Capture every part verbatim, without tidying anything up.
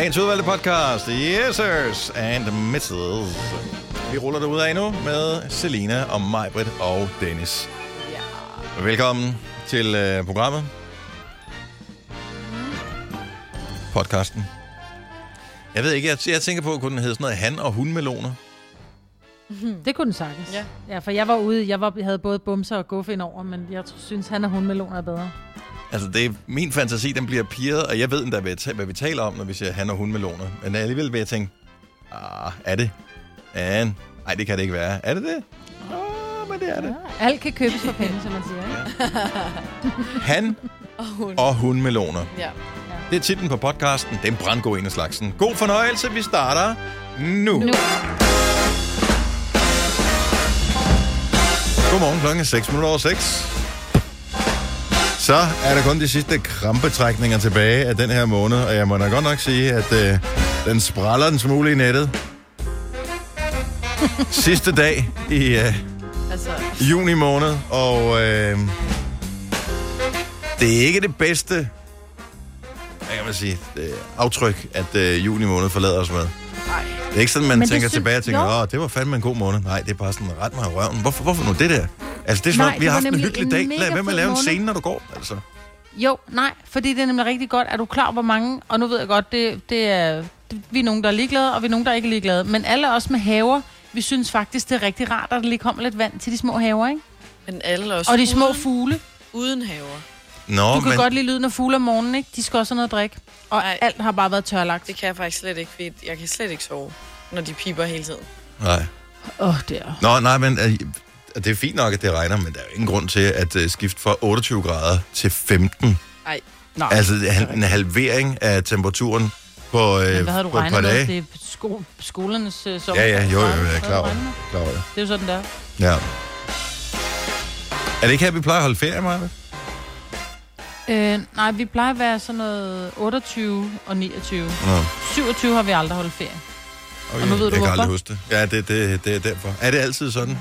Dagens udvalgte podcast. Yes, sirs and misses. Vi ruller det ud af nu med Selina og Maj-Britt og Dennis. Ja. Velkommen til øh, programmet. Podcasten. Jeg ved ikke, jeg, jeg tænker på, at den hedder sådan noget han- og hun-meloner. Det kunne den sagtens. Ja. Ja, for jeg var ude, jeg var, havde både bumser og guffe indover, men jeg synes, han- og hun-meloner er bedre. Altså, det er, min fantasi, den bliver pirret, og jeg ved endda, hvad vi taler om, når vi siger han- og hun-meloner. Men alligevel vil jeg tænke, ah, er det? An? Ej, det kan det ikke være. Er det det? Åh, oh, men det er det. Ja, alt kan købes for penge, som man siger. Ja. Han- og, hun. og hun-meloner. Ja. Det er titlen på podcasten. Den brandgod en af slagsen. God fornøjelse. Vi starter nu. nu. Godmorgen. Klokken er seks minutter over seks. Så er der kun de sidste krampetrækninger tilbage af den her måned. Og jeg må da godt nok sige, at øh, den spraller en smule i nettet. Sidste dag i øh, altså. juni måned. Og øh, det er ikke det bedste... Jeg kan man sige, det aftryk, at øh, juni måned forlader os med. Nej. Det er ikke sådan, man men tænker sy- tilbage og tænker, åh, det var fandme en god måned. Nej, det er bare sådan, ret mig i røven. Hvorfor, hvorfor nu det der? Altså, det er sådan, nej, vi har haft en hyggelig en dag. Lad være med at lave en scene, når du går, altså. Jo, nej, fordi det er nemlig rigtig godt. Er du klar, hvor mange? Og nu ved jeg godt, det, det er, det, vi er nogen, der er ligeglade, og vi er nogen, der er ikke er ligeglade. Men alle os med haver, vi synes faktisk, det er rigtig rart, at der lige kommer lidt vand til de små haver, ikke? Men alle også. Og de små uden, fugle. Uden haver. Nå, du kan men... godt lide lyden af fugle om morgenen, ikke? De skal også have noget at drikke. Og nej, alt har bare været tørlagt. Det kan jeg faktisk slet ikke, fordi jeg kan slet ikke sove, når de piper hele tiden. Nej. Åh, oh, det er... Nå, nej, men det er fint nok, at det regner, men der er jo ingen grund til at skifte fra otteogtyve grader til femten. Nej. Nej. Altså en halvering af temperaturen på et par dage. Men hvad havde du regnet med? Det er sko- skolernes øh, sommer. Ja, ja, jo, jo, jo, jeg er klar over det. Det er jo sådan, der. Ja. Er det ikke her, vi plejer at holde ferie, Maja? Øh, nej, vi plejer at være sådan noget otteogtyve og niogtyve. Nå. syvogtyve har vi aldrig holdt ferie. Okay, og nu ved jeg du, kan hvorfor. Aldrig huske det. Ja, det, det, det er derfor. Er det altid sådan?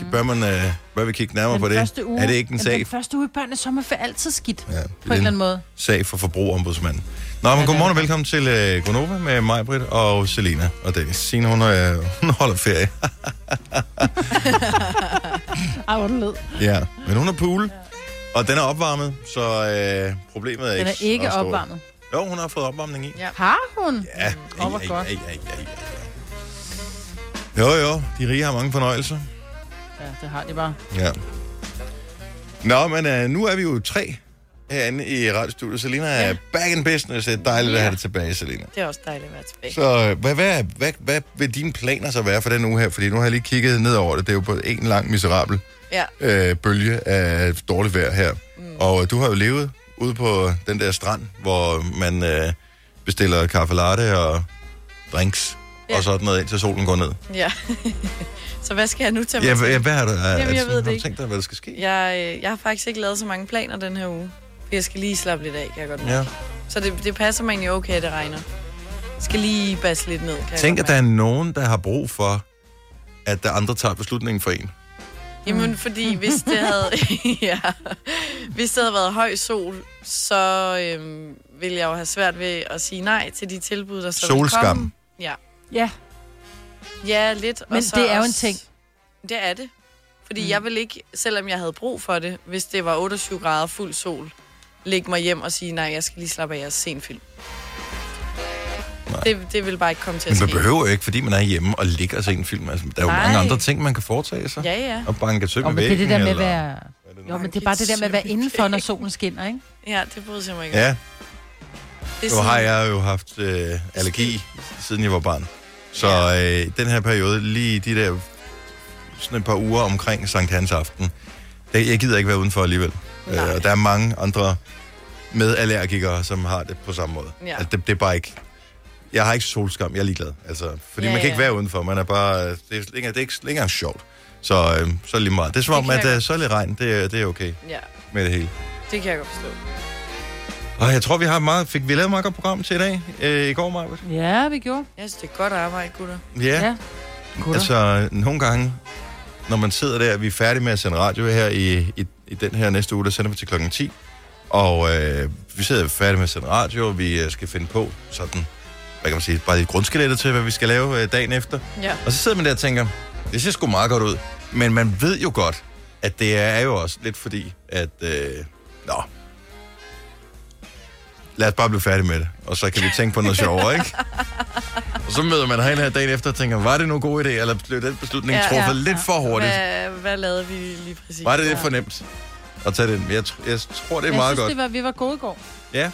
Mm. Bør, man, øh, bør vi kigge nærmere den på det? Uge, er det ikke en sag? Den første uge i børnene sommerferie altid skidt. Ja, på en eller anden måde. Sag for forbrugerombudsmanden. Nå, men ja, godmorgen og velkommen til øh, Grønnova med Maj-Britt og Selina og Dennis. Signe, hun, øh, hun holder ferie. Ej, hvor det lød. Ja, men hun er pool. Og den er opvarmet, så øh, problemet er ikke... Den er ikke, ikke opvarmet. Jo, hun har fået opvarmning i. Ja. Har hun? Ja. Åh, hvor godt. Jo, jo. De rige har mange fornøjelser. Ja, det har de bare. Ja. Nå, men øh, nu er vi jo tre herinde i radiostudiet. Selina er ja. back in business. Det er dejligt ja. at have det tilbage, Selina. Det er også dejligt at være tilbage. Så øh, hvad, hvad, hvad, hvad vil dine planer så være for den uge her? Fordi nu har jeg lige kigget ned over det. Det er jo på en lang miserabel. Ja. Øh, bølge af dårligt vejr her. Mm. Og du har jo levet ude på den der strand, hvor man øh, bestiller kaffe latte og drinks, ja. og sådan noget, indtil solen går ned. Ja. Så hvad skal jeg nu tage mig? Ja, ja, hvad har du, er, Jamen, jeg er, ved det ikke. Tænkt dig, hvad der skal ske? Jeg, jeg har faktisk ikke lavet så mange planer den her uge. Jeg skal lige slappe lidt af, kan jeg godt mærke. Ja. Så det, det passer mig egentlig okay, at det regner. Jeg skal lige basse lidt ned, kan Tænk, at der er nogen, der har brug for, at der andre tager beslutningen for en. Jamen, fordi hvis det havde, ja, hvis det havde været høj sol, så øhm, ville jeg jo have svært ved at sige nej til de tilbud, der så ville komme. Ja. Ja. Ja, lidt. Men og så det er jo en ting. Det er det. Fordi mm. jeg ville ikke, selvom jeg havde brug for det, hvis det var otteogtyve grader fuld sol, lægge mig hjem og sige, nej, jeg skal lige slappe af, jeg ser en film. Det, det vil bare ikke komme til at ske. Men man behøver jo ikke, fordi man er hjemme og ligger og ser en film. Altså, der er jo Nej. mange andre ting, man kan foretage sig. Ja, ja. Og banke tøb i væggen. Det er det der med at være... Jo, men det er bare det der med at være indenfor, når solen skinner, ikke? Ja, det bryder sig mig ikke. Ja. Nu sådan... har jeg jo haft øh, allergi, siden jeg var barn. Så øh, den her periode, lige de der... Sådan et par uger omkring Sankt Hans aften. Der, jeg gider ikke være udenfor alligevel. Øh, og der er mange andre medallergikere, som har det på samme måde. Ja. Altså, det, det er bare ikke... Jeg har ikke solskam, jeg er ligeglad. Altså, fordi ja, man kan ja. ikke være udenfor, man er bare... Det er, det er ikke engang sjovt. Så, øh, så er det lige meget. Det er som om, at jeg... så er lidt regn, det, det er okay ja. med det hele. Det kan jeg godt forstå. Og jeg tror, vi har meget... Fik vi lavet meget godt program til i dag? Øh, I går, Marvitt? Ja, vi gjorde. Jeg synes, det er godt arbejde, gutter. Ja. ja. Gutter. Altså, nogle gange, når man sidder der, vi er færdige med at sende radio her i, i, i den her næste uge, der sender vi til klokken ti. Og øh, vi sidder færdige med at sende radio, og vi skal finde på sådan... hvad kan man sige, bare grundskelettet til, hvad vi skal lave dagen efter. Ja. Og så sidder man der og tænker, det ser sgu meget godt ud. Men man ved jo godt, at det er jo også lidt fordi, at øh, nå, lad os bare blive færdige med det, og så kan vi tænke på noget sjovere, ikke? Og så møder man herinde her dagen efter og tænker, var det nu en god idé, eller blev den beslutning ja, truffet ja, lidt ja. for hurtigt? Hvad, hvad lavede vi lige præcis? Var det lidt for nemt at tage den? Jeg, jeg tror, det er jeg meget synes, godt. Jeg synes, det var, vi var gode i går. Ja.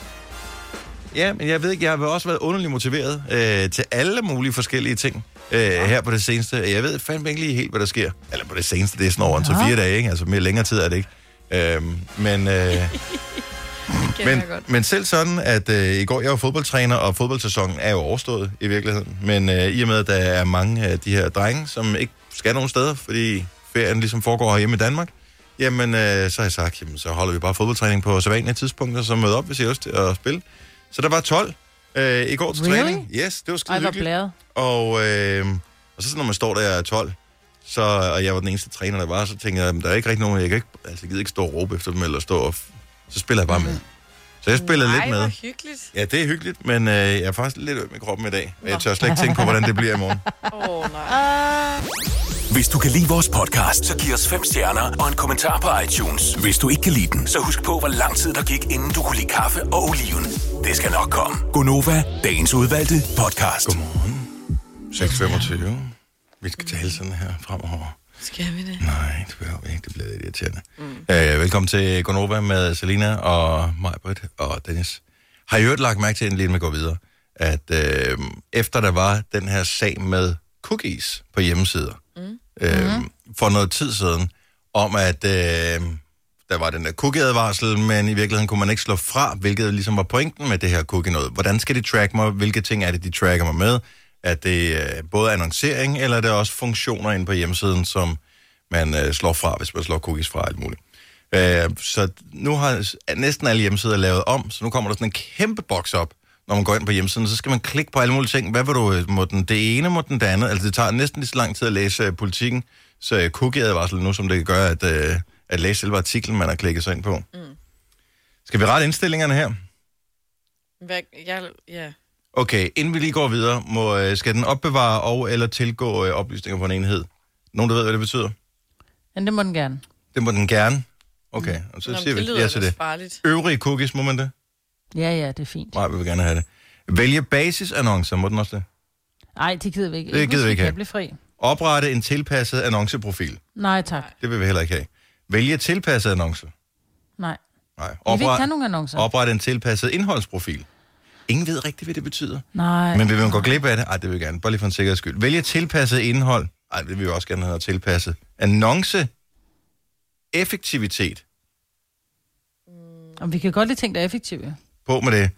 Ja, men jeg ved ikke, jeg har også været underligt motiveret øh, til alle mulige forskellige ting øh, ja. her på det seneste. Jeg ved fandme ikke lige helt, hvad der sker. Eller på det seneste, det er sådan over en ja. fire dage, ikke? Altså mere længere tid er det ikke. Øh, men... Øh, Men, men selv sådan, at øh, i går, jeg var fodboldtræner, og fodboldsæsonen er jo overstået i virkeligheden. Men øh, i og med, at der er mange af de her drenge, som ikke skal nogen steder, fordi ferien ligesom foregår herhjemme i Danmark, jamen øh, så har jeg sagt, jamen, så holder vi bare fodboldtræning på sædvanlige tidspunkter, så møder op, hvis I også til at spille. Så der var tolv øh, i går til really? træning. Yes, det var skide hyggeligt. Ej, hvor blæret. Og, øh, og så når man står der tolv, så, og jeg var den eneste træner, der var, så tænkte jeg, der er ikke rigtig nogen, jeg kan ikke, altså, jeg gider ikke stå og råbe efter dem, eller stå og... Så spiller jeg bare med. Så jeg spiller Nej, lidt med. Nej, hvor hyggeligt. Ja, det er hyggeligt, men øh, jeg er faktisk lidt øm i kroppen i dag. Nå. Jeg tør slet ikke tænke på, hvordan det bliver i morgen. Åh, oh, nej. Hvis du kan lide vores podcast, så giv os fem stjerner og en kommentar på iTunes. Hvis du ikke kan lide den, så husk på, hvor lang tid der gik, inden du kunne lide kaffe og oliven. Det skal nok komme. Grønnova, dagens udvalgte podcast. Godmorgen. seks femogtyve. Vi skal tale sådan her fremover. Skal vi det? Nej, det behøver ikke. Det bliver irriterende. Mm. Øh, velkommen til Grønnova med Selina og Maj-Britt og Dennis. Har I jo lagt mærke til, inden vi går videre, at øh, efter der var den her sag med cookies på hjemmesider, mm. øh, mm. for noget tid siden, om at øh, der var den der cookie-advarsel, men i virkeligheden kunne man ikke slå fra, hvilket ligesom var pointen med det her cookie-noget. Hvordan skal de tracke mig? Hvilke ting er det, de tracker mig med? Er det øh, både annoncering, eller er det også funktioner inde på hjemmesiden, som man øh, slår fra, hvis man slår cookies fra, alt muligt. Øh, så nu har næsten alle hjemmesider lavet om, så nu kommer der sådan en kæmpe boks op, når man går ind på hjemmesiden, så skal man klikke på alle mulige ting. Hvad vil du, må den det ene, må den det andet? Altså det tager næsten lige så lang tid at læse øh, politikken, så øh, cookie-advarsel nu, som det kan gøre, at, øh, at læse selve artiklen, man har klikket sig ind på. Mm. Skal vi rette indstillingerne her? Hvad, jeg, ja... Okay, inden vi lige går videre, må, skal den opbevare og eller tilgå øh, oplysninger på en enhed? Nogen, der ved, hvad det betyder? Ja, det må den gerne. Det må den gerne? Okay, mm. og så Nå, siger det vi ja, så det. Farligt. Øvrige cookies, må man det? Ja, ja, det er fint. Nej, vi vil gerne have det. Vælge basisannoncer, må den også det? Nej, det gider vi ikke. Det gider vi ikke have. Fri. Oprette en tilpasset annonceprofil? Nej, tak. Det vil vi heller ikke have. Vælge tilpasset annoncer? Nej. Nej. Opret... Vi vil ikke have nogen annoncer. Oprette en tilpasset indholdsprofil? Ingen ved rigtigt, hvad det betyder. Nej. Men vil man gå glip af det? Ej, det vil jeg gerne. Bare lige for en sikkerheds skyld. Vælge tilpasset indhold. Ej, det vil vi også gerne have tilpasset. Annonce. Effektivitet. Og vi kan godt lide ting, der er effektive. På med det.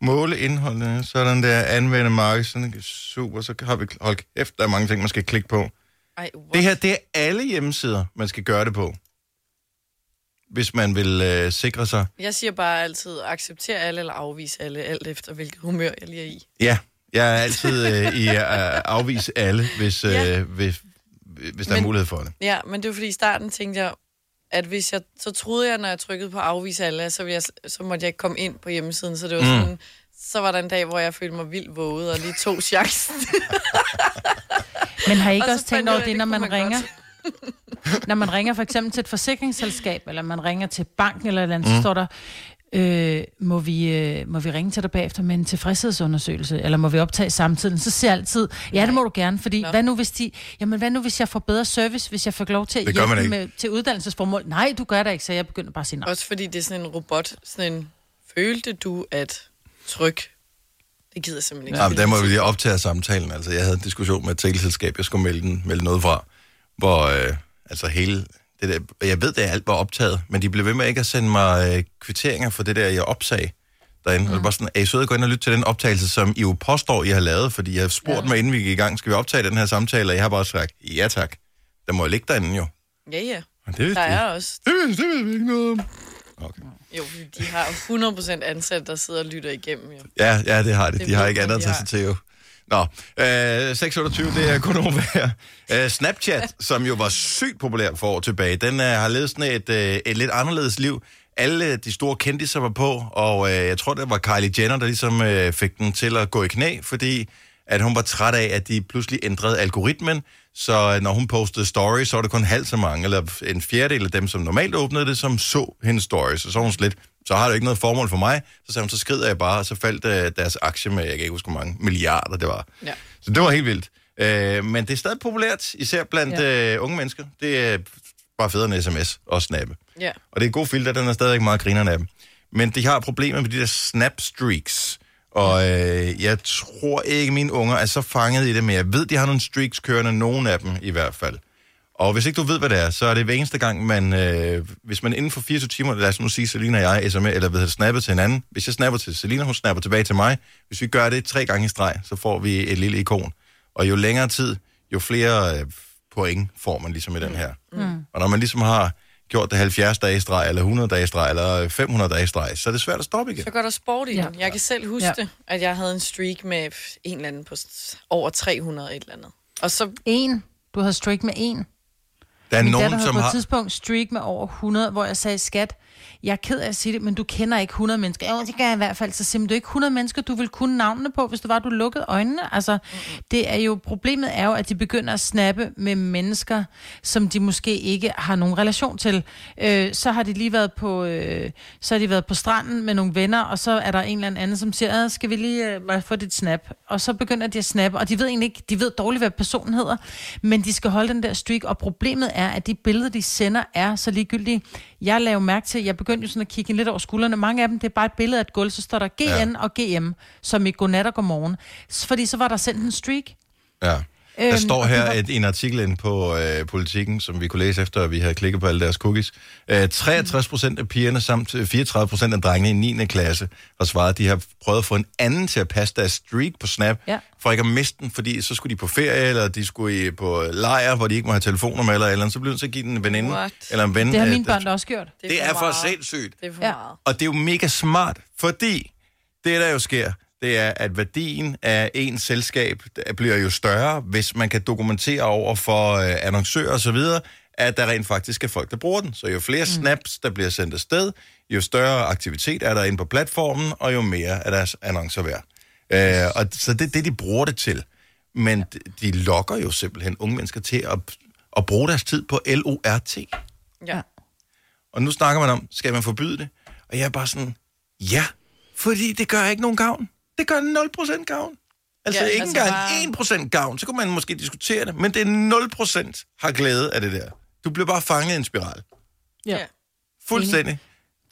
Måle indholdet. Sådan der. Anvende marked. Sådan super. Så har vi... Hold kæft, der er mange ting, man skal klikke på. Ej, det her, det er alle hjemmesider, man skal gøre det på. Hvis man vil øh, sikre sig. Jeg siger bare altid, acceptere alle eller afvise alle, alt efter hvilket humør jeg lige er i. Ja, jeg er altid øh, i at øh, afvise alle, hvis, øh, ja. hvis, hvis der men, er mulighed for det. Ja, men det var fordi i starten tænkte jeg, at hvis jeg, så troede jeg, når jeg trykkede på afvise alle, så, jeg, så måtte jeg ikke komme ind på hjemmesiden, så det var sådan, mm. så var der en dag, hvor jeg følte mig vildt våget og lige tog chancen. Men har I ikke og også tænkt over det, når man, man ringer? Godt. Når man ringer for eksempel til et forsikringsselskab, eller man ringer til banken eller et eller andet, mm. så står der, øh, må, vi, øh, må vi ringe til dig bagefter med en tilfredshedsundersøgelse, eller må vi optage samtidig? Så siger jeg altid, ja, det må du gerne, fordi no. hvad, nu, hvis de, jamen, hvad nu hvis jeg får bedre service, hvis jeg får lov til at hjælpe med, til uddannelsesformål? Nej, du gør det ikke, så jeg begynder bare at sige nej. Også fordi det er sådan en robot, sådan en, følte du at tryk? Det gider simpelthen ikke. Ja, men der må vi lige optage samtalen, altså jeg havde en diskussion med et teleselskab, jeg skulle melde, den, melde noget fra. Hvor, øh, altså hele, det der, jeg ved, det alt var optaget, men de blev ved med ikke at sende mig øh, kvitteringer for det der, jeg opsag derinde. Mm. Og det var sådan, er I søde at gå ind og lytte til den optagelse, som I jo påstår, I har lavet, fordi jeg har spurgt ja. mig, inden vi gik i gang, skal vi optage den her samtale, og jeg har bare sagt, ja tak, der må jo ligge derinde jo. Ja, ja. Og det der er også. Det ved, det ved vi ikke noget om. Okay. Jo, de har hundrede procent ansat, der sidder og lytter igennem jo. Ja, ja, det har de. Det de har ikke andet at tage sig til jo. Nå, øh, seks otteogtyve, det er kun over her. Øh, Snapchat, som jo var sygt populær for år tilbage, den øh, har levet sådan et, øh, et lidt anderledes liv. Alle de store kendisser var på, og øh, jeg tror, det var Kylie Jenner, der ligesom øh, fik den til at gå i knæ, fordi at hun var træt af, at de pludselig ændrede algoritmen, så når hun postede stories, så var det kun halvt så mange, eller en fjerdedel af dem, som normalt åbnede det, som så hendes stories, og så var hun slet, så har det ikke noget formål for mig, så sagde hun, så skrider jeg bare, og så faldt øh, deres aktie med, jeg kan ikke huske, hvor mange milliarder det var. Ja. Så det var helt vildt. Øh, men det er stadig populært, især blandt ja. øh, unge mennesker. Det er bare federe end sms og snappe. Ja. Og det er en god filter, den er stadig meget grinerne af dem. Men de har problemer med de der snapstreaks. Og øh, jeg tror ikke, mine unger er så fanget i det, men jeg ved, de har nogle streaks kørende, nogen af dem i hvert fald. Og hvis ikke du ved, hvad det er, så er det hver eneste gang, man, øh, hvis man inden for fireogtyve timer, lad os nu sige, Selina og jeg S M S, eller ved at snappe til hinanden. Hvis jeg snapper til Selina, hun snapper tilbage til mig. Hvis vi gør det tre gange i streg, så får vi et lille ikon. Og jo længere tid, jo flere øh, point får man ligesom i den her. Mm. Og når man ligesom har gjort det halvfjerds dage i streg, eller hundrede dage i streg, eller fem hundrede dage i streg, så er det svært at stoppe igen. Så går der sport i den. Ja. Jeg kan selv huske, ja. at jeg havde en streak med en eller anden på over tre hundrede et eller andet. Og så en? Du havde streak med en? Der er Min nogen, datter, som på et har... tidspunkt streak med over hundrede, hvor jeg sagde, skat, jeg er ked af at sige det, men du kender ikke hundrede mennesker. Jo, det gør jeg i hvert fald. Så simpelthen du ikke hundrede mennesker, du vil kunne navnene på, hvis det var, du lukkede øjnene. Altså, mm-hmm. det er jo, problemet er jo, at de begynder at snappe med mennesker, som de måske ikke har nogen relation til. Øh, så har de lige været på, øh, så har de været på stranden med nogle venner, og så er der en eller anden, som siger, skal vi lige øh, få dit snap? Og så begynder de at snappe, og de ved egentlig ikke, de ved dårligt, hvad personen hedder, men de skal holde den der streak, og problemet er, at de billeder, de sender, er så ligegyldige. Jeg laver mærke til, jeg begyndte jo sådan at kigge lidt over skuldrene. Mange af dem, det er bare et billede af et gulv, så står der G N ja. og G M, som i godnat og godmorgen. Fordi så var der sendt en streak. Ja. Der øhm, står her var... et, en artikel inde på øh, Politikken, som vi kunne læse efter, at vi havde klikket på alle deres cookies. Øh, treogtres procent af pigerne samt fireogtredive procent af drengene i niende klasse har svaret, at de har prøvet at få en anden til at passe deres streak på Snap, ja. for ikke at miste den, fordi så skulle de på ferie, eller de skulle i, på lejr, hvor de ikke må have telefoner med, eller, eller så blev de så give den en veninde. What? Eller en ven. Det har mine børn også gjort. Det er, det er for, for sindssygt. Det er for ja. Og det er jo mega smart, fordi det, der jo sker, det er, at værdien af ens selskab bliver jo større, hvis man kan dokumentere over for øh, annoncører og så videre, at der rent faktisk er folk, der bruger den. Så jo flere mm. snaps, der bliver sendt afsted, jo større aktivitet er der inde på platformen, og jo mere er deres annoncer værd. Øh, og så det er det, de bruger det til. Men de lokker jo simpelthen unge mennesker til at, at bruge deres tid på L O R T. Ja. Og nu snakker man om, skal man forbyde det? Og jeg er bare sådan, ja, fordi det gør ikke nogen gavn. Det gør nul procent gavn. Altså ja, ikke altså engang bare... en procent gavn, så kunne man måske diskutere det, men det er nul procent har glæde af det der. Du bliver bare fanget i en spiral. Ja. Fuldstændig.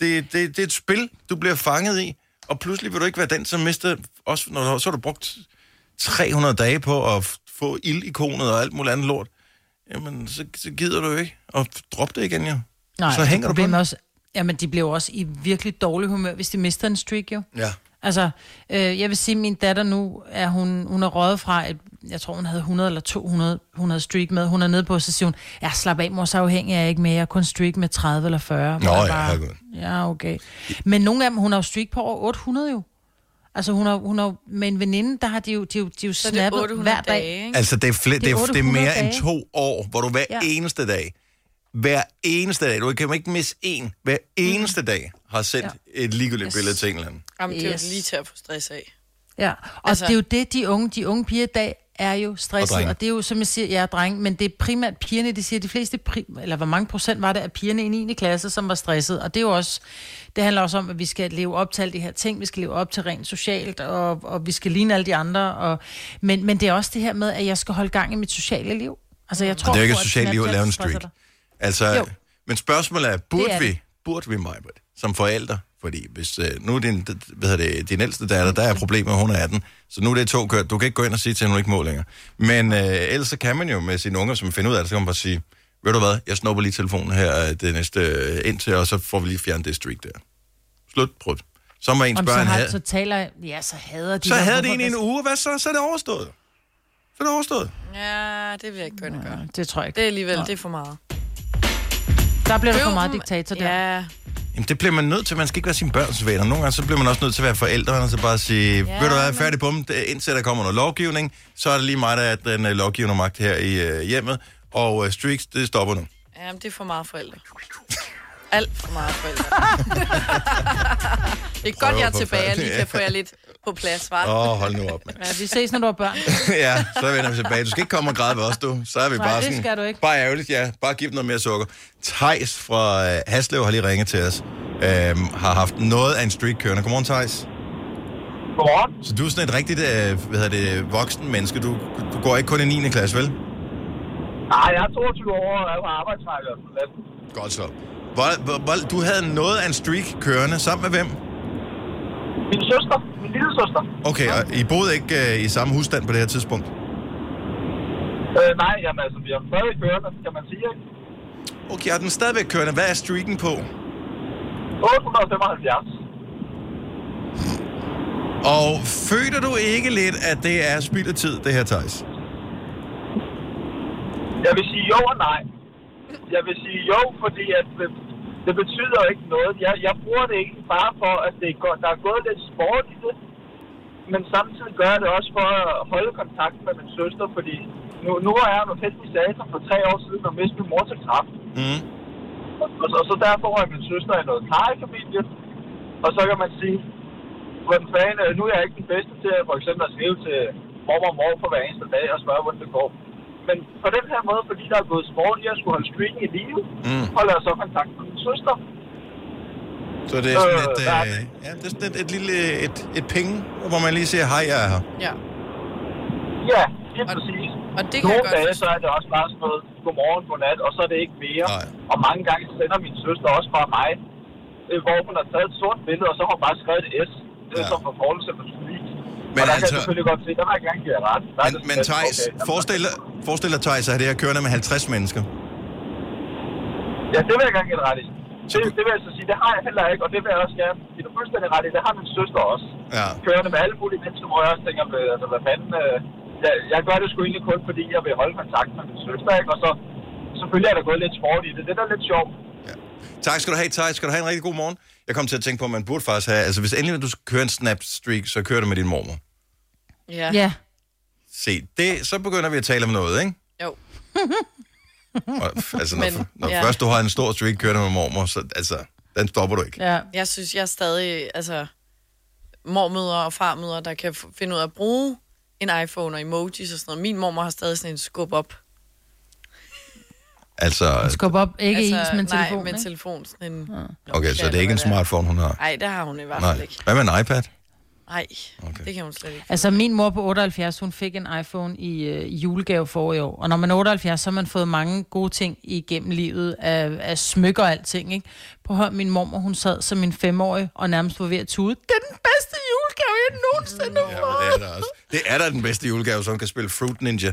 Det, det, det er et spil, du bliver fanget i, og pludselig vil du ikke være den, som mister, også når du, så har du brugt tre hundrede dage på at få ildikonet og alt muligt andet lort. Jamen, så, så gider du ikke, og drop det igen, ja. Nej, så hænger du på også. Jamen, de bliver også i virkelig dårlig humør, hvis de mister en streak, jo. Ja. Altså, øh, jeg vil sige, at min datter nu, er hun, hun er røget fra, et, jeg tror, hun havde hundrede eller to hundrede, hun havde streak med. Hun er nede på, så siger hun, ja, slap af, mor, så afhængig er jeg ikke mere. Jeg er kun streak med tredive eller fyrre. Nå, ja, bare, ja, okay. Men nogle af dem, hun har jo streak på over otte hundrede jo. Altså, hun har, hun har, med en veninde, der har de jo, de jo, de jo snappet hver dag. Dage, altså, det er, fl- det er, det er, det er mere dage. End to år, hvor du hver ja. eneste dag, hver eneste dag, du kan ikke misse en, hver eneste mm. dag har sendt ja. et ligegyldigt yes. billede til en eller anden. Jamen, det er yes. lige til at få stress af. Ja, og altså, det er jo det, de unge, de unge piger i dag er jo stresset, og, og det er jo, som jeg siger, jeg er dreng, men det er primært pigerne, de siger, de fleste, pri- eller hvor mange procent var det af pigerne i niende klasse, som var stresset, og det er jo også, det handler også om, at vi skal leve op til alle de her ting, vi skal leve op til rent socialt, og, og vi skal ligne alle de andre, og, men, men det er også det her med, at jeg skal holde gang i mit sociale liv. Altså, jeg tror, det er ikke et socialt liv at lave en streak. Altså, jo. Men spørgsmålet er, burde er vi, burde vi Maj-Britt, som forældre? Fordi hvis øh, nu er din, hvad hedder det, din ældste datter, der er problemer, hun er atten, så nu er det to kørt. Du kan ikke gå ind og sige til, at hun ikke må længere. Men øh, ellers så kan man jo med sine unger, som finder ud af det, så kan man bare sige, ved du hvad, jeg snupper lige telefonen her det næste øh, indtil, og så får vi lige fjernet det streak der. Slut, prøv. Så må ens børn have... Så taler, ja, så hader de... Så hader de en i en uge, hvad så? Så er det overstået. Så er det overstået. Ja, det vil jeg ikke kunne gøre. Det tror jeg ikke. Det er alligevel, det er for meget. Der bliver der for meget diktator der. Ja. Jamen, det bliver man nødt til. Man skal ikke være sine børns venner. Nogle gange så bliver man også nødt til at være forældre, og så bare sige, yeah, ved du hvad, færdig på dem, indtil der kommer noget lovgivning, så er det lige mig, der er den uh, lovgivende magt her i uh, hjemmet, og uh, streaks, det stopper nu. Jamen, det er for meget forældre. Alt for meget forældre. Det er godt, jeg er tilbage, og lige kan få jer lidt på plads, hva'? Åh, oh, hold nu op, mand. Ja, vi ses, når du har børn. Ja, så vender vi tilbage. Du skal ikke komme og græde ved os, du. Så er vi Nej, bare sådan... skal du ikke. Bare ærgerligt, ja. Bare giv dem noget mere sukker. Teis fra Haslev har lige ringet til os. Øhm, har haft noget af en streak kørende. Godmorgen, Teis. Godmorgen. Så du er sådan et rigtigt, øh, hvad hedder det, voksen menneske. Du, du går ikke kun i niende klasse, vel? Nej, jeg er toogtyve år og er på arbejdsmarkedet. Godt så. Du havde noget af en streak kørende. Sammen med hvem? Min søster. Min lille søster. Okay, og I boede ikke øh, i samme husstand på det her tidspunkt? Øh, nej, jamen altså, vi har stadig kørende, kan man sige, ikke? Okay, og den er stadigvæk kørende. Hvad er streaken på? otte hundrede femoghalvfjerds. Og føler du ikke lidt, at det er spild af tid, det her, Teis? Jeg vil sige jo og nej. Jeg vil sige jo, fordi at det, det betyder ikke noget. Jeg, jeg bruger det ikke bare for, at det går, der er gået lidt sport i det, men samtidig gør jeg det også for at holde kontakt med min søster, fordi nu, nu er jeg jo heldigvis af for tre år siden og mistede min mor til kræft. Mm. Og, og, og så derfor er min søster i noget plejefamilie, og så kan man sige, hvordan fanden, nu er jeg ikke den bedste til for eksempel at skrive til mormor og mor for hver eneste dag og spørge, hvordan det går. Men på den her måde, fordi der er gået sport, jeg skulle holde streaken i live, mm. holder jeg så kontakt med min søster. Så det er sådan et, øh, øh, ja, det er sådan et, et lille et, et penge, hvor man lige siger, hej, jeg er her. Ja, ja det er og, præcis. Og det kan nogle dage, så er det også bare sådan noget, godmorgen, godnat, og så er det ikke mere. Nej. Og mange gange sender min søster også bare mig, hvor hun har taget et sort billede, og så har hun bare skrevet et S. Det er ja. Som for forhold til min streak. Men og der altså, kan jeg selvfølgelig godt se, der var jeg gerne givet ret. Der men det, men Teis, okay, forestil, forestil dig, Teis, at det her kørende med halvtreds mennesker. Ja, det vil jeg gerne give ret i. Det, det vil jeg så sige, det har jeg heller ikke, og det vil jeg også gerne give dig fuldstændig ret i. Det har min søster også. Ja. Kørende med alle mulige mennesker, hvor jeg også tænker, altså, hvad fanden... Jeg, jeg gør det sgu egentlig kun, fordi jeg vil holde kontakt med min søster, ikke? Og så selvfølgelig er der gået lidt sport i det. Det er da lidt sjovt. Ja. Tak skal du have, Teis. Skal du have en rigtig god morgen? Jeg kom til at tænke på, at man burde faktisk have... Altså, hvis endelig du kører en snap-streak, så kører du med din mormor. Ja. Ja. Se, det, så begynder vi at tale om noget, ikke? Jo. Og, altså, når, Men, når ja. først du har en stor streak kørende med mormor, så altså, den stopper du ikke. Ja, jeg synes, jeg er stadig... Altså, mormødre og farmødre, der kan finde ud af at bruge en iPhone og emojis og sådan noget. Min mormor har stadig sådan en skub op. Altså... En skub op, ikke altså, ens, men telefon, nej, med telefon, sådan en... Ja. Okay, så det er ikke en smartphone, hun har? Nej, det har hun i hvert fald ikke. Hvad med en iPad? Nej, okay. Det kan hun slet ikke. Altså, min mor på otteoghalvfjerds, hun fik en iPhone i øh, julegave for i år. Og når man er otteoghalvfjerds, så har man fået mange gode ting igennem livet af, af smykker og alting, ikke? På høj, min mormor, hun sad som en femårig og nærmest var ved at tude. Det er den bedste julegave, jeg nogensinde har fået. Ja, det er der også. Det er da den bedste julegave, som kan spille Fruit Ninja.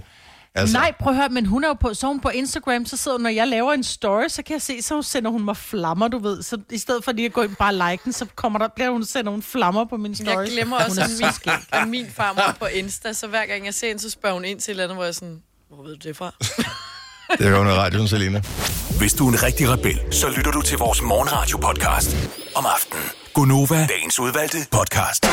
Altså. Nej, prøv at høre, men hun er jo på, så hun på Instagram, så sidder hun, når jeg laver en story, så kan jeg se, så sender hun mig flammer, du ved. Så i stedet for lige at gå ind bare like den, så kommer der, bliver hun, sender hun flammer på min story. Jeg glemmer også, at min, min farmor på Insta, så hver gang jeg ser en, så spørger hun ind til et eller andet, hvor jeg sådan, hvor ved du det fra? Det hører hun i radioen, Selina. Hvis du er en rigtig rebel, så lytter du til vores morgenradio-podcast om aftenen. Grønnova, dagens udvalgte podcast.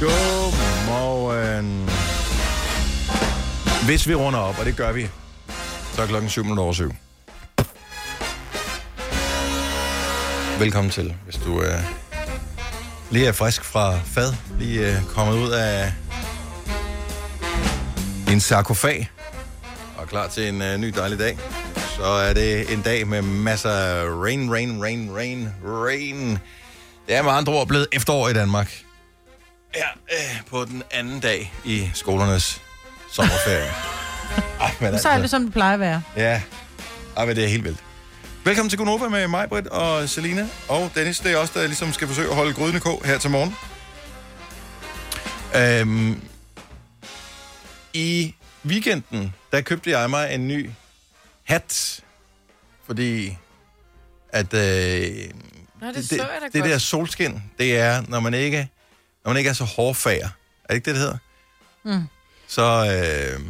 God morgen. Hvis vi runder op, og det gør vi, så er klokken syv over syv. Velkommen til, hvis du øh, lige er frisk fra fad, lige øh, kommet ud af en sarkofag og er klar til en øh, ny dejlig dag. Så er det en dag med masser af rain, rain, rain, rain, rain. Det er med andre ord blevet efterår i Danmark. Ja, øh, på den anden dag i skolernes sommerferie. Ej, men altså. Så er det, som det plejer at være. Ja, ej, men det er helt vildt. Velkommen til Grønnova med Maj-Britt og Selina og Dennis. Det er også der ligesom skal forsøge at holde grydene kog her til morgen. Øhm, I weekenden, der købte jeg mig en ny hat, fordi at øh, Nå, det, det, det, det der solskin, det er, når man ikke... Når man ikke er så hårdfager. Er det ikke det, det hedder? Mm. Så, øh,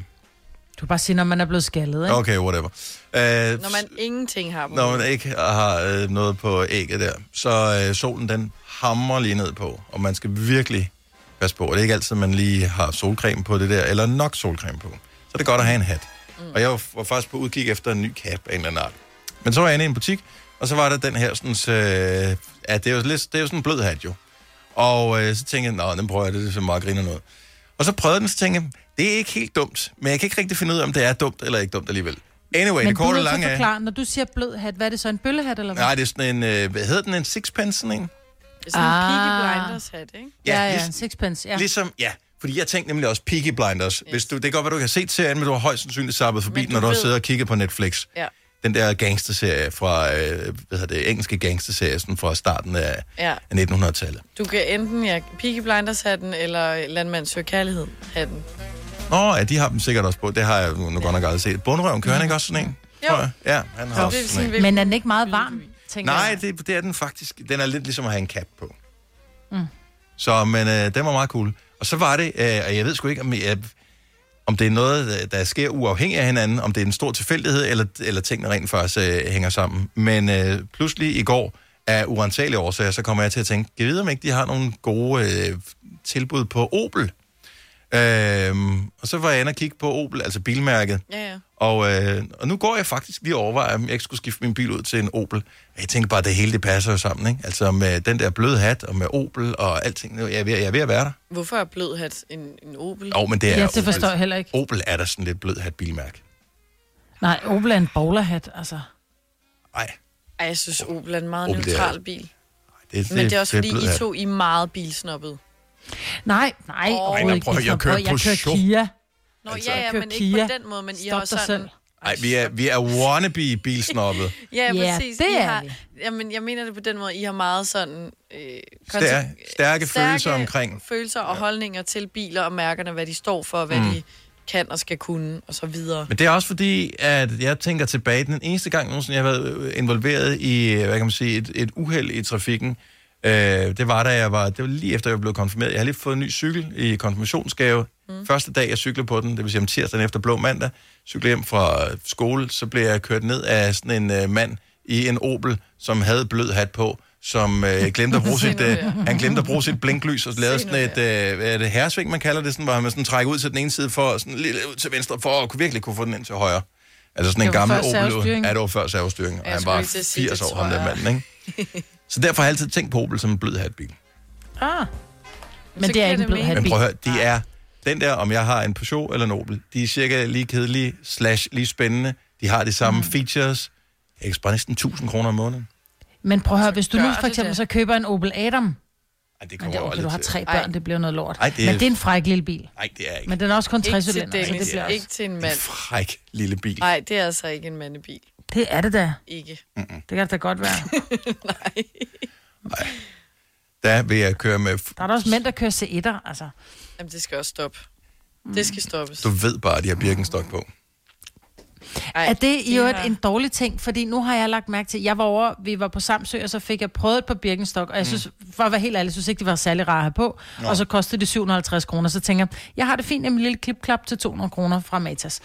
Du kan bare sige, når man er blevet skaldet, ikke? Okay, whatever. Uh, når man ingenting har på. Når man ikke har uh, noget på ægget der. Så uh, solen, den hamrer lige ned på, og man skal virkelig passe på. Og det er ikke altid, man lige har solcreme på det der, eller nok solcreme på. Så er det godt at have en hat. Mm. Og jeg var faktisk på udkig efter en ny cap af en eller anden art. Men så var jeg inde i en butik, og så var der den her sådan... Øh, ja, det er jo, lidt, det er jo sådan en blød hat, jo. Og øh, så tænkte jeg, nej, den prøver jeg, det er så meget griner noget. Og så prøvede den, så tænkte jeg, det er ikke helt dumt, men jeg kan ikke rigtig finde ud af, om det er dumt eller ikke dumt alligevel. Anyway, men det korte og lange er... Men du forklare, når du siger blød hat, hvad er det så, en bøllehat eller hvad? Nej, det er sådan en, øh, hvad hedder den, en sixpence, sådan en? Det er sådan ah. en Peaky Blinders hat, ikke? Ja, ja, ja, en sixpence, ja. Ligesom, ja, fordi jeg tænkte nemlig også Peaky Blinders. Yes. Hvis du, det kan godt være, du kan se serien, men du har højst sandsynligt zappet forbi den, når du også sidder og kigger på Netflix. Ja. Den der gangsterserie fra, øh, hvad hedder det, engelske gangsterserie sådan fra starten af, ja. af nitten hundrede-tallet. Du kan enten, ja, Peaky Blinders-hatten eller Landmand søger kærlighed-hatten. Nå, ja, de har dem sikkert også på. Det har jeg nu ja. godt nok aldrig set. Bonderøven, kører han ikke også sådan en? Jo. Ja, han har jo, også sådan en. Men er den ikke meget varm, tænker Nej, jeg? Nej, det, det er den faktisk. Den er lidt ligesom at have en cap på. Mm. Så, men øh, den var meget cool. Og så var det, øh, og jeg ved sgu ikke, om jeg... Om det er noget, der sker uafhængigt af hinanden, om det er en stor tilfældighed, eller, eller tingene rent faktisk øh, hænger sammen. Men øh, pludselig i går, af uansagelige årsager, så kommer jeg til at tænke, jeg ved om ikke, de har nogle gode øh, tilbud på Opel. Øh, og så var jeg inde og kigge på Opel, altså bilmærket. Ja, ja. Og, øh, og nu går jeg faktisk lige overvejer, om jeg ikke skulle skifte min bil ud til en Opel. Jeg tænker bare, at det hele det passer jo sammen, ikke? Altså med den der bløde hat, og med Opel og alting. Jeg er ved, jeg er ved at være der. Hvorfor er blød hat en, en Opel? Jo, men det er ja, det forstår jeg heller ikke. Opel er der sådan lidt blød hat bilmærke. Nej, Opel er en bowlerhat, altså. Nej. Ej, jeg synes Opel er en meget Opel, neutral det er... bil. Ej, det, det, men det er også det, fordi, er I to I er meget bilsnobbet. Nej, nej. Oh, nej, prøv, jeg kører på show. Kia. Nå altså, ja, ja, men ikke Kia. På den måde, men I har sådan... Selv. Nej, vi er, vi er wannabe-bilsnobbet. Ja, ja, præcis. Det I er har, jamen, jeg mener det på den måde, I har meget sådan... Øh, konti- stærke, stærke følelser omkring. Følelser og ja. holdninger til biler og mærkerne, hvad de står for, hvad mm. de kan og skal kunne, og så videre. Men det er også fordi, at jeg tænker tilbage, den eneste gang nogensinde, jeg har været involveret i, hvad kan man sige, et, et uheld i trafikken, øh, det var da jeg var... Det var lige efter, jeg blev konfirmeret. Jeg har lige fået en ny cykel i konfirmationsgave. Mm. Første dag, jeg cyklede på den, det vil sige om tirsdagen efter blå mandag, cyklede hjem fra skole, så blev jeg kørt ned af sådan en uh, mand i en Opel, som havde blød hat på, som uh, glemte at bruge sit, uh, han glemte at bruge sit blinklys, og lavede sådan et, uh, hvad er det, herresving, man kalder det, sådan, hvor man sådan trækker ud til den ene side, for sådan lidt ud til venstre, for at virkelig kunne få den ind til højre. Altså sådan en gammel Opel, er det var før servostyring, og han var firs år, ham der manden, ikke? Så derfor har jeg altid tænkt på Opel som en blød hatbil. Ah, men det er ikke en blød hatbil. Men prøv at høre, de er... Den der, om jeg har en Peugeot eller en Opel, de er cirka lige kedelige, slash lige spændende. De har de samme mm. features. Jeg kan spare næsten tusind kroner om måneden. Men prøv at høre, hvis du nu for eksempel så køber en Opel Adam. Ej, det kommer jo aldrig til. Du har tre børn, Ej. det bliver noget lort. Ej, det er... Men det er en fræk lille bil. Nej, det er ikke. Men den er også kun tres cylinder. Ikke til Dennis, det er ikke til en mand. En fræk lille bil. Nej, det er altså ikke en mandebil. Det er det da. Ikke. Mm-mm. Det kan det da godt være. Nej. Nej. Der vil jeg køre med... Der er der også mænd, der kører C et'er, altså. Jamen, det skal også stoppe. Mm. Det skal stoppes. Du ved bare, at de har Birkenstock på. Ej, er det i øvrigt en dårlig ting? Fordi nu har jeg lagt mærke til, jeg var over, vi var på Samsø, og så fik jeg prøvet på Birkenstock, og jeg synes, for at være helt ærlig, synes ikke, det var særlig rart at have på. Nå. Og så kostede det syv hundrede og halvtreds kroner, så tænker jeg, jeg har det fint med en lille klipklap til to hundrede kroner fra Matas.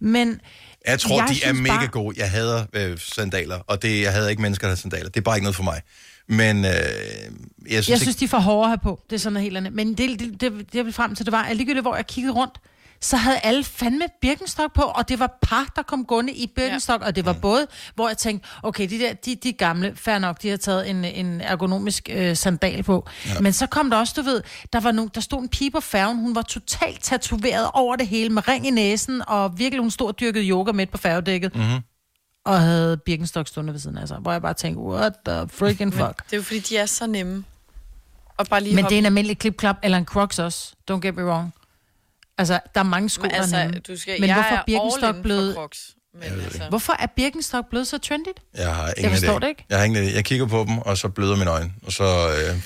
Men... Jeg tror, jeg de er mega bare... gode. Jeg hader øh, sandaler, og det, jeg hader ikke mennesker, der har sandaler. Det er bare ikke noget for mig. Men øh, jeg synes, jeg synes ikke... de er for hårde her på. Det er sådan noget helt andet. Men det, det, det jeg ville frem til, det var, at ligegyldigt, hvor jeg kiggede rundt, så havde alle fandme Birkenstock på, og det var par, der kom gående i Birkenstock, ja. og det var mm. både, hvor jeg tænkte, okay, de der, de, de gamle, fair nok, de har taget en, en ergonomisk øh, sandal på. Ja. Men så kom der også, du ved, der var nogen, der stod en pige på færgen, hun var totalt tatoveret over det hele, med ring i næsen, og virkelig hun stod og dyrkede yoga midt på færgedækket. Mm-hmm. Og havde Birkenstock stående ved siden af sig, hvor jeg bare tænkte, what the freaking fuck. Men det er jo fordi, de er så nemme. Og bare lige Men hoppe. Det er en almindelig klipklap, eller en Crocs også. Don't get me wrong. Altså, der er mange sko, men, altså, du skal... men hvorfor er Birkenstock blevet... Crocs, men altså... Hvorfor er Birkenstock blevet så trendigt? Jeg har ingen idé. Det ikke? Jeg har ingen idé. Jeg kigger på dem, og så bløder mine øjne. Og så... Øh...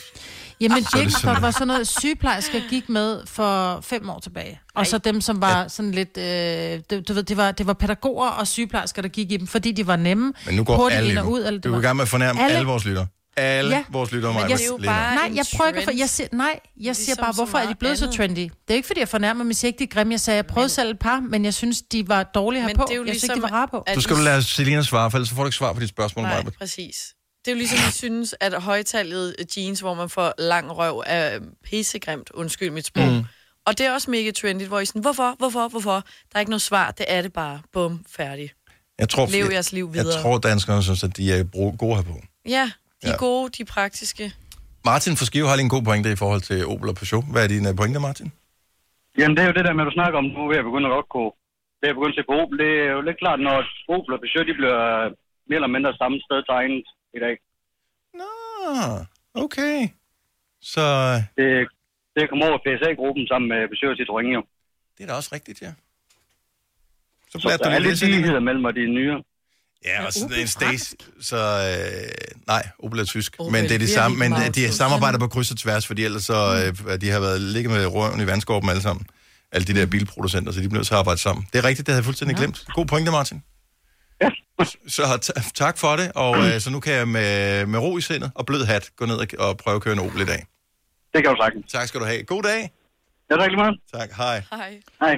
Jamen, Birkenstock var sådan noget, sygeplejersker gik med for fem år tilbage. Og så dem, som var sådan lidt... Øh, det, du ved, det var, det var pædagoger og sygeplejersker, der gik i dem, fordi de var nemme. Men nu går alle ud, eller du er i gang med at fornærme alle, alle vores lytter. alle ja. vores lyttere mig. Jeg, jeg bare nej, jeg prøver for, jeg siger, nej, jeg siger ligesom bare, hvorfor er de blevet andet. så trendy? Det er ikke, fordi jeg fornærmer mig, siger ikke, de er grimme. Jeg sagde, jeg prøvede selv et par, men jeg synes, de var dårlige herpå. Jeg ligesom, synes ikke, de var rare på. Så skal du lade Selina svare, for ellers får du ikke svar på dit spørgsmål. Nej, Maj-Britt. Præcis. Det er jo ligesom, jeg synes, at højtallet jeans, hvor man får lang røv, er pissegrimt. Undskyld mit sprog. Mm. Og det er også mega trendy, hvor I sådan, hvorfor, hvorfor, hvorfor? Der er ikke noget svar, det er det bare. Bum, færdig. Jeg tror, Lev jeres liv videre. Jeg tror, danskerne synes, at de er gode herpå. Ja, de er ja. gode, de er praktiske. Martin fra Skive har lige en god pointe i forhold til Opel og Peugeot. Hvad er dine pointer, Martin? Jamen, det er jo det der med, at du snakker om, nu er jeg begyndt at godt gå. Det er begyndt at se på Opel. Det er jo lidt klart, når Opel og Peugeot, de bliver mere eller mindre samme sted tegnet i dag. Nå, okay. Så... Det, det kommer over P S A-gruppen sammen med Peugeot og Citroën, jo. Det er da også rigtigt, ja. Så, så der er lidt ligheder mellem de nye. Ja, og sådan en stage, så øh, nej, Opel er tysk, Opel, men det er de samme, men de samarbejder på kryds og tværs, fordi ellers så øh, de har været ligget med røven i vandskorpen alle sammen, alle de der bilproducenter, så de bliver nødt til at arbejde sammen. Det er rigtigt, det havde jeg fuldstændig ja. glemt. God pointe, Martin. Ja. Så t- tak for det, og øh, så nu kan jeg med, med ro i sindet og blød hat gå ned og, og prøve at køre en Opel i dag. Det kan du sagtens. Tak skal du have. God dag. Ja, tak lige meget. Tak, hej. Hej. Hej.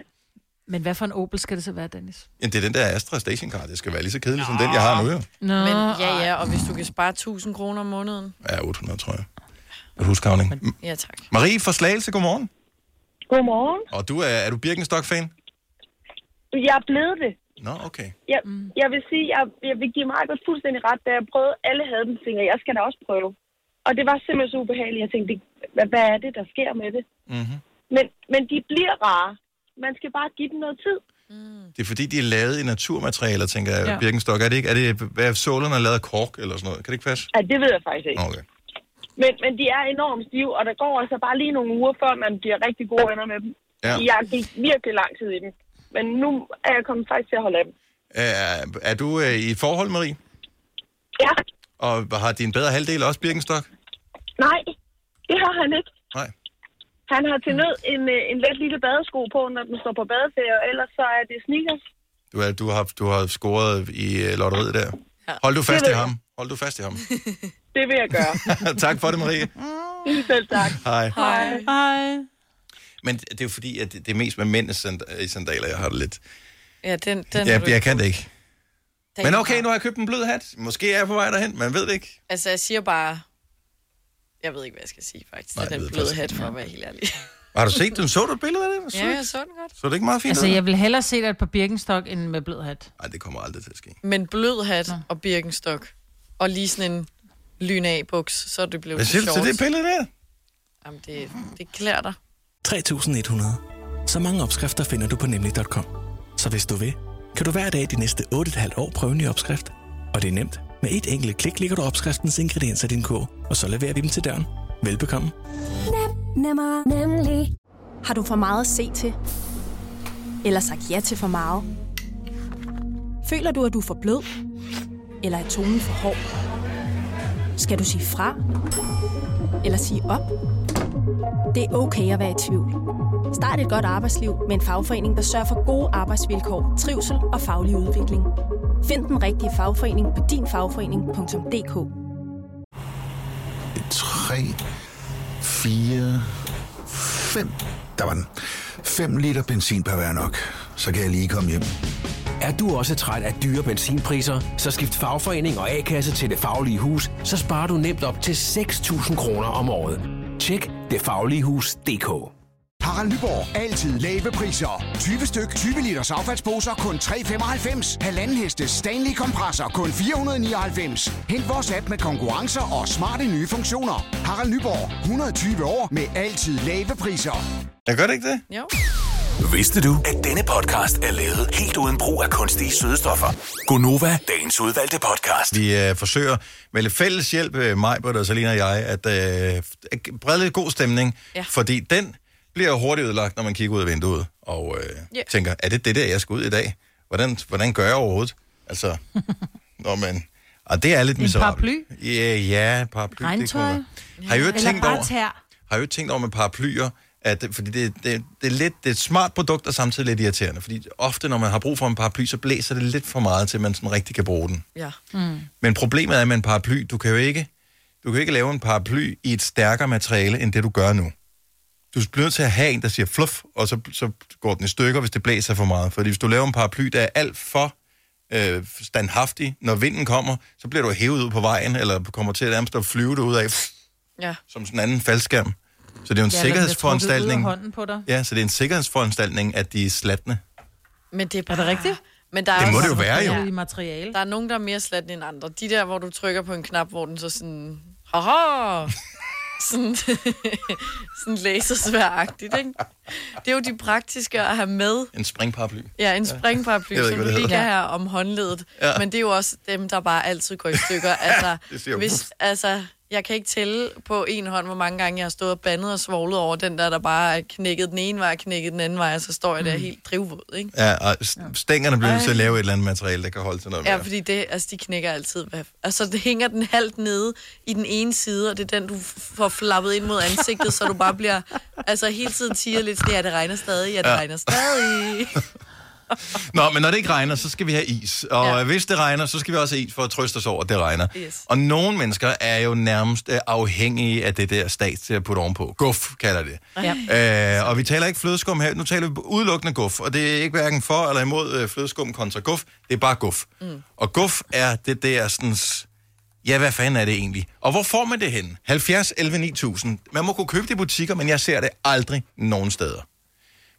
Men hvad for en Opel skal det så være, Dennis? Ja, det er den der Astra stationcar. Det skal være lige så kedelig som den, jeg har nu. Jo. Nå. Men ja, ja, og hvis du kan spare tusind kroner om måneden. Ja, otte hundrede, tror jeg. Et huskavning. Ja, tak. Marie fra Slagelse, godmorgen. Godmorgen. Og du er, er du Birkenstock-fan? Jeg er blevet det. Nå, okay. Jeg, jeg vil sige, jeg, jeg vil give mig godt fuldstændig ret, da jeg prøvede. Alle havde den ting, og jeg skal da også prøve. Og det var simpelthen så ubehageligt. Jeg tænkte, hvad, hvad er det, der sker med det? Mm-hmm. Men, men de bliver rare. Man skal bare give dem noget tid. Mm. Det er fordi, de er lavet i naturmaterialer, tænker jeg, ja. Birkenstock. Er det ikke, er det, hvad er sålerne er lavet af kork eller sådan noget? Kan det ikke passe? Ja, det ved jeg faktisk ikke. Okay. Men, men de er enormt stive, og der går altså bare lige nogle uger, før man bliver rigtig gode venner med dem. Ja. Jeg gik virkelig lang tid i dem. Men nu er jeg kommet faktisk til at holde af dem. Er, er du øh, i forhold, Marie? Ja. Og har din bedre halvdel også Birkenstock? Nej, det har han ikke. Nej. Han har til nød en, en let lille badesko på, når den står på badeferie, og ellers så er det sneakers. Du, er, du, har, du har scoret i lotteriet der. Ja. Hold du fast i ham. Hold du fast i ham. Det vil jeg gøre. Tak for det, Marie. Selv tak. Hej. Hej. Hej. Men det er jo fordi, at det, det er mest med mænd i sandaler, jeg har det lidt. Ja, den, den ja, jeg kan det ikke. Den men okay, nu har jeg købt en blød hat. Måske er jeg på vej derhen, man ved det ikke. Altså, jeg siger bare... Jeg ved ikke, hvad jeg skal sige, faktisk. Nej, det er den bløde hat, for at være helt ærlig. Har du set den? Så du et billede af det? Ja, jeg så den godt. Så det ikke meget fint? Altså, jeg vil hellere se dig på Birkenstock, end med blød hat. Nej, det kommer aldrig til at ske. Men blød hat ja. og Birkenstock, og lige sådan en lynag-buks, så er det blevet hvad siger du til det billede der? Jamen, det, det klæder dig. tre tusind et hundrede. Så mange opskrifter finder du på nemlig punktum com. Så hvis du vil, kan du hver dag de næste otte komma fem år prøve en ny opskrift. Og det er nemt. Med et enkelt klik ligger du opskriftens ingredienser i din kog, og så leverer vi dem til døren. Velbekomme. Nem, nemmer, nemlig. Har du for meget at se til? Eller sagt ja til for meget? Føler du, at du er for blød? Eller er tonen for hård? Skal du sige fra? Eller sige op? Det er okay at være i tvivl. Start et godt arbejdsliv med en fagforening, der sørger for gode arbejdsvilkår, trivsel og faglig udvikling. Find den rigtige fagforening på din fagforening punktum d k. tre, fire, fem. Der var den. fem liter benzin per hver nok. Så kan jeg lige komme hjem. Er du også træt af dyre benzinpriser, så skift fagforening og A-kasse til Det Faglige Hus, så sparer du nemt op til seks tusind kroner om året. Tjek det faglige hus punktum d k. Harald Nyborg. Altid lave priser. tyve styk, tyve liters affaldsposer kun tre komma femoghalvfems. Halvanden hestes Stanley kompresser kun fire hundrede nioghalvfems. Hent vores app med konkurrencer og smarte nye funktioner. Harald Nyborg. hundrede og tyve år med altid lave priser. Jeg gør det ikke det? Jo. Vidste du, at denne podcast er lavet helt uden brug af kunstige sødestoffer? Grønnova, dagens udvalgte podcast. Vi øh, forsøger med fælles hjælp, Maj-Britt og Selina og jeg, at øh, brede lidt god stemning, ja. Fordi den bliver hurtigt ødelagt, når man kigger ud af vinduet og øh, yeah. tænker, er det det der, jeg skal ud i dag? Hvordan, hvordan gør jeg overhovedet? Altså, når man... Og det er lidt miserabelt. En paraply? Ja, ja, paraply. Regntøj? Det ja. Har I jo tænkt over, har I jo tænkt over med paraplyer? At, fordi det, det, det, er lidt, det er et smart produkt, og samtidig lidt irriterende. Fordi ofte, når man har brug for en paraply, så blæser det lidt for meget, til man sådan rigtig kan bruge den. Ja. Mm. Men problemet er med en paraply, du kan jo ikke Du kan ikke lave en paraply i et stærkere materiale, end det du gør nu. Du bliver nødt til at have en, der siger fluff, og så, så går den i stykker, hvis det blæser for meget. Fordi hvis du laver en paraply, der er alt for øh, standhaftig, når vinden kommer, så bliver du hævet ud på vejen, eller kommer til at nærmest at flyve dig ud af, pff, ja. som sådan en anden faldskærm. Så det er jo en ja, sikkerhedsforanstaltning. Ja, så det er en sikkerhedsforanstaltning, at de er slatne. Men det er bare det rigtigt. Men der er det må også, det jo være, jo. Der, der er nogen, der er mere slatne end andre. De der, hvor du trykker på en knap, hvor den så sådan... Haha! Sådan, sådan lasersværagtigt, ikke? Det er jo de praktiske at have med. En springparaply. Ja, en springparaply, ja. Som du lige kan have om håndledet. Ja. Men det er jo også dem, der bare altid går i stykker. Altså, ja, hvis, altså, jeg kan ikke tælle på en hånd, hvor mange gange jeg har stået og bandet og svoglet over den der, der bare er knækket den ene vej og knækket den anden vej, og så står jeg der mm. helt drivvåd, ikke? Ja, og stængerne bliver nødt til at lave et eller andet materiale, der kan holde til noget mere. Ja, fordi det, altså, de knækker altid. Altså, det hænger den halvt nede i den ene side, og det er den, du får flappet ind mod ansigtet, så du bare bliver, altså, hele tiden tiger lidt, ja, det regner stadig, ja, det ja. regner stadig. Nå, men når det ikke regner, så skal vi have is. Og ja. hvis det regner, så skal vi også have is for at trøste os over, at det regner. Yes. Og nogle mennesker er jo nærmest afhængige af det der stats til at putte ovenpå. Guf, kalder det. Ja. Øh, og vi taler ikke flødeskum her. Nu taler vi udelukkende guf. Og det er ikke hverken for eller imod flødeskum kontra guf. Det er bare guf. Mm. Og guf er det der sådan... Ja, hvad fanden er det egentlig? Og hvor får man det henne? halvfjerds elleve ni tusind. Man må kunne købe det i butikker, men jeg ser det aldrig nogen steder.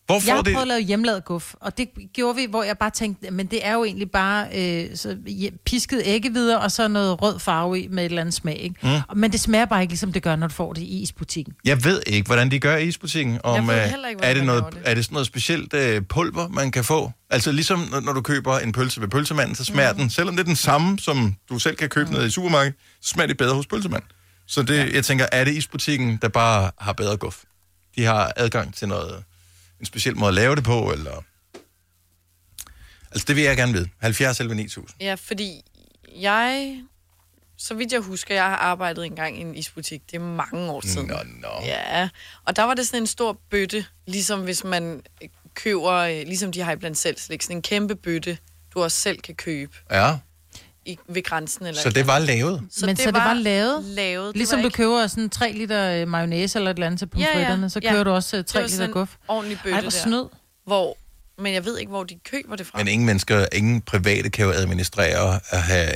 Hvorfor jeg har prøvet det... at lave hjemmelavet guf, og det gjorde vi, hvor jeg bare tænkte, men det er jo egentlig bare øh, så pisket æggehvider og så noget rød farve i med et eller andet smag, ikke? Mm. Men det smager bare ikke, ligesom det gør, når du får det i isbutikken. Jeg ved ikke, hvordan de gør i isbutikken. Om, jeg heller ikke, er, det noget, det. er det sådan noget specielt øh, pulver, man kan få? Altså ligesom når du køber en pølse ved pølsemanden, så smager mm. den, selvom det er den samme, som du selv kan købe mm. ned i supermarkedet, så smager det bedre hos pølsemanden. Så det, ja. jeg tænker, er det isbutikken, der bare har bedre guf? De har adgang til noget... en speciel måde at lave det på, eller... Altså, det vil jeg gerne vide. halvfjerds elleve ni tusind. Ja, fordi jeg... Så vidt jeg husker, jeg har arbejdet engang i en isbutik. Det er mange år siden. Nå, no, nå. No. Ja, og der var det sådan en stor bøtte, ligesom hvis man køber... Ligesom de har i blandt selv slik. Sådan en kæmpe bøtte, du også selv kan købe. Ja. I, ved grænsen eller... Så det var lavet? Så Men det så var det var lavet? lavet. Ligesom var du ikke... køber sådan tre liter mayonnaise eller et eller andet til pomfritterne, ja, ja. så køber ja. du også tre liter guf. Ordentlig bøtte. Ej, hvor snød. Hvor... Men jeg ved ikke, hvor de køber det fra. Men ingen mennesker, ingen private kan jo administrere at have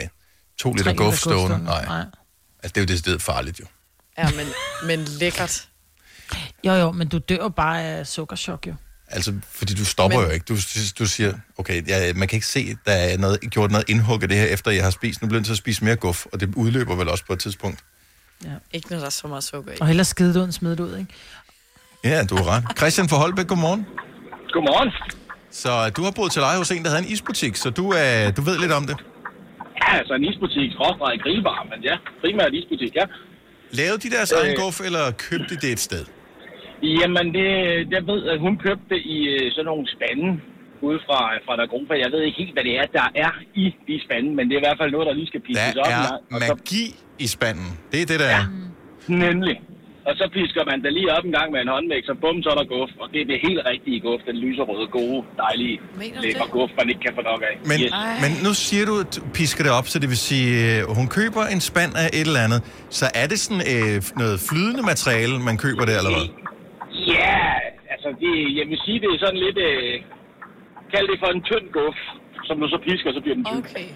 to liter guf stående. Nej. Nej. Altså, det er jo decideret farligt, jo. Ja, men, men lækkert. Jo, jo, men du dør bare af sukkerchok, jo. Altså, fordi du stopper men... jo ikke. Du, du siger, okay, ja, man kan ikke se, at der er noget, gjort noget indhug af det her, efter jeg har spist. Nu bliver jeg til at spise mere guf, og det udløber vel også på et tidspunkt. Ja, ikke når der er så meget sukker i. Og hellere skide det ud, end smide det ud, ikke? Ja, du er ret. Christian fra Holbæk, godmorgen. Godmorgen. Så du har boet til leje hos en, der havde en isbutik, så du, øh, du ved lidt om det. Ja, altså en isbutik, skråstreg, grillbar, men ja, primært isbutik, ja. Lavede de deres øh... egen guf, eller købte det et sted? Jamen, det, jeg ved, at hun købte det i sådan nogle spande ude fra, fra der gruppe. Jeg ved ikke helt, hvad det er, der er i de spande, men det er i hvert fald noget, der lige skal pisses op. Der er og magi så... i spanden. Det er det, der ja, er. Nemlig. Og så pisker man der lige op en gang med en håndvægt, så bum, så er der guf. Og det er det helt rigtige guf, den lyserøde, gode, dejlige lækker guf, man ikke kan få nok af. Men, yes. men nu siger du, at du pisker det op, så det vil sige, at hun køber en spand af et eller andet. Så er det sådan øh, noget flydende materiale, man køber det eller hvad? Ja, yeah, altså det, jeg vil sige, det er sådan lidt, øh, kald det for en tynd guf, som du så pisker, så bliver den tynd. Okay.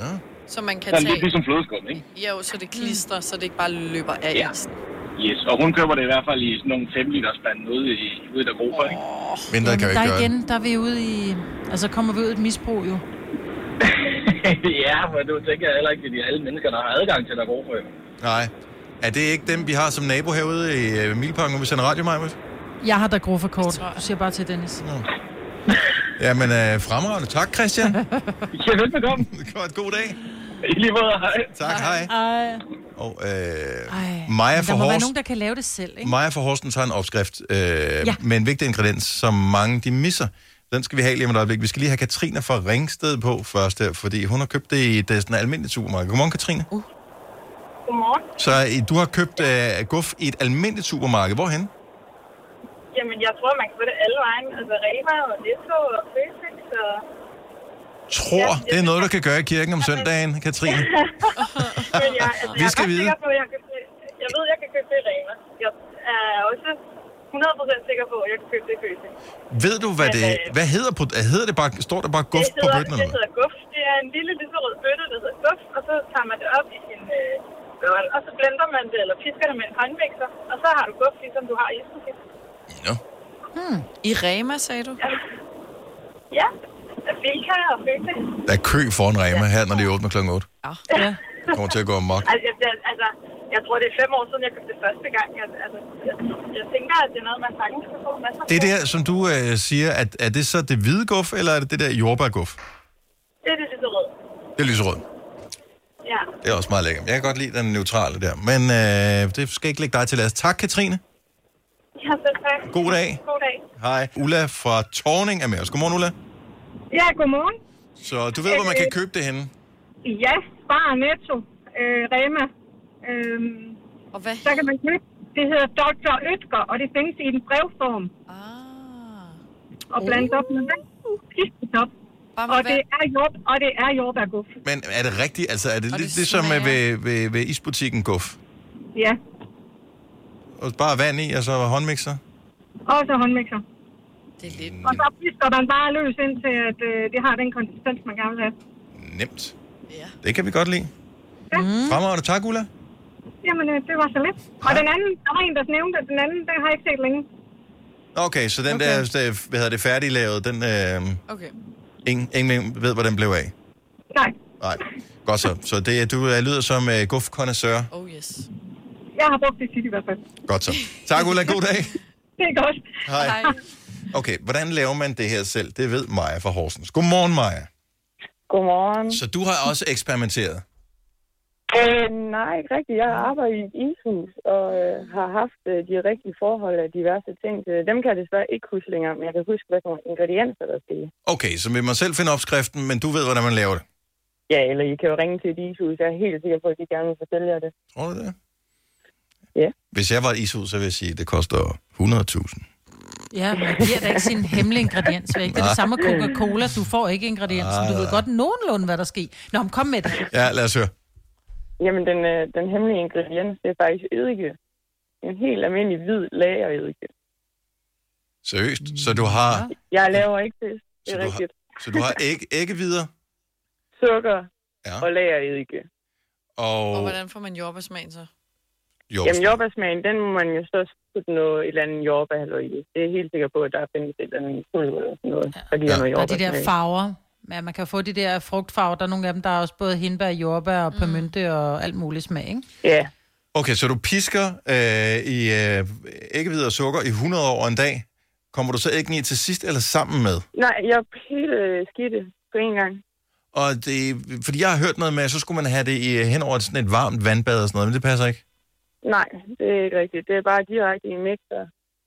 Nå. Så man kan sådan tage... Sådan lidt ligesom flødeskum, ikke? Jo, så det klister, så det ikke bare løber af ja. isen. Yes, og hun køber det i hvert fald i sådan nogle fem liters spand ude i, ude i der grupper, oh. ikke? Men der kan jo ikke gøre det. Der igen, der er vi ude i... Altså kommer vi ud i et misbrug, jo. Ja, for nu tænker jeg heller ikke, at det er alle mennesker, der har adgang til der grupper. Nej. Er det ikke dem, vi har som nabo herude i øh, Milparken, hvor vi sender radio, Maj-Britt? Jeg har da grove for kort. Du siger bare til Dennis. Nå. Jamen, øh, fremragende. Tak, Christian. Ja, velbekomme. Godt, god dag. I lige måde, hej. Tak, hej. Hej. Og øh, Ej, Maja fra Horsen... Der må Horsen, være nogen, der kan lave det selv, ikke? Maja fra Horsen har en opskrift øh, ja. med en vigtig ingrediens, som mange de misser. Den skal vi have lige om et øjeblik. Vi skal lige have Katrine fra Ringsted på først her, fordi hun har købt det i et sådan almindeligt supermarked. Godmorgen, Katrine. Uh. Godmorgen. Så du har købt uh, guf i et almindeligt supermarked. Hvorhen? Jamen, jeg tror, man kan få det alle vejen. Altså Rema og Netto og Pepsi Max og tror, ja, det er noget, du kan gøre i kirken om søndagen, Katrine. Men jeg, altså, vi skal jeg vide. På, jeg, kan, jeg ved, jeg kan købe det i Rema. Jeg er også hundrede procent sikker på, at jeg kan købe det i Køse. Ved du, hvad men, det øh, hvad hedder på, hedder det bare, står der bare guf det hedder, på bøtten? Det hedder guf. Det er en lille lyserød bøtte, der hedder guf, og så tager man det op i sin øh, bøl, og så blender man det, eller pisker det med en håndmixer, og så har du guf, ligesom du har i iskukift. Ja. Hmm. I Rema, sagde du? Ja. Ja. Bilka og Pepsi. Der er kø foran Rema her, når de åbner klokken otte. Ja. Det kommer til at gå amok. Altså, altså, jeg tror, det er fem år siden, jeg købte det første gang. Jeg, altså, jeg, jeg tænker, at det er noget, man sagtens kan få masser af. Det der, som du øh, siger, at, er det så det hvide guf, eller er det det der jordbærguf? Det er det lyserød. Det er lyserød. Ja. Det er også meget lækkert. Jeg kan godt lide den neutrale der. Men øh, det skal ikke lægge dig til last. Tak, Katrine. Ja, selv tak. God dag. God dag. Hej. Ulla fra Torning er med os. Godmorgen, Ulla. Ja, godmorgen. Så du ved, hvor man kan købe det henne? Ja, Spar, Netto, øh, Rema. Øh, og hvad? Så kan man købe, det hedder doktor Øtker, og det findes i en brevform. Ah. Og blandt oh. op med den, op. Og det er jord, og det er jordbærguff. Men er det rigtigt? Altså, er det og lidt det, som er ved, ved, ved isbutikken guff? Ja. Og bare vand i, og så håndmixer? Og så håndmixer. Det er lidt... Og så pisker man bare løs ind til, at øh, det har den konsistens, man gerne vil have. Nemt. Ja. Det kan vi godt lide. Ja. Mm. Fremragende. Tak, Ulla. Jamen, øh, det var så lidt. Hej. Og den anden, der var en, der nævnte, at den anden, den har jeg ikke set længe. Okay, så den okay. der, hvad hedder det, færdiglavet, den... Øh, okay. Ingen, ingen ved, hvor den blev af. Nej. Nej. Godt så. Så det, du lyder som øh, guf-connoisseur. Oh, yes. Jeg har brugt det tit i hvert fald. Godt så. Tak, Ulla. God dag. Det er godt. Hej. Hej. Okay, hvordan laver man det her selv? Det ved Maja fra Horsens. Godmorgen, Maja. Godmorgen. Så du har også eksperimenteret? Øh, nej, ikke rigtigt. Jeg arbejder i et ishus, og øh, har haft øh, de rigtige forhold af diverse ting. Dem kan jeg desværre ikke huske længere, men jeg kan huske, hvad for nogle ingredienser der skal i. Okay, så vil man selv finde opskriften, men du ved, hvordan man laver det? Ja, eller I kan jo ringe til et ishus. Jeg er helt sikker på, at de gerne vil fortælle jer det. Tror du det? Ja. Hvis jeg var et ishus, så vil jeg sige, at det koster hundrede tusind. Ja, man giver da ikke sin hemmelige ingrediens væk. Det er det samme Coca-Cola, du får ikke ingrediensen. Du ved godt nogenlunde, hvad der sker. Nå, kom med det. Ja, lad os høre. Jamen, den, den hemmelige ingrediens, det er faktisk eddike. En helt almindelig hvid lager eddike. Seriøst? Så du har... Ja. Jeg laver ikke det. Det er så rigtigt. Du har, så du har æg, æggevider? Sukker ja. og lager eddike. Og... og hvordan får man jordbærsmagen så? Jordbærsmagen. Jamen, jordbærsmagen, den må man jo så putte noget, et eller andet jordbærhaløj i. Det er helt sikker på, at der findes et eller andet pulver eller sådan noget, der giver ja. noget jordbærsmag. Og de der farver. Ja, man kan få de der frugtfarver. Der er nogle af dem, der er også både hindbær, jordbær og pærmynte mm. og alt muligt smag, ikke? Ja. Okay, så du pisker øh, i øh, æggehvide og sukker i hundrede år en dag. Kommer du så æggen i til sidst eller sammen med? Nej, jeg piller skidte på en gang. Og det, fordi jeg har hørt noget med, at så skulle man have det i, hen over sådan et varmt vandbad og sådan noget, men det passer ikke? Nej, det er ikke rigtigt. Det er bare direkte i mixer.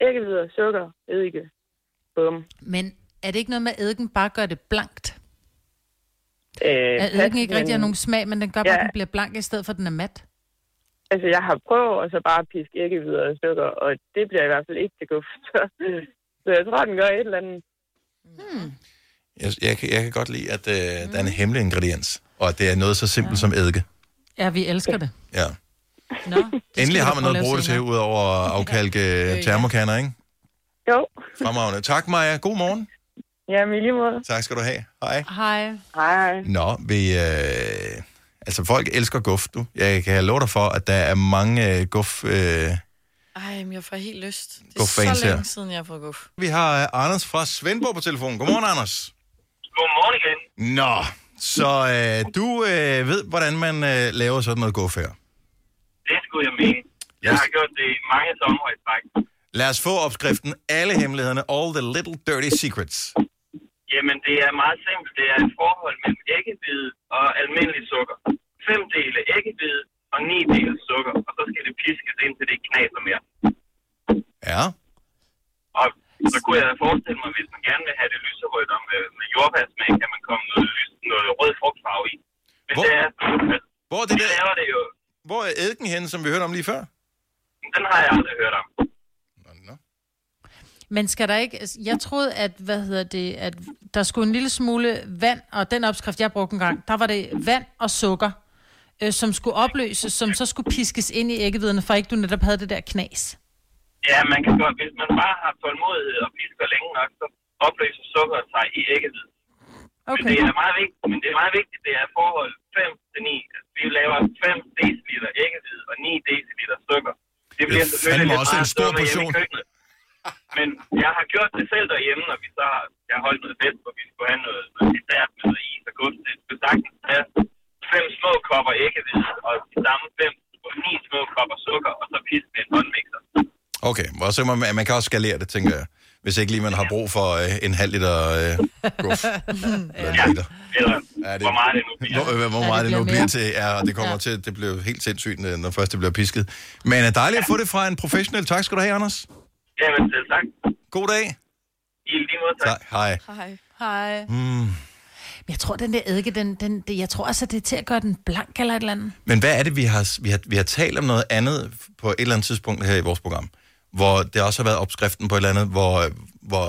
Æggehvide, sukker, eddike. Bum. Men er det ikke noget med, at eddiken bare gør det blankt? Øh, at eddiken ikke rigtig har nogen smag, men den gør bare, ja. at den bliver blank, i stedet for, at den er mat? Altså, jeg har prøvet at så bare piske æggehvide og sukker, og det bliver i hvert fald ikke til guf. Så jeg tror, den gør et eller andet. Hmm. Jeg, jeg, jeg kan godt lide, at øh, mm. der er en hemmelig ingrediens, og at det er noget så simpelt ja. som eddike. Ja, vi elsker det. Ja. Nå, det endelig har man noget at bruge det til, ud over at afkalke ja. termokanner, ikke? Jo. Fremragende. Tak, Maja. God morgen. Ja, men i lige måde. Tak skal du have. Hej. Hej. Hej. Nå, vi... Øh... Altså, folk elsker guf, du. Jeg kan love dig for, at der er mange øh, guf... Øh... Ej, men jeg får helt lyst. Det er så længe her. siden, jeg har fået guf. Vi har øh, Anders fra Svendborg på telefonen. Godmorgen, Anders. Godmorgen igen. Nå, så øh, du øh, ved, hvordan man øh, laver sådan noget guf her. Det skulle jeg mene. Jeg har gjort det mange sommer i træk. Lad os få opskriften Alle Hemmelighederne, All the Little Dirty Secrets. Jamen, det er meget simpelt. Det er et forhold mellem æggehvide og almindelig sukker. Fem dele æggehvide og ni dele sukker, og så skal det piskes ind, til det ikke knaser mere. Ja. Og så kunne jeg forestille mig, hvis man gerne vil have det lyserødt og med, med jordbærsmag, kan man komme noget, lys, noget rød frugtfarve i. Men hvor? Det er... Hvor er det der? Det jo... Hvor er eddiken henne, som vi hørte om lige før? Den har jeg aldrig hørt om. Nå, nå. Men skal der ikke... Jeg troede, at, hvad hedder det, at der skulle en lille smule vand, og den opskrift, jeg brugte en gang, der var det vand og sukker, øh, som skulle opløses, som så skulle piskes ind i æggeviderne, for ikke du netop havde det der knas. Ja, man kan godt... Hvis man bare har tålmodighed og pisker længe nok, så opløser sukker sig i æggeviden. Okay. Men det er meget vigtigt, men det er meget vigtigt, det er forhold fem til ni. Vi laver fem deciliter æggehvide og ni deciliter sukker. Det bliver det selvfølgelig lidt også en stor portion. Men jeg har gjort det selv derhjemme, når vi så har, jeg har holdt noget fedt, hvor vi skulle have noget, noget dessert med noget is og kunst. Det skulle sagtens have fem små kopper æggehvide og de samme fem og ni små kopper sukker, og så pisse med en håndmixer. Okay, og så man, man kan også skalere det, tænker jeg. Hvis ikke lige man har brug for øh, en halv liter øh, guf. Ja, liter. Eller ja, det, hvor meget det nu bliver. Hvor, hvor meget ja, det, det nu bliver mere. Til. Ja, det kommer ja. Til, det bliver helt sindssygt, når først det bliver pisket. Men er dejligt ja. At få det fra en professionel. Tak skal du have, Anders. Jamen, selv tak. God dag. I lige måde, tak. tak. Hej. Hej. Hej. Mm. Jeg tror, den der eddike, den, den, det, jeg tror altså, det er til at gøre den blank eller et eller andet. Men hvad er det, vi har, vi har, vi har talt om noget andet på et eller andet tidspunkt her i vores program? Hvor det også har været opskriften på et eller andet, hvor, hvor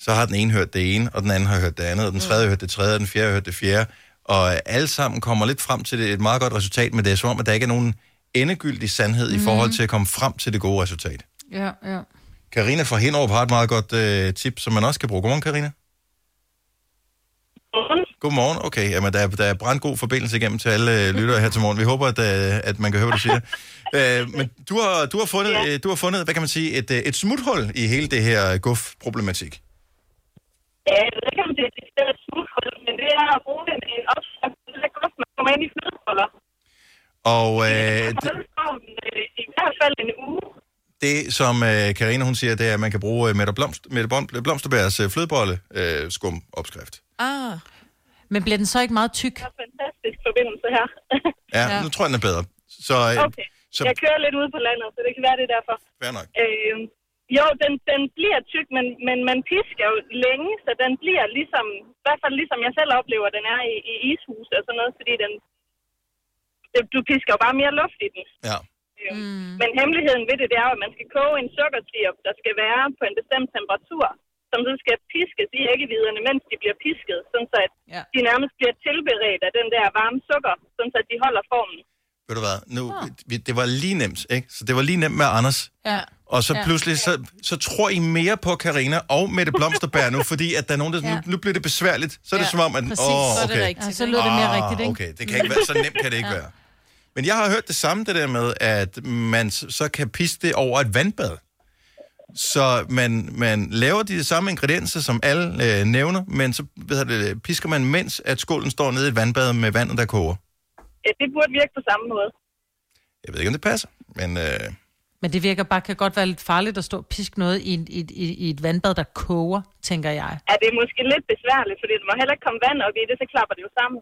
så har den ene hørt det ene, og den anden har hørt det andet, og den tredje har hørt det tredje, og den fjerde har hørt det fjerde. Og alle sammen kommer lidt frem til det, et meget godt resultat, men det er som om, at der ikke er nogen endegyldig sandhed mm. i forhold til at komme frem til det gode resultat. Ja, ja. Karina fra Hinderup har et meget godt øh, tip, som man også kan bruge. Godmorgen, Karina. Godmorgen. Godmorgen. Okay, jamen der er, der er brandgod forbindelse igennem til alle øh, lyttere her til morgen. Vi håber, at, øh, at man kan høre, hvad du siger. Øh, men du har, du, har fundet, ja. øh, du har fundet, hvad kan man sige, et, et smuthul i hele det her guf-problematik. Ja, jeg ved ikke, om det er det der smuthul, men det er at bruge en, en opskrift, det er guf, man kommer ind i flødeholder. Og... Øh, det i hvert fald en uge. Det, som Karina øh, hun siger, det er, at man kan bruge øh, Mette Blomst, Blomsterbærs øh, flødebolle-skum-opskrift. Øh, ah, men bliver den så ikke meget tyk? Det er en fantastisk forbindelse her. ja, ja, nu tror jeg, den er bedre. Så, øh, okay, så... jeg kører lidt ude på landet, så det kan være, det er derfor. Fair nok. Øh, jo, den, den bliver tyk, men, men man pisker jo længe, så den bliver ligesom, i hvert fald ligesom jeg selv oplever, den er i, i ishus og sådan noget, fordi den, du pisker jo bare mere luft i den. Ja. Mm. Men hemmeligheden ved det, det er, at man skal koge en sukkersirup, der skal være på en bestemt temperatur, som så skal piskes i æggeviderne, mens de bliver pisket, sådan så at yeah. de nærmest bliver tilberedt af den der varme sukker, sådan så at de holder formen. Ved du hvad, nu, oh. det var lige nemt, ikke? Så det var lige nemt med Anders. Ja. Og så ja. Pludselig, så, så tror I mere på Karina og Mette Blomsterbær nu, fordi at der er nogen, der, ja. nu, nu bliver det besværligt. Så er det ja. Som om, at... Præcis, oh, okay. så er det rigtigt. Ja, så lød det mere ah, rigtigt, ikke? Okay, det kan ikke være, så nemt kan det ikke ja. Være. Men jeg har hørt det samme, det der med, at man så kan piske det over et vandbad. Så man, man laver de samme ingredienser, som alle øh, nævner, men så ved det, pisker man, mens at skålen står nede i et vandbad med vandet, der koger. Ja, det burde virke på samme måde. Jeg ved ikke, om det passer, men... Øh... Men det virker bare, kan godt være lidt farligt at stå og piske noget i, i, i, i et vandbad, der koger, tænker jeg. Ja, det er måske lidt besværligt, fordi det må heller ikke komme vand op i det, så klapper det jo sammen.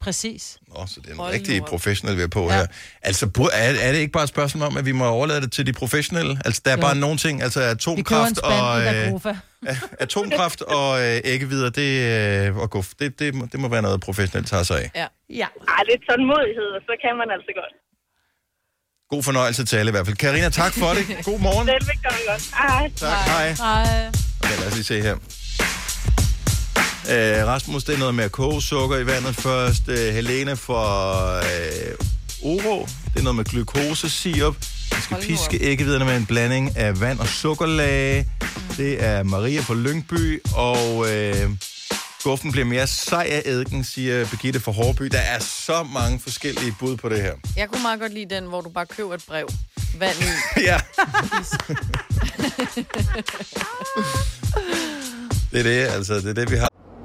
Præcis. Nå, så det er en rigtig professionel, vi er på ja. Her. Altså, er, er det ikke bare et spørgsmål om, at vi må overlade det til de professionelle? Altså, der er jo. Bare nogle ting, altså atomkraft og... Øh, atomkraft og øh, æggevidder, det, øh, og guf, det, det, det må være noget, professionelt tager sig af. Ja. Ja. Ej, lidt tålmodighed, og så kan man altså godt. God fornøjelse til alle i hvert fald. Karina, tak for det. God morgen. Velbekomme godt. Hej. Tak, hej. Hej. Okay, lad os lige se her. Øh, Rasmus, det er noget med at koge sukker i vandet først. Øh, Helene fra øh, Oro, det er noget med glukosesirup. Man skal piske æggeviderne med en blanding af vand og sukkerlag. Det er Maria fra Lyngby, og øh, guffen bliver mere sej af eddiken, siger Birgitte fra Hårby. Der er så mange forskellige bud på det her. Jeg kunne meget godt lide den, hvor du bare køber et brev. Vand i. ja. det er det, altså. Det er det, vi har.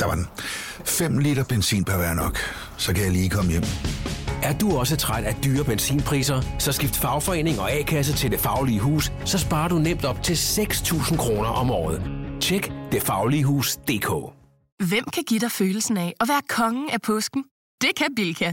Der var den. fem liter benzin per vær nok. Så kan jeg lige komme hjem. Er du også træt af dyre benzinpriser, så skift fagforening og A-kasse til Det Faglige Hus, så sparer du nemt op til seks tusind kroner om året. Tjek det faglige hus punktum d k. Hvem kan give dig følelsen af at være kongen af påsken? Det kan Bilka.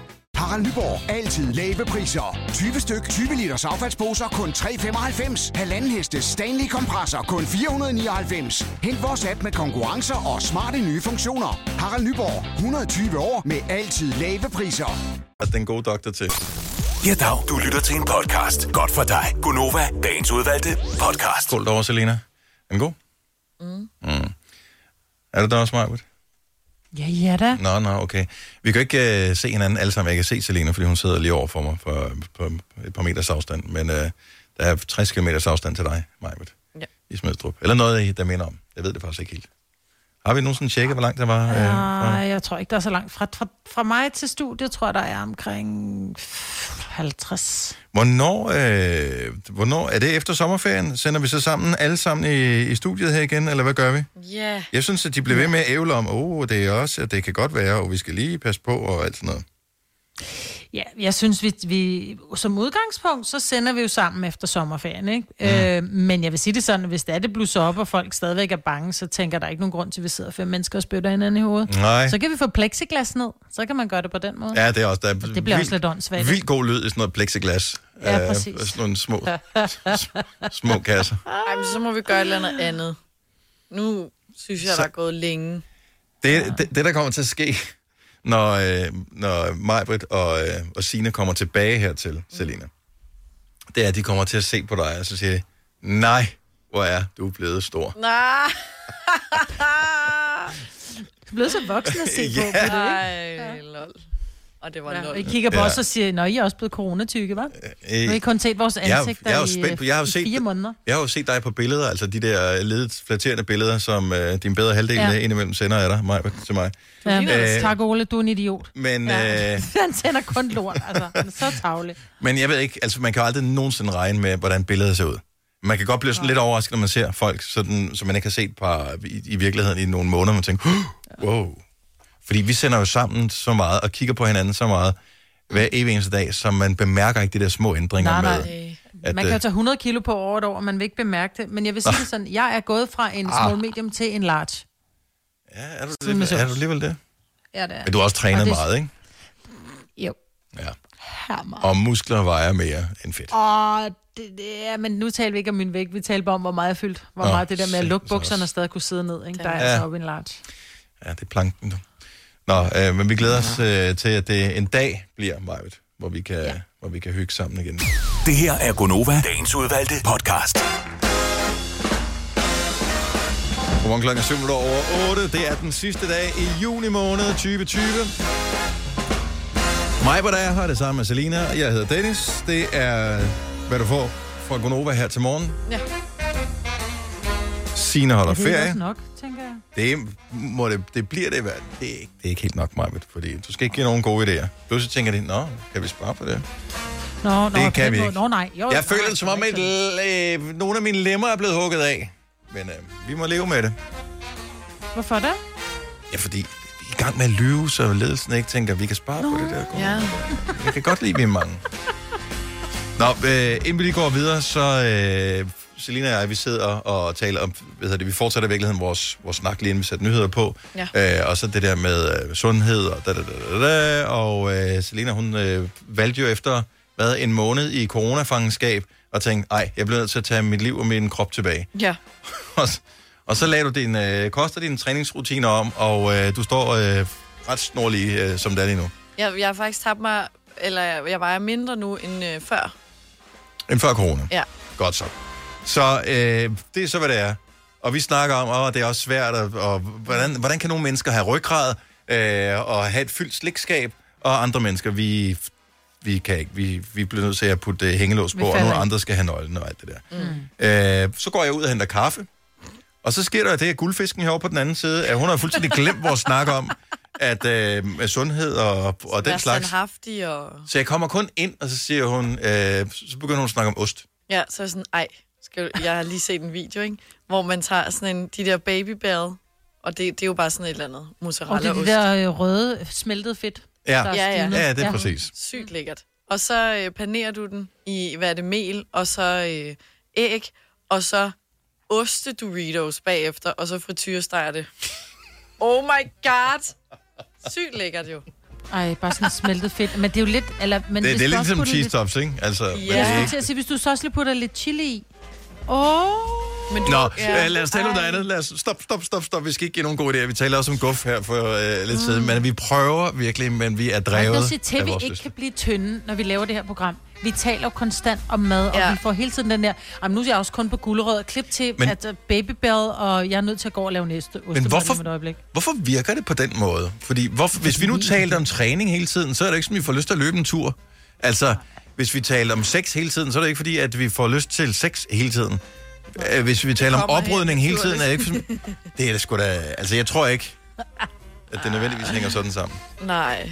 Harald Nyborg. Altid lave priser. tyve styk, tyve liters affaldsposer kun tre femoghalvfems. Halvanden hestes Stanley kompresser kun fire nioghalvfems. Hent vores app med konkurrencer og smarte nye funktioner. Harald Nyborg. hundrede og tyve år med altid lave priser. Den gode doktor til. Ja, dag. Du lytter til en podcast. Godt for dig. Grønnova. Dagens udvalgte podcast. Skål derovre, Selina. Er den god? Mm. Mm. Er det der også, Maj-Britt? Ja, ja da. Nå, nå, okay. Vi kan ikke uh, se hinanden alle sammen. Jeg kan se Selina, fordi hun sidder lige over for mig for, for et par meters afstand. Men uh, der er tres kilometers afstand til dig, Maj-Britt. Ja. I Smidstrup. Eller noget, der minder om. Jeg ved det faktisk ikke helt. Har vi nogensinde tjekket, hvor langt der var? Nej, øh, jeg tror ikke, der er så langt. Fra, fra, fra mig til studiet, tror jeg, der er omkring halvtreds. Hvornår, øh, hvornår er det efter sommerferien? Sender vi så sammen, alle sammen i, i studiet her igen, eller hvad gør vi? Ja. Yeah. Jeg synes, at de bliver ved med at ævle om, åh, oh, det er også, og det kan godt være, og vi skal lige passe på, og alt sådan noget. Ja, jeg synes, vi, vi som udgangspunkt, så sender vi jo sammen efter sommerferien, ikke? Mm. Øh, men jeg vil sige det sådan, at hvis det er det blusser op, og folk stadigvæk er bange, så tænker der ikke nogen grund til, at vi sidder fem mennesker og spytter hinanden i hovedet. Nej. Så kan vi få plexiglas ned, så kan man gøre det på den måde. Ja, det er også. Der er det bliver vild, også lidt åndssvagt. Vildt god lyd i sådan noget plexiglas. Ja, præcis. Æh, sådan nogle små, små kasser. Ej, men så må vi gøre et eller andet andet. Nu synes jeg, så, der er gået længe. Det, ja. det, det, der kommer til at ske... Når, øh, når Maj-Britt og, øh, og Signe kommer tilbage hertil, mm. Selina, det er, at de kommer til at se på dig, og så siger nej, hvor er du blevet stor. Nej. Du er blevet så voksen at se yeah. på, det, ikke? Nej, ja. Lol. Og det var ja, lol. I kigger på ja. Os og siger, nå, I er også blevet coronatykke, hva'? Øh, nu har I kun set vores ansigter jeg, jeg i, på, jeg har i set, fire måneder. Jeg har jo set dig på billeder, altså de der ledet flatterende billeder, som øh, din bedre halvdel ja. Indimellem sender af dig mig, til mig. Ja, øh, tak Ole, du er en idiot. Men, ja. øh, han sender kun lort, altså. Han er så tavlig. Men jeg ved ikke, altså man kan aldrig nogensinde regne med, hvordan billedet ser ud. Man kan godt blive sådan ja. Lidt overrasket, når man ser folk, sådan, som man ikke har set par, i, i virkeligheden i nogle måneder, man tænker, oh, wow. Fordi vi sender jo sammen så meget, og kigger på hinanden så meget, hver evig eneste dag, så man bemærker ikke de der små ændringer nej, nej. Med. At, man kan jo tage hundrede kilo på over et år, og man vil ikke bemærke det. Men jeg vil sige det sådan, jeg er gået fra en small medium til en large. Ja, er du, det, er du alligevel det? Ja, det er. Men du har også trænet og det... meget, ikke? Jo. Ja. Hermer. Og muskler vejer mere end fedt. Åh, det, det er, men nu taler vi ikke om min vægt, vi taler bare om, hvor meget jeg fyldt. Hvor Nå, meget det der med at lukke bukserne og stadig kunne sidde ned, ikke? Der er ja. Altså oppe en large. Ja, det er planken nu. Nå, øh, men vi glæder os øh, til, at det en dag bliver meget, hvor vi kan, ja. Hvor vi kan hygge sammen igen. Det her er Grønnova, dagens udvalgte podcast. Godmorgen, klokken er syv over otte. Det er den sidste dag i juni måned tyve tyve. Mig, hvor der er her, det sammen med Selina. Jeg hedder Dennis. Det er, hvad du får fra Grønnova her til morgen. Ja. Signe holder ferie. Det er ferie. Nok, tænker jeg. Det, må det, det bliver det i hvert fald. Det er ikke helt nok, Maj-Britt, fordi du skal ikke give nogen gode idéer. Pludselig tænker de, nå, kan vi spare på det? Nå, nå det kan, kan vi ikke. Nå, nej. Jo, jeg nej, føler det som om, at øh, nogle af mine lemmer er blevet hugget af. Men øh, vi må leve med det. Hvorfor det? Ja, fordi vi er i gang med at lyve, så ledelsen ikke tænker, at vi kan spare nå. På det der. Ja. Jeg kan godt lide mine mange. Nå, øh, inden vi lige går videre, så... Øh, Selina og jeg, vi sidder og taler om, ved det, vi fortsætter i virkeligheden vores, vores snak lige inden vi sætter nyheder på, ja. øh, og så det der med øh, sundhed, og da, da, da, da, og øh, Selina, hun øh, valgte jo efter, hvad, en måned i coronafangenskab, og tænkte, ej, jeg bliver nødt til at tage mit liv og min krop tilbage. Ja. og, og så lagde du din, øh, koster dine træningsrutiner om, og øh, du står øh, ret snorlig, øh, som det er lige nu. Jeg, jeg har faktisk tabt mig, eller jeg, jeg vejer mindre nu end øh, før. End før corona? Ja. Godt så. Så øh, det er så, hvad det er. Og vi snakker om, at det er også svært, og, og hvordan, hvordan kan nogle mennesker have ryggrad øh, og have et fyldt slikskab, og andre mennesker, vi, vi kan ikke. Vi, vi bliver nødt til at putte øh, hængelås på, og nogle andre skal have nøglen og alt det der. Mm. Øh, så går jeg ud og henter kaffe, og så sker der det, at guldfisken herovre på den anden side, at hun har fuldstændig glemt vores snak om, at øh, sundhed og, og den slags. Standhaftig og... Så jeg kommer kun ind, og så siger hun, øh, så begynder hun at snakke om ost. Ja, så er sådan, ej, skal du... jeg har lige set en video, ikke? Hvor man tager sådan en, de der babybær, og det, det er jo bare sådan et eller andet mozzarella-ost. Og det er det der røde, smeltede fedt. Ja, ja, ja. ja det er ja. præcis. Sygt lækkert. Og så øh, panerer du den i, hvad er det, mel, og så øh, æg, og så oste Doritos bagefter, og så frityresteger det. Oh my god! Sygt lækkert jo. Ej, bare sådan smeltet fedt. Men det er jo lidt... Eller, men det, det er lidt som cheese tops, ikke? Altså, ja. Jeg skulle til at sige, hvis du så også lige putter lidt chili i. Åh! Oh. Men du, Nå, ja. lad os tale om noget andet. Lad os, stop, stop, stop, stop. Vi skal ikke give nogen gode idéer. Vi taler også om guf her for øh, lidt mm. siden, men vi prøver virkelig, men vi er drevet af vores lyst. Vi ikke kan blive tynde, når vi laver det her program. Vi taler konstant om mad, ja. og vi får hele tiden den der, jamen nu er jeg også kun på gulerød og klip til men, at babybell, og jeg er nødt til at gå og lave næste ostemad med et øjeblik. Hvorfor virker det på den måde? Fordi hvorfor, hvis vi nu taler om træning hele tiden, så er det ikke som, vi får lyst til at løbe en tur. Altså, hvis vi taler om sex hele tiden, så er det ikke fordi, at vi får lyst til sex hele tiden. Hvis vi taler om oprydning hele tiden, er det ikke... Det er det sgu da... Altså, jeg tror ikke, at det nødvendigvis hænger sådan sammen. Nej.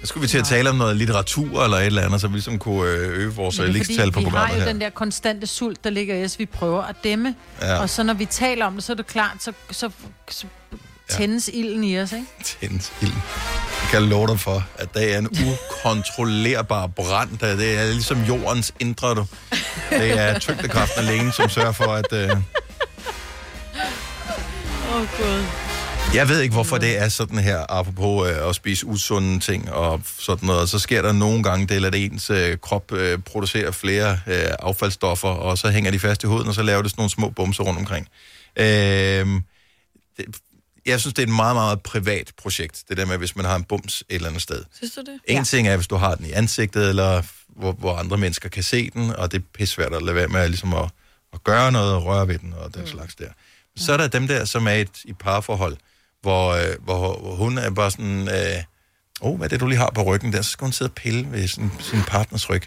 Så skulle vi til at tale om noget litteratur eller et eller andet, så vi ligesom kunne øge vores ligestal på programmet her. Vi har jo her. den der konstante sult, der ligger i os, vi prøver at dæmme. Ja. Og så når vi taler om det, så er det klart, så, så, så tændes ja. ilden i os, ikke? Tændes ilden. Jeg kan love dig for, at der er en ukontrollerbar brand. Det er ligesom jordens indre, du. Det er tyngdekraften alene, som sørger for, at... Åh, øh... oh, Gud. Jeg ved ikke, hvorfor det er sådan her, apropos øh, at spise usunde ting og sådan noget. Så sker der nogle gange det, at ens øh, krop øh, producerer flere øh, affaldsstoffer, og så hænger de fast i huden, og så laver det sådan nogle små bumser rundt omkring. Øh, det, jeg synes, det er et meget, meget privat projekt, det der med, hvis man har en bums et eller andet sted. Synes du det? En ja. ting er, hvis du har den i ansigtet, eller hvor, hvor andre mennesker kan se den, og det er pissvært at lade være med ligesom at, at gøre noget og røre ved den og den mm. slags der. Så er der dem der, som er et, i parforhold, hvor, øh, hvor, hvor hun er bare sådan, åh, øh, oh, hvad er det, du lige har på ryggen der? Så skal hun sidde og pille ved sin, sin partners ryg.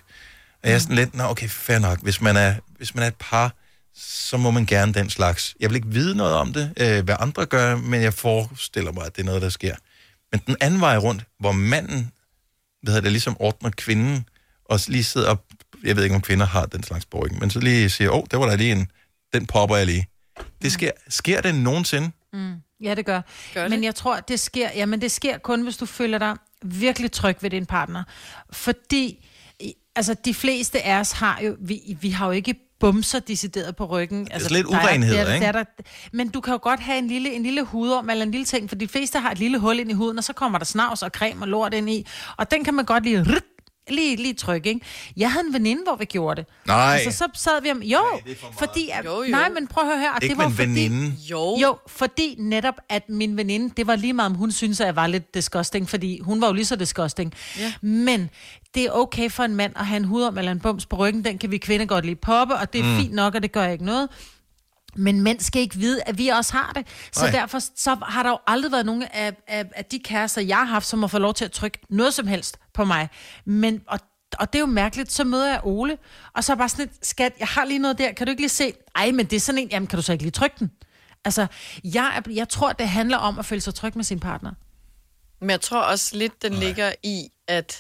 Og jeg er sådan lidt, nå okay, fair nok. Hvis man er, hvis man er et par, så må man gerne den slags. Jeg vil ikke vide noget om det, øh, hvad andre gør, men jeg forestiller mig, at det er noget, der sker. Men den anden vej rundt, hvor manden, hvad hedder det, ligesom ordner kvinden, og lige sidder op, jeg ved ikke, om kvinder har den slags på ryggen, men så lige siger, åh, oh, der var der lige en, den popper jeg lige. Det sker, sker det nogensinde? Mm. Ja, det gør. gør det? Men jeg tror, det sker, jamen, det sker kun, hvis du føler dig virkelig tryg ved din partner. Fordi, altså, de fleste af os har jo, vi, vi har jo ikke bumser decideret på ryggen. Det er altså, lidt urenhed, ikke? Der, der, men du kan jo godt have en lille, en lille hudorm eller en lille ting, for de fleste har et lille hul ind i huden, og så kommer der snavs og creme og lort ind i, og den kan man godt lige, lige, lige trykke, ikke? Jeg havde en veninde, hvor vi gjorde det. Nej. Altså, så sad vi om, jo, nej, for fordi... At, jo, jo. Nej, men prøv at høre her. Ikke det var med en veninde. Jo. Jo, fordi netop, at min veninde, det var lige meget, om hun synes, at jeg var lidt disgusting, fordi hun var jo lige så disgusting. Ja. Men... det er okay for en mand at have en hudorm eller en bums på ryggen, den kan vi kvinder godt lige poppe, og det er mm. fint nok, og det gør ikke noget. Men mænd skal ikke vide, at vi også har det. Så Ej. derfor så har der jo aldrig været nogen af, af, af de kærester, jeg har haft, som har fået lov til at trykke noget som helst på mig. Men, og, og det er jo mærkeligt, så møder jeg Ole, og så er bare sådan et, skat, jeg har lige noget der, kan du ikke lige se? Ej, men det er sådan en, jamen kan du så ikke lige trykke den? Altså, jeg, jeg tror, det handler om at føle sig tryg med sin partner. Men jeg tror også lidt, den Ej. ligger i, at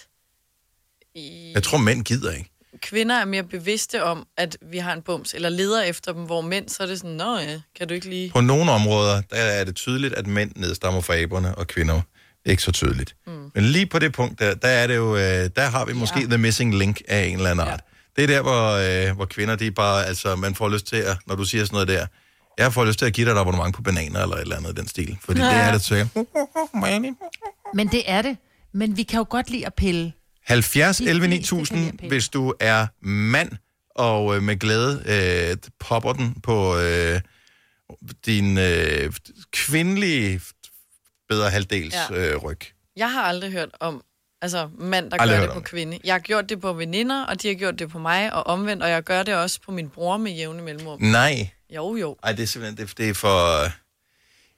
jeg tror, mænd gider ikke. Kvinder er mere bevidste om, at vi har en bums, eller leder efter dem, hvor mænd, så er det sådan, nå ja, kan du ikke lige... På nogle områder, der er det tydeligt, at mænd nedstammer fra aberne, og kvinder ikke så tydeligt. Mm. Men lige på det punkt, der, der er det jo, der har vi måske ja. the missing link af en eller anden ja. art. Det er der, hvor, øh, hvor kvinder, de bare, altså, man får lyst til at, når du siger sådan noget der, jeg får lyst til at give dig et abonnement på bananer, eller et eller andet i den stil. Fordi ja. det er det til. Men det er det. Men vi kan jo godt lide at pille. halvfjerds elleve ni tusind, hvis du er mand, og øh, med glæde øh, popper den på øh, din øh, kvindelige bedre halvdels ja. øh, ryg. Jeg har aldrig hørt om altså mand, der aldrig gør det på kvinde. Jeg har gjort det på veninder, og de har gjort det på mig, og omvendt, og jeg gør det også på min bror med jævne mellemrum. Nej. Jo, jo. Ej, det er simpelthen, det, det er for...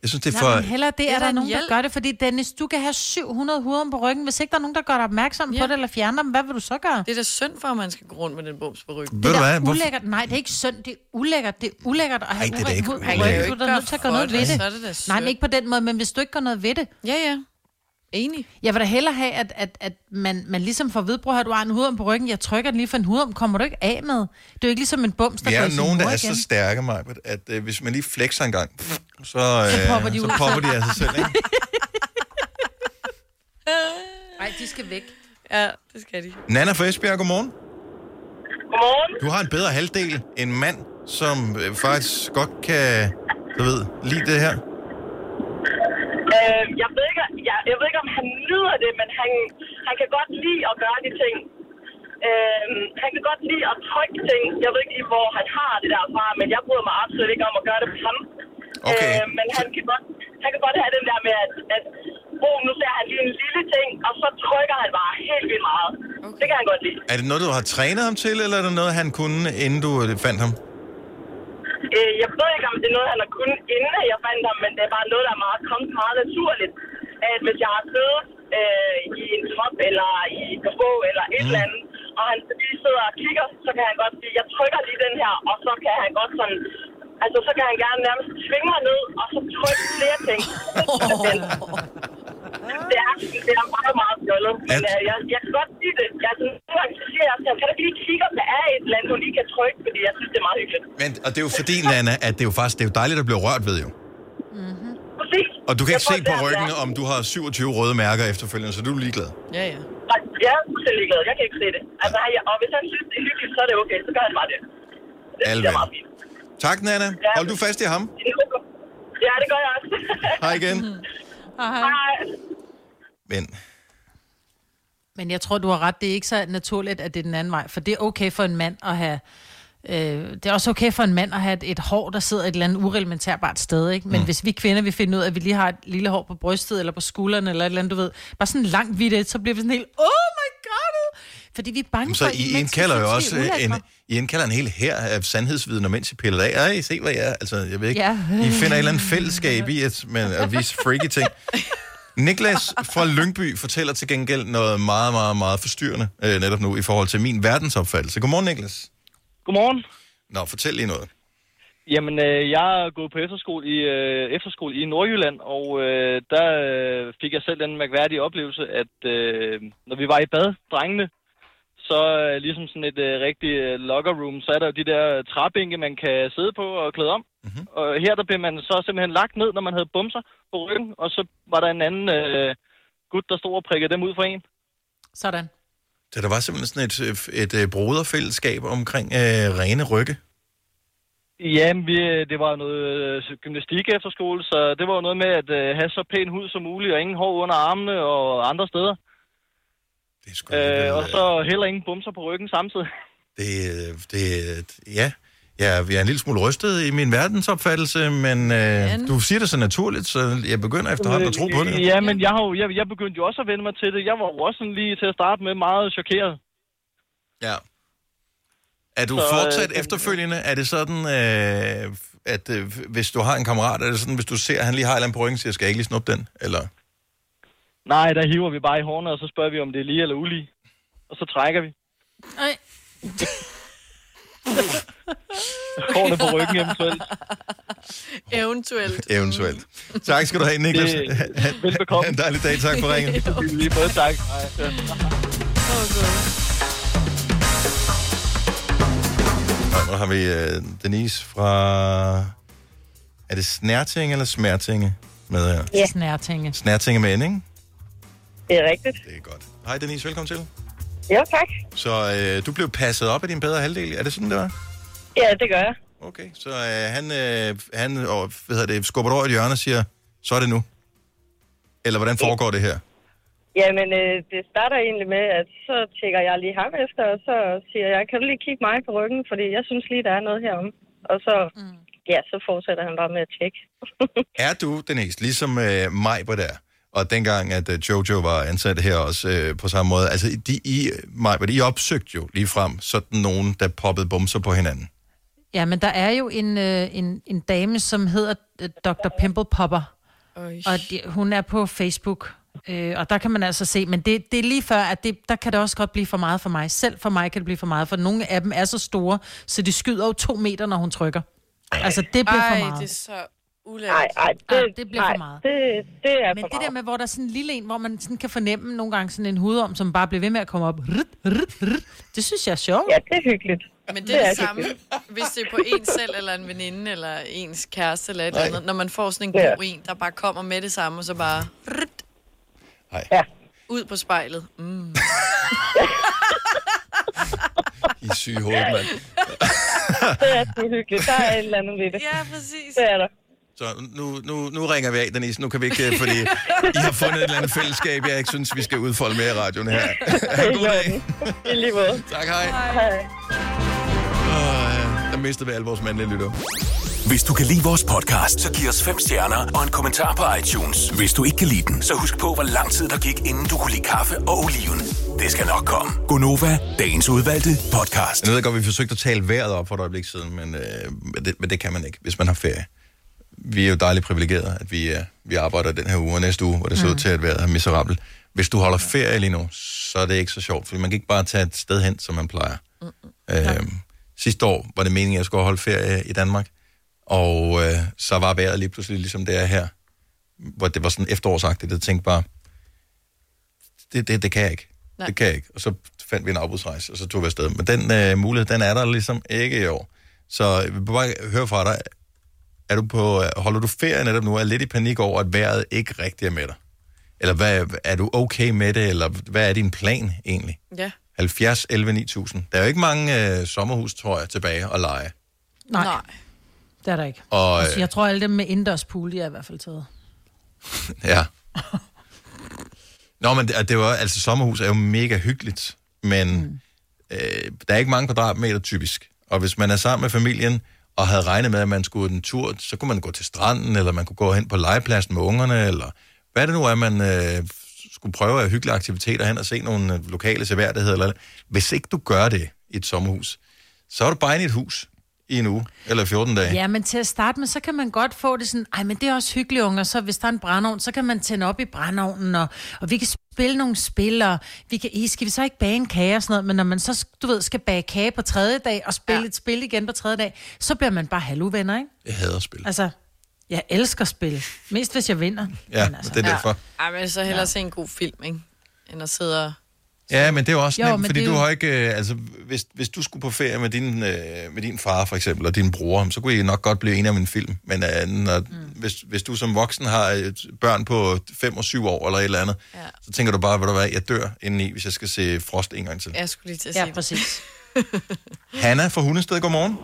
Jeg synes, det er for... Nej, men hellere det, er, er der, der nogen, hjælp. der gør det, fordi Dennis, du kan have syv hundrede huden på ryggen, hvis ikke der er nogen, der gør dig opmærksom ja. på det, eller fjerner dem, hvad vil du så gøre? Det er da synd for, at man skal gå rundt med den bums på ryggen. Det, det er ulækkert. Nej, det er ikke synd, det er ulækkert, det er ulækkert at have uren hud på ryggen. Du er da nødt til at gøre noget ved det. Nej, men ikke på den måde, men hvis du ikke gør noget ved det. Ja, ja. Enig. Jeg vil da hellere have, at, at, at man, man ligesom får vedbrug, at du har en hudorm på ryggen, jeg trykker den lige for en hudorm, kommer du ikke af med? Det er jo ikke ligesom en bums, der går i sin mor igen. Vi er nogen, der er så stærke, Maj-Britt, at øh, hvis man lige flexer en gang, pff, så, øh, så popper de, så popper de af sig selv, ikke? Ej, de skal væk. Ja, det skal de. Nana fra Esbjerg, godmorgen. Godmorgen. Du har en bedre halvdel end mand, som øh, faktisk godt kan, du ved, lide det her. Øh, jeg ved ikke, jeg, jeg ved ikke, om han nyder det, men han, han kan godt lide at gøre de ting. Øh, han kan godt lide at trykke ting. Jeg ved ikke lige, hvor han har det derfra, men jeg bryder mig absolut ikke om at gøre det på ham. Okay. Øh, men han kan, godt, han kan godt have den der med, at, at oh, nu ser han lige en lille ting, og så trykker han bare helt vildt meget. Okay. Det kan han godt lide. Er det noget, du har trænet ham til, eller er det noget, han kunne, inden du fandt ham? Jeg ved ikke, om det er noget, han har kunnet, inden jeg fandt ham, men det er bare noget, der er meget, kommet meget naturligt. At hvis jeg har siddet øh, i en top, eller i en bog, eller et mm. eller andet, og han lige sidder og kigger, så kan han godt sige, jeg trykker lige den her, og så kan han godt sådan... Altså, så kan han gerne nærmest tvinge mig ned, og så trykke flere ting. Det er, det er meget, meget fjollet. Men uh, jeg, jeg kan godt sige det. Jeg kan ikke lige kigge, om der er et eller andet, hun lige kan trykke, fordi jeg synes, det er meget hyggeligt. Men, og det er jo fordi, Nana, at det er jo faktisk det er jo dejligt at blive rørt ved, jo. Mm-hmm. Præcis. Og du kan ikke se på ryggen, om du har syvogtyve røde mærker efterfølgende, så du er ligeglad. Ja, ja. Jeg er så ligeglad. Jeg kan ikke se det. Altså, jeg, og hvis han synes, det er hyggeligt, så er det okay. Så gør han bare det. Det synes jeg er meget fint. Tak, Nana. Ja. Hold du fast i ham. Ja, det gør jeg også. Hej igen. Hej. Men. Men jeg tror, du har ret. Det er ikke så naturligt, at det er den anden vej. For det er okay for en mand at have... Øh, det er også okay for en mand at have et, et hår, der sidder et eller andet ureglementerbart sted, ikke? Men mm. hvis vi kvinder, vi finder ud af, at vi lige har et lille hår på brystet, eller på skulderen, eller et eller andet, du ved. Bare sådan langt hvidt, så bliver vi sådan helt... Oh my god! Fordi vi er bange så for... Så I indkalder jo også en, I indkalder en hel hær af sandhedsvidner, mens I piller af. Ej, se hvad jeg er. Altså, jeg ved ikke. Ja. I finder et eller andet fællesskab i at, med, at vise freaky ting. Niklas fra Lyngby fortæller til gengæld noget meget, meget, meget forstyrrende øh, netop nu i forhold til min verdensopfattelse. Godmorgen, Niklas. Godmorgen. Nå, fortæl lige noget. Jamen, øh, jeg er gået på efterskole i, øh, efterskole i Nordjylland, og øh, der øh, fik jeg selv den mærkværdige oplevelse, at øh, når vi var i bad, drengene, så ligesom sådan et øh, rigtigt øh, locker room, så er der jo de der træbænke, man kan sidde på og klæde om. Mm-hmm. Og her der blev man så simpelthen lagt ned, når man havde bumser på ryggen, og så var der en anden øh, gut, der stod og prikkede dem ud for en. Sådan. Så der var simpelthen sådan et, et, et, et broderfællesskab omkring øh, rene rygge? Jamen, vi, det var noget øh, gymnastik efter skole, så det var noget med at øh, have så pæn hud som muligt, og ingen hår under armene og andre steder. Sgu, øh, det, og så heller ingen bumser på ryggen samtidig. Det, det, ja, jeg er en lille smule rystet i min verdensopfattelse, men øh, du siger det så naturligt, så jeg begynder efterhånden øh, at tro på det. Ja, men jeg, har jo, jeg, jeg begyndte jo også at vende mig til det. Jeg var jo også lige til at starte med meget chokeret. Ja. Er du så, fortsat øh, efterfølgende? Er det sådan, øh, at øh, hvis du har en kammerat, er det sådan, hvis du ser, at han lige har et eller andet på ryggen, siger, skal jeg ikke lige snuppe den, eller... Nej, der hiver vi bare i hårene, og så spørger vi, om det er lige eller ulige. Og så trækker vi. Nej. Hårene på ryggen eventuelt. Eventuelt. Eventuelt. Tak skal du have, Niklas. Velbekomme. Ha en dejlig dag. Tak for ringen. Lige både tak. Nu har vi uh, Denise fra... Er det Snærtinge eller Smertinge med her? Ja. Snærtinge. Snærtinge med en, ikke? Det er rigtigt. Det er godt. Hej Denise, velkommen til. Ja, tak. Så øh, du blev passet op af din bedre halvdel. Er det sådan, det var? Ja, det gør jeg. Okay, så øh, han, øh, han og, hvad hedder det, skubber over et hjørne og siger, så er det nu. Eller hvordan foregår ja. det her? Jamen, øh, det starter egentlig med, at så tjekker jeg lige ham efter, og så siger jeg, kan du lige kigge mig på ryggen, fordi jeg synes lige, der er noget heromme. Og så... Mm. Ja, så fortsætter han bare med at tjekke. Er du, Denise, ligesom øh, mig på der? Og dengang, at Jojo var ansat her også øh, på samme måde, altså de, I, Maj-Britt, I opsøgte jo ligefrem sådan nogen, der poppede bumser på hinanden. Ja, men der er jo en, øh, en, en dame, som hedder øh, doktor Pimple Popper, Øj. og de, hun er på Facebook, øh, og der kan man altså se, men det, det er lige før, at det, der kan det også godt blive for meget for mig. Selv for mig kan det blive for meget, for nogle af dem er så store, så de skyder jo to meter, når hun trykker. Ej. Altså det bliver Ej, for meget. Det er så... Nej, nej, det, det bliver ej, for meget. Det, det er men for det meget. Der med, hvor der er sådan en lille en, hvor man sådan kan fornemme nogle gange sådan en hudorm, som bare bliver ved med at komme op. Det synes jeg er sjovt. Ja, det er hyggeligt. Men det, det er det samme, hvis det er på en selv, eller en veninde, eller ens kæreste, eller et eller andet. Når man får sådan en god ja. en, der bare kommer med det samme, og så bare... Nej. Ja. Ud på spejlet. Mm. I syge hoved, mand. Det er så hyggeligt. Der er et eller andet ved det. Ja, præcis. Det er der. Så nu, nu, nu ringer vi af, Dennis. Nu kan vi ikke, fordi I har fundet et eller andet fællesskab, jeg ikke synes, vi skal udfolde mere i radioen her. Ha' en god dag. I lige måde. Tak, hej. Hej. Der mistede vi alle vores mandlige lytter. Hvis du kan lide vores podcast, så giv os fem stjerner og en kommentar på iTunes. Hvis du ikke kan lide den, så husk på, hvor lang tid der gik, inden du kunne lide kaffe og oliven. Det skal nok komme. Grønnova, dagens udvalgte podcast. Jeg ved godt, vi forsøgte at tale vejret op for et øjeblik siden, men, øh, men, det, men det kan man ikke, hvis man har ferie. Vi er jo dejligt privilegerede, at vi, øh, vi arbejder den her uge og næste uge, hvor det ser ud til, at vejret er miserabelt. Hvis du holder ferie lige nu, så er det ikke så sjovt, for man kan ikke bare tage et sted hen, som man plejer. Øh, sidste år var det meningen, at jeg skulle holde ferie i Danmark. Og øh, så var vejret lige pludselig ligesom det er her, hvor det var sådan efterårsagtigt. Jeg tænkte bare, det, det, det kan jeg ikke. Nej. Det kan jeg ikke. Og så fandt vi en afbudsrejse, og så tog vi afsted. Men den øh, mulighed, den er der ligesom ikke i år. Så jeg vil bare høre fra dig, er du på, holder du ferie netop nu? Er lidt i panik over, at vejret ikke rigtig er med dig? Eller hvad, er du okay med det? Eller hvad er din plan egentlig? Ja. halvfjerds elleve ni tusind. Der er jo ikke mange øh, sommerhus, tror jeg, tilbage at lege. Nej. Nej. Det er der ikke. Og, altså, jeg tror, alle dem med indendørs pool, de er i hvert fald taget. Ja. Nå, men det, det var, altså, sommerhus er jo mega hyggeligt, men mm. øh, der er ikke mange kvadratmeter typisk. Og hvis man er sammen med familien og havde regnet med, at man skulle en tur, så kunne man gå til stranden, eller man kunne gå hen på legepladsen med ungerne, eller hvad det nu er, man øh, skulle prøve af hyggelige aktiviteter hen og se nogle lokale seværdigheder. Eller, hvis ikke du gør det i et sommerhus, så er du bare inde i et hus. I en uge, eller fjorten dage. Ja, men til at starte med, så kan man godt få det sådan, ej, men det er også hyggeligt, unger, så hvis der er en brændeovn, så kan man tænde op i brændeovnen, og, og vi kan spille nogle spil, og vi kan, I, skal vi så ikke bage en kage og sådan noget, men når man så, du ved, skal bage kage på tredje dag, og spille ja. et spil igen på tredje dag, så bliver man bare halvuvenner, ikke? Jeg hader spil. Altså, jeg elsker spil. Mest hvis jeg vinder. Ja, men altså, det er derfor. Ja. Ej, men så hellere ja. se en god film, ikke? End at sidde og... Ja, men det er jo også nemt, fordi du jo... har ikke, altså, hvis, hvis du skulle på ferie med din, øh, med din far, for eksempel, og din bror, så kunne I nok godt blive enige om en film. Men øh, når, mm. hvis, hvis du som voksen har et børn på fem og syv år, eller et eller andet, ja. så tænker du bare, hvad der er, jeg dør indeni, hvis jeg skal se Frost en gang til. Jeg skulle lige til at sige ja, præcis. Hanna fra Hundested, godmorgen.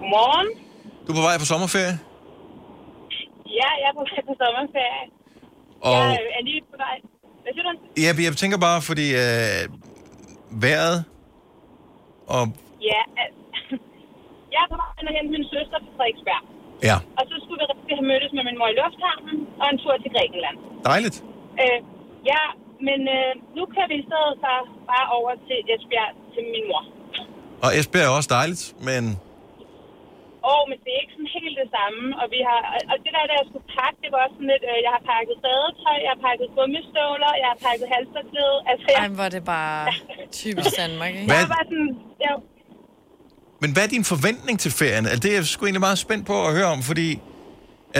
Godmorgen. Du er på vej på sommerferie? Ja, jeg er på vej på sommerferie. Og... Jeg er lige på vej. Ja, jeg tænker bare, fordi øh, vejret og... Ja, altså, jeg var hen og hente min søster til Frederiksberg. Ja. Og så skulle vi have mødtes med min mor i Lufthavnen og en tur til Grækenland. Dejligt. Øh, ja, men øh, nu kan vi i stedet så bare over til Esbjerg til min mor. Og Esbjerg er også dejligt, men... Åh, men det er ikke sådan helt det samme, og vi har, og det der, der jeg skulle pakke, det var også sådan lidt, øh, jeg har pakket badetøj, jeg har pakket gummistøvler, jeg har pakket halstørklæde, altså... Jeg... Ej, hvor er det bare typisk Danmark, ikke? Hvad... Jeg var sådan, ja. Men hvad er din forventning til ferien? Altså, det er jeg sgu egentlig meget spændt på at høre om, fordi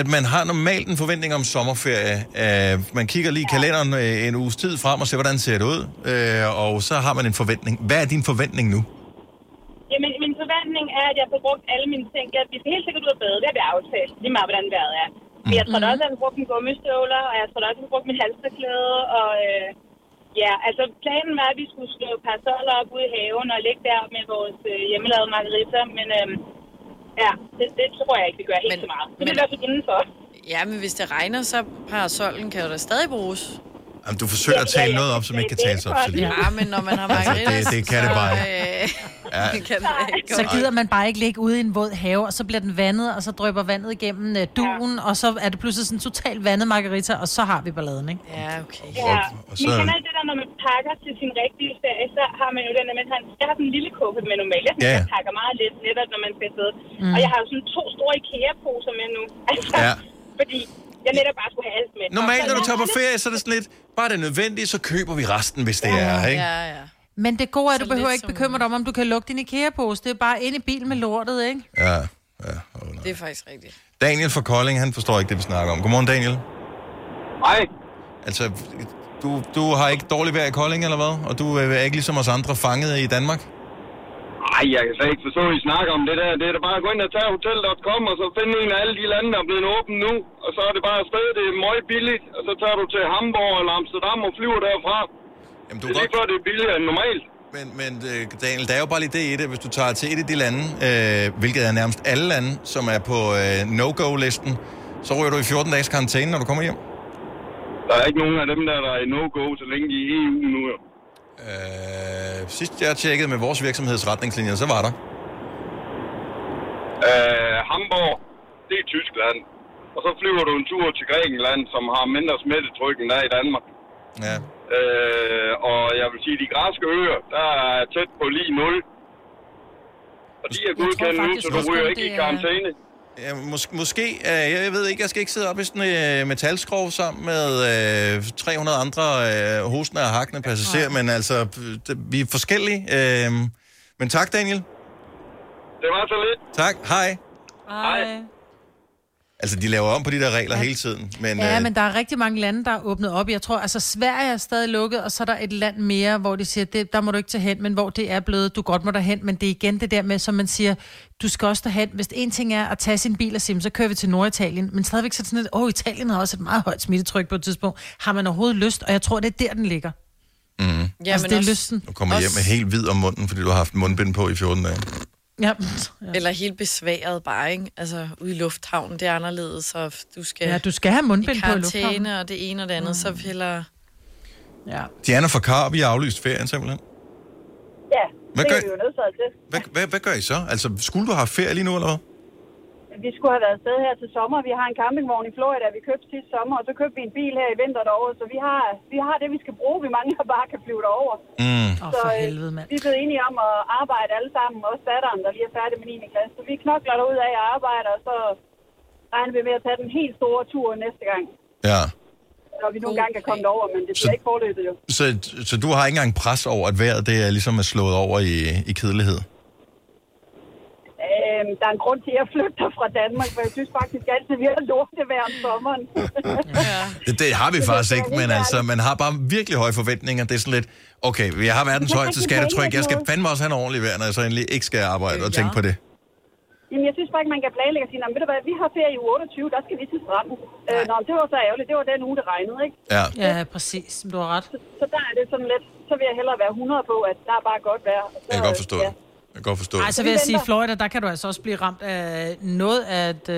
at man har normalt en forventning om sommerferie. Øh, man kigger lige i kalenderen øh, en uges tid frem og ser, hvordan ser det ud, øh, og så har man en forventning. Hvad er din forventning nu? Jamen, min forventning er, at jeg har brugt alle mine ting. Jeg, vi skal helt sikkert ud og bade, det har vi aftalt, lige meget hvordan vejret er. Men jeg tror da også, at jeg har brugt mine gummistøvler, og jeg tror da også, at jeg har brugt min halstørklæde. Og øh, ja, altså planen var, at vi skulle slå parasoller op ude i haven og ligge der med vores øh, hjemmelavede margariter. Men øh, ja, det, det tror jeg ikke, vi gør helt men, så meget. Det er i hvert fald indenfor. Ja, men hvis det regner, så parasollen kan jo da stadig bruges. Jamen, du forsøger at tale noget op, som ikke kan tales op til. Ja, men når man har margariter, det, det kan det bare. Ja. Så gider man bare ikke ligge ude i en våd have, og så bliver den vandet, og så drypper vandet igennem uh, duen, ja. og så er det pludselig sådan en totalt vandet margarita, og så har vi balladen, ikke? Ja, okay. Ja. Og så... Men kan man det der, når man pakker til sin rigtige ferie, så har man jo den der med, jeg har sådan en lille kuffert med normalt, jeg, ja. jeg pakker meget lidt, netop når man skal sidde. Mm. Og jeg har jo sådan to store IKEA-poser med nu, altså, ja. fordi... Jeg netop bare skulle have alt med. Normalt, når du tager på ferie, så er det sådan lidt, bare det nødvendige, så køber vi resten, hvis det ja, er, ikke? Ja, ja. Men det gode er, at du så behøver ikke bekymre dig om, om du kan lukke din IKEA-pose. Det er bare inde i bilen med lortet, ikke? Ja, ja. Oh, det er faktisk rigtigt. Daniel fra Kolding, han forstår ikke det, vi snakker om. Godmorgen, Daniel. Hej. Altså, du, du har ikke dårligt vejr i Kolding, eller hvad? Og du er ikke ligesom os andre fanget i Danmark? Nej, jeg kan slet ikke forstå, at I snakker om det der. Det er da bare at gå ind og tage hotel punktum com, og så finde en af alle de lande, der er blevet åbent nu. Og så er det bare afsted, det er meget billigt. Og så tager du til Hamburg eller Amsterdam og flyver derfra. Jamen, du det er lige godt... før, det er billigere end normalt. Men, men Daniel, der er jo bare lidt det i det, hvis du tager til et af de lande, øh, hvilket er nærmest alle lande, som er på øh, no-go-listen, så ryger du i fjorten dages karantæne, når du kommer hjem. Der er ikke nogen af dem, der, der er i no-go, så længe de er i E U nu. Øh, sidst jeg tjekkede med vores virksomhedsretningslinjer, så var der. Øh, Hamburg, det er Tyskland. Og så flyver du en tur til Grækenland, som har mindre smittetryk end der i Danmark. Ja. Øh, og jeg vil sige, de græske øer, der er tæt på lige nul. Og de er godkendt nu, så du ryger ikke i karantæne. Ja, mås- måske, øh, jeg ved ikke, jeg skal ikke sidde oppe i sådan en øh, metalskrog sammen med øh, tre hundrede andre øh, hostende og hakkende passagerer, men altså, det, vi er forskellige. Øh, men tak, Daniel. Det var så lidt. Tak, hej. Hej. Altså, de laver om på de der regler ja. hele tiden. Men, ja, øh... men der er rigtig mange lande, der er åbnet op. Jeg tror, altså Sverige er stadig lukket, og så er der et land mere, hvor de siger, det, der må du ikke tage hen, men hvor det er blevet, du godt må der hen, men det er igen det der med, som man siger, du skal også derhen. Hvis en ting er at tage sin bil og sige, så kører vi til Norditalien, men stadigvæk så sådan et, åh, Italien har også et meget højt smittetryk på et tidspunkt. Har man overhovedet lyst? Og jeg tror, det er der, den ligger. Mm. Ja, altså, men det er også... lysten. Du kommer også... hjem med helt hvid om munden, fordi du har haft mundbind på i fjorten dage. Ja. Ja. Eller helt besværet bare, ikke? Altså, ude i Lufthavnen, det er anderledes, så du skal... Ja, du skal have mundbind på i Lufthavnen. Og det ene og det andet, mm. så heller... Ja. Diana fra Karp, I har aflyst ferien, simpelthen. Ja, hvad det gør... er vi jo nødsaget til. Hvad, ja. hvad, hvad gør I så? Altså, skulle du have ferie lige nu, eller hvad? Vi skulle have været afsted her til sommer. Vi har en campingvogn i Florida, vi købte sidste sommer, og så købte vi en bil her i vinter derovre, så vi har, vi har det, vi skal bruge. Vi mangler bare kan flyve derover. Mm. Så oh, for helvede, mand. Vi er blevet enige om at arbejde alle sammen, også datteren, der lige er færdig med niende klasse. Så vi knokler derud af og arbejder, og så regner vi med at tage den helt store tur næste gang. Ja. Når vi nogle okay. gange kan komme derover, men det bliver så, ikke forløbet jo. Så, så du har ikke engang pres over, at vejret det er ligesom er slået over i, i kedelighed? Der er en grund til, at jeg flygter fra Danmark, for jeg synes faktisk altid, vi har lortet hver om sommeren. Ja. det, det har vi faktisk ikke, men altså, man har bare virkelig høje forventninger. Det er sådan lidt, okay, jeg har verdens højeste skattetryk, jeg skal fandme også have en ordentlig vejr, når jeg så endelig ikke skal arbejde og tænke på det. Jamen, jeg synes bare ikke, man kan planlægge og sige, ved du hvad, vi har ferie i otteogtyve, der skal vi til stranden. Øh, nå, det var så ærgerligt, det var den uge, det regnede, ikke? Ja, ja præcis, du har ret. Så, så der er det sådan lidt, så vil jeg hellere være hundrede på, at der er bare godt vejr. Så, jeg kan godt forstå ja. Jeg kan godt forstå. Ej, så vil jeg sige, Florida, der kan du altså også blive ramt af noget af, et,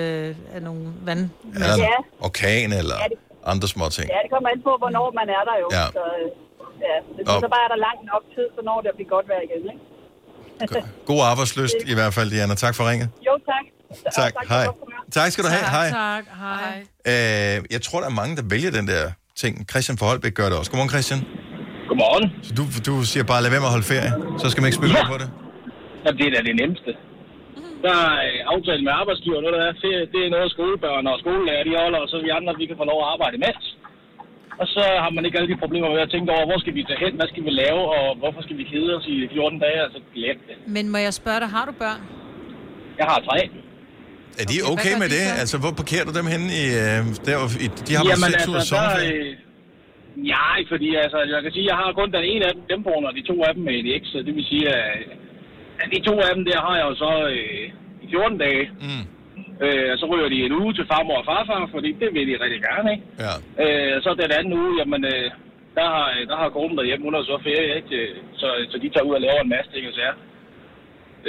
af nogle vand. Eller ja. Orkan eller ja, det, andre små ting. Ja, det kommer an på, hvornår man er der jo. Ja. Så, ja, det, så bare er der langt nok tid, så når det bliver godt vejr igen, ikke? God arbejdslyst i hvert fald, Diana. Tak for ringet. Jo, tak. Tak, tak hej. Tak skal du tak, have. Tak, hej. hej. Øh, jeg tror, der er mange, der vælger den der ting. Christian fra Holbæk gør det også. Godmorgen, Christian. Godmorgen. Så du, du siger bare, lad være med at holde ferie, så skal man ikke spille ja. på det? Jamen, det er da det nemmeste. Der er aftalt med arbejdsgivere, når der er ferie. Det er noget, skolebørn og skolelærer, de holder, og så vi andre, vi kan få lov at arbejde imens. Og så har man ikke alle de problemer med at tænke over, hvor skal vi tage hen, hvad skal vi lave, og hvorfor skal vi kede os i fjorten dage, og så glem det. Men må jeg spørge dig, har du børn? Jeg har tre. Er de okay, okay med det? Altså, hvor parkerer du dem henne? I, der, i, de har bare seks uger sommerferie. Ja, fordi altså, jeg kan sige, jeg har kun den ene af dem, dem på, og de to af dem med en eks, så det vil sige, at de to af dem der har jeg jo så øh, i fjorten dage, mm. øh, og så ryger de en uge til farmor og farfar, fordi det vil de rigtig gerne, ikke? Ja. Øh, så den anden uge, jamen, øh, der har, der har gruppen derhjemme, hun har så ferie, ikke? Så, så de tager ud og laver en masse ting og sager.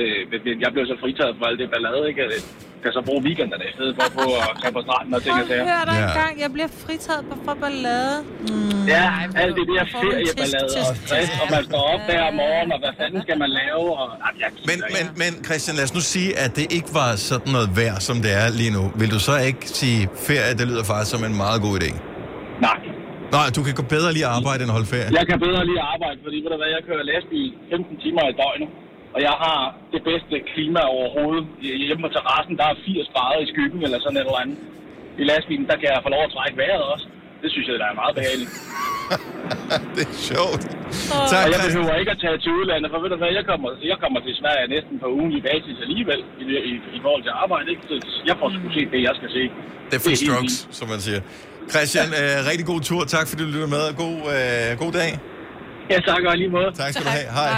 Øh, men jeg blev så fritaget for alt det ballade, ikke? Jeg kan så bruge weekenderne i stedet for på at tage på stranden og ting og sager. Hør dig engang, jeg bliver fritaget for ballade. Mm. Ja, alt det der ferieballade og stress, og man står op der om morgenen, og hvad fanden skal man lave? Og, nej, men, men, men Christian, lad os nu sige, at det ikke var sådan noget vejr, som det er lige nu. Vil du så ikke sige, ferie, det lyder faktisk som en meget god idé? Nej. Nej, du kan gå bedre lige arbejde end holde ferie. Jeg kan bedre lige arbejde, fordi ved du hvad, jeg kører lastbil i femten timer i døgnet. Og jeg har det bedste klima overhovedet. Hjemme på terrassen, der er firs grader i skyggen eller sådan et eller andet. I lastbilen, der kan jeg få lov at trække vejret også. Det synes jeg, der er meget behageligt. Det er sjovt. Oh. Tak, og jeg behøver ikke at tage til udlandet, for ved du hvad, jeg kommer, jeg kommer til Sverige næsten på ugenlig basis alligevel, i, i, i forhold til arbejde, ikke? Så jeg får sgu set det, jeg skal se. Det er for strokes, som man siger. Christian, ja. øh, rigtig god tur. Tak fordi du lyttede med, og god, øh, god dag. Ja, tak og lige måde. Tak skal tak. Du have. Hej.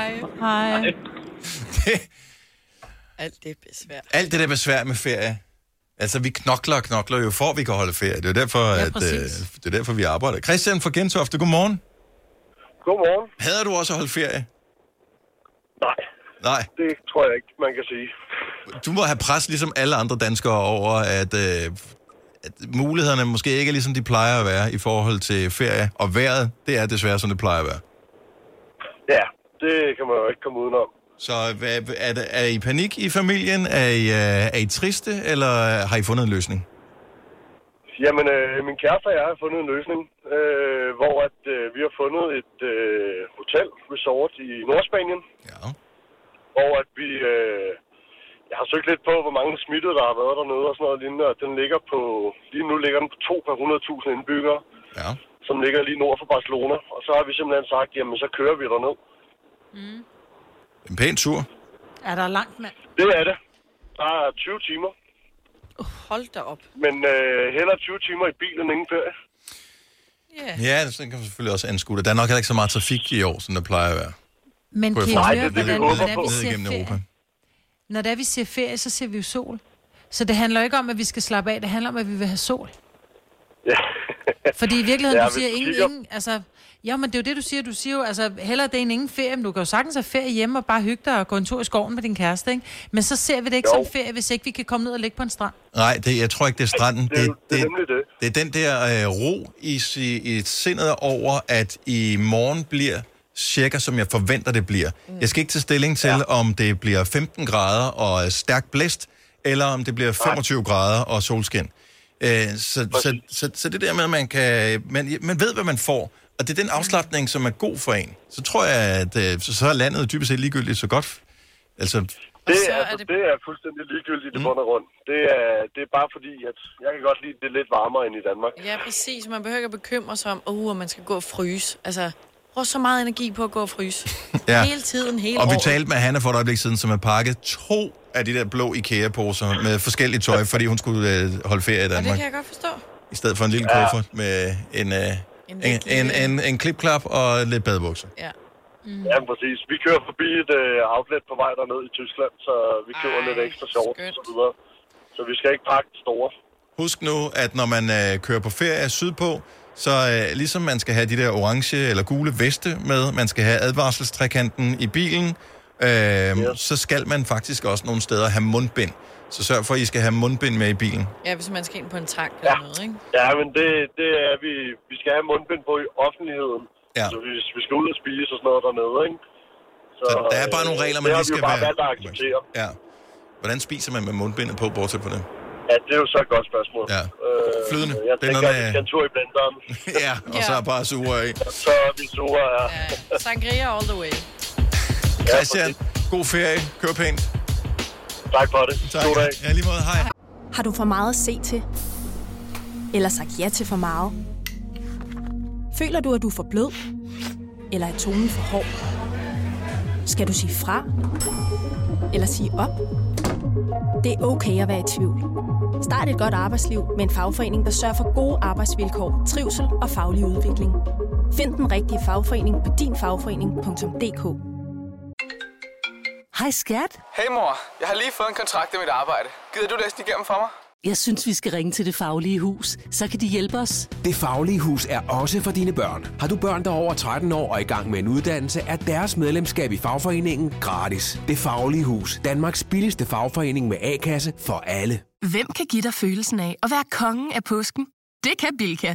Hej. Hej. Det... Alt det besvær. Alt det der besvær med ferie. Altså, vi knokler og knokler jo, for vi kan holde ferie. Det er derfor, ja, at, øh, det er derfor vi arbejder. Christian fra Gentofte, godmorgen. Godmorgen. Hader du også at holde ferie? Nej. Nej? Det tror jeg ikke, man kan sige. Du må have pres, ligesom alle andre danskere, over, at, øh, at mulighederne måske ikke er ligesom de plejer at være i forhold til ferie. Og vejret, det er desværre, som det plejer at være. Ja, det kan man jo ikke komme udenom. Så er, er, er I panik i familien? Er I, er I triste, eller har I fundet en løsning? Jamen, øh, min kæreste og jeg har fundet en løsning, øh, hvor at, øh, vi har fundet et øh, hotel, resort i Nordspanien. Ja. Og at vi... Øh, jeg har søgt lidt på, hvor mange smittede, der har været dernede og sådan noget lignende, og den ligger på... Lige nu ligger den på to per hundrede tusind indbyggere, ja. Som ligger lige nord for Barcelona. Og så har vi simpelthen sagt, jamen så kører vi derned. Mm. En pæn tur. Er der langt, mand? Det er det. Der er tyve timer. Uh, hold da op. Men øh, hellere tyve timer i bilen ingen ferie. Yeah. Ja, det kan man selvfølgelig også anskue det. Der er nok heller ikke så meget trafik i år, som der plejer at være. Men kan I høre, hvordan når der vi ser ferie, så ser vi jo sol. Så det handler ikke om, at vi skal slappe af. Det handler om, at vi vil have sol. Ja. Fordi i virkeligheden, ja, du siger ingen, ingen, altså... Ja, men det er jo det, du siger. Du siger jo, altså, hellere det er en ingen ferie, men du kan jo sagtens have ferie hjemme og bare hygge dig og gå en tur i skoven med din kæreste, ikke? Men så ser vi det ikke jo. Som ferie, hvis ikke vi kan komme ned og ligge på en strand. Nej, det, jeg tror ikke, det er stranden. Det, det, det, det, det. det er den der øh, ro i, i sindet over, at i morgen bliver cirka, som jeg forventer, det bliver. Mm. Jeg skal ikke tage stilling til, ja. Om det bliver femten grader og stærk blæst, eller om det bliver femogtyve grader og solskin. Øh, så, så, så, så det der med, at man kan... Man, man ved, hvad man får. Og det er den afslapning, som er god for en. Så tror jeg, at så er landet dybest set ligegyldigt så godt. Altså... Det er, altså, er det... det er fuldstændig ligegyldigt i mm. bund og grund. Det er, det er bare fordi, at jeg kan godt lide det lidt varmere end i Danmark. Ja, præcis. Man behøver ikke at bekymre sig om, uh, at man skal gå og fryse. Altså, bruger så meget energi på at gå og fryse. Ja. Hele tiden, hele året. Og vi talte med Hanne for et øjeblik siden, som har pakket to af de der blå IKEA-poser med forskellige tøj, fordi hun skulle øh, holde ferie i Danmark. Og det kan jeg godt forstå. I stedet for en lille ja. Kuffert med en... Øh, En, en, en, en klipklap og lidt badebukser. Ja. Mm. Ja, præcis. Vi kører forbi et uh, outlet på vej derned i Tyskland, så vi køber Ej, lidt ekstra shorts og så videre. Så vi skal ikke pakke det store. Husk nu, at når man uh, kører på ferie sydpå, så uh, ligesom man skal have de der orange eller gule veste med, man skal have advarselstrekanten i bilen, uh, yes. så skal man faktisk også nogle steder have mundbind. Så sørg for, at I skal have mundbind med i bilen. Ja, hvis man skal ind på en tank eller ja. Noget, ikke? Ja, men det, det er, vi, vi skal have mundbind på i offentligheden. Ja. Så hvis vi skal ud og spise og sådan noget dernede, ikke? Så, så der er bare nogle regler, man lige skal være... Det har vi jo bare valgt at acceptere. Ja. Hvordan spiser man med mundbindet på, bortset på det? Ja, det er jo så et godt spørgsmål. Ja. Øh, Flydende. Jeg tænker, at vi skal en tur i blenderen. Ja, og så bare sure i. Så er vi sure, ja. ja. Sangria all the way. Christian, god ferie. Kør pænt. Tak for det. Tak. God dag. Ja, lige måde. Hej. Har du for meget at se til? Eller sagt ja til for meget? Føler du, at du er for blød? Eller er tonen for hård? Skal du sige fra? Eller sige op? Det er okay at være i tvivl. Start et godt arbejdsliv med en fagforening, der sørger for gode arbejdsvilkår, trivsel og faglig udvikling. Find den rigtige fagforening på din fagforening punktum d k. Hej, skat. Hej, mor. Jeg har lige fået en kontrakt med mit arbejde. Gider du læse den igennem for mig? Jeg synes, vi skal ringe til Det Faglige Hus. Så kan de hjælpe os. Det Faglige Hus er også for dine børn. Har du børn, der er over tretten år og i gang med en uddannelse, er deres medlemskab i fagforeningen gratis. Det Faglige Hus. Danmarks billigste fagforening med A-kasse for alle. Hvem kan give dig følelsen af at være kongen af påsken? Det kan Bilka.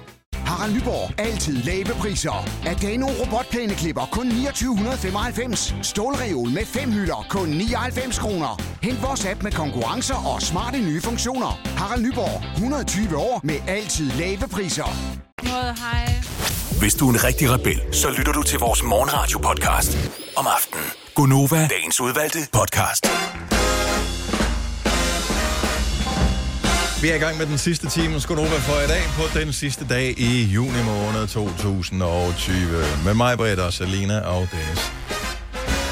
Harald Nyborg. Altid lave priser. Adano robotplæneklipper kun niogtyve femoghalvfems. Stålreol med fem hylder kun nioghalvfems kroner. Hent vores app med konkurrencer og smarte nye funktioner. Harald Nyborg. hundrede og tyve år med altid lave priser. Måde, hej. Hvis du er en rigtig rebel, så lytter du til vores morgenradio-podcast om aftenen. Grønnova, dagens udvalgte podcast. Vi er i gang med den sidste time af Grønnova for i dag, på den sidste dag i juni måned to tusind og tyve. Med Maj-Britt og Selina og Dennis.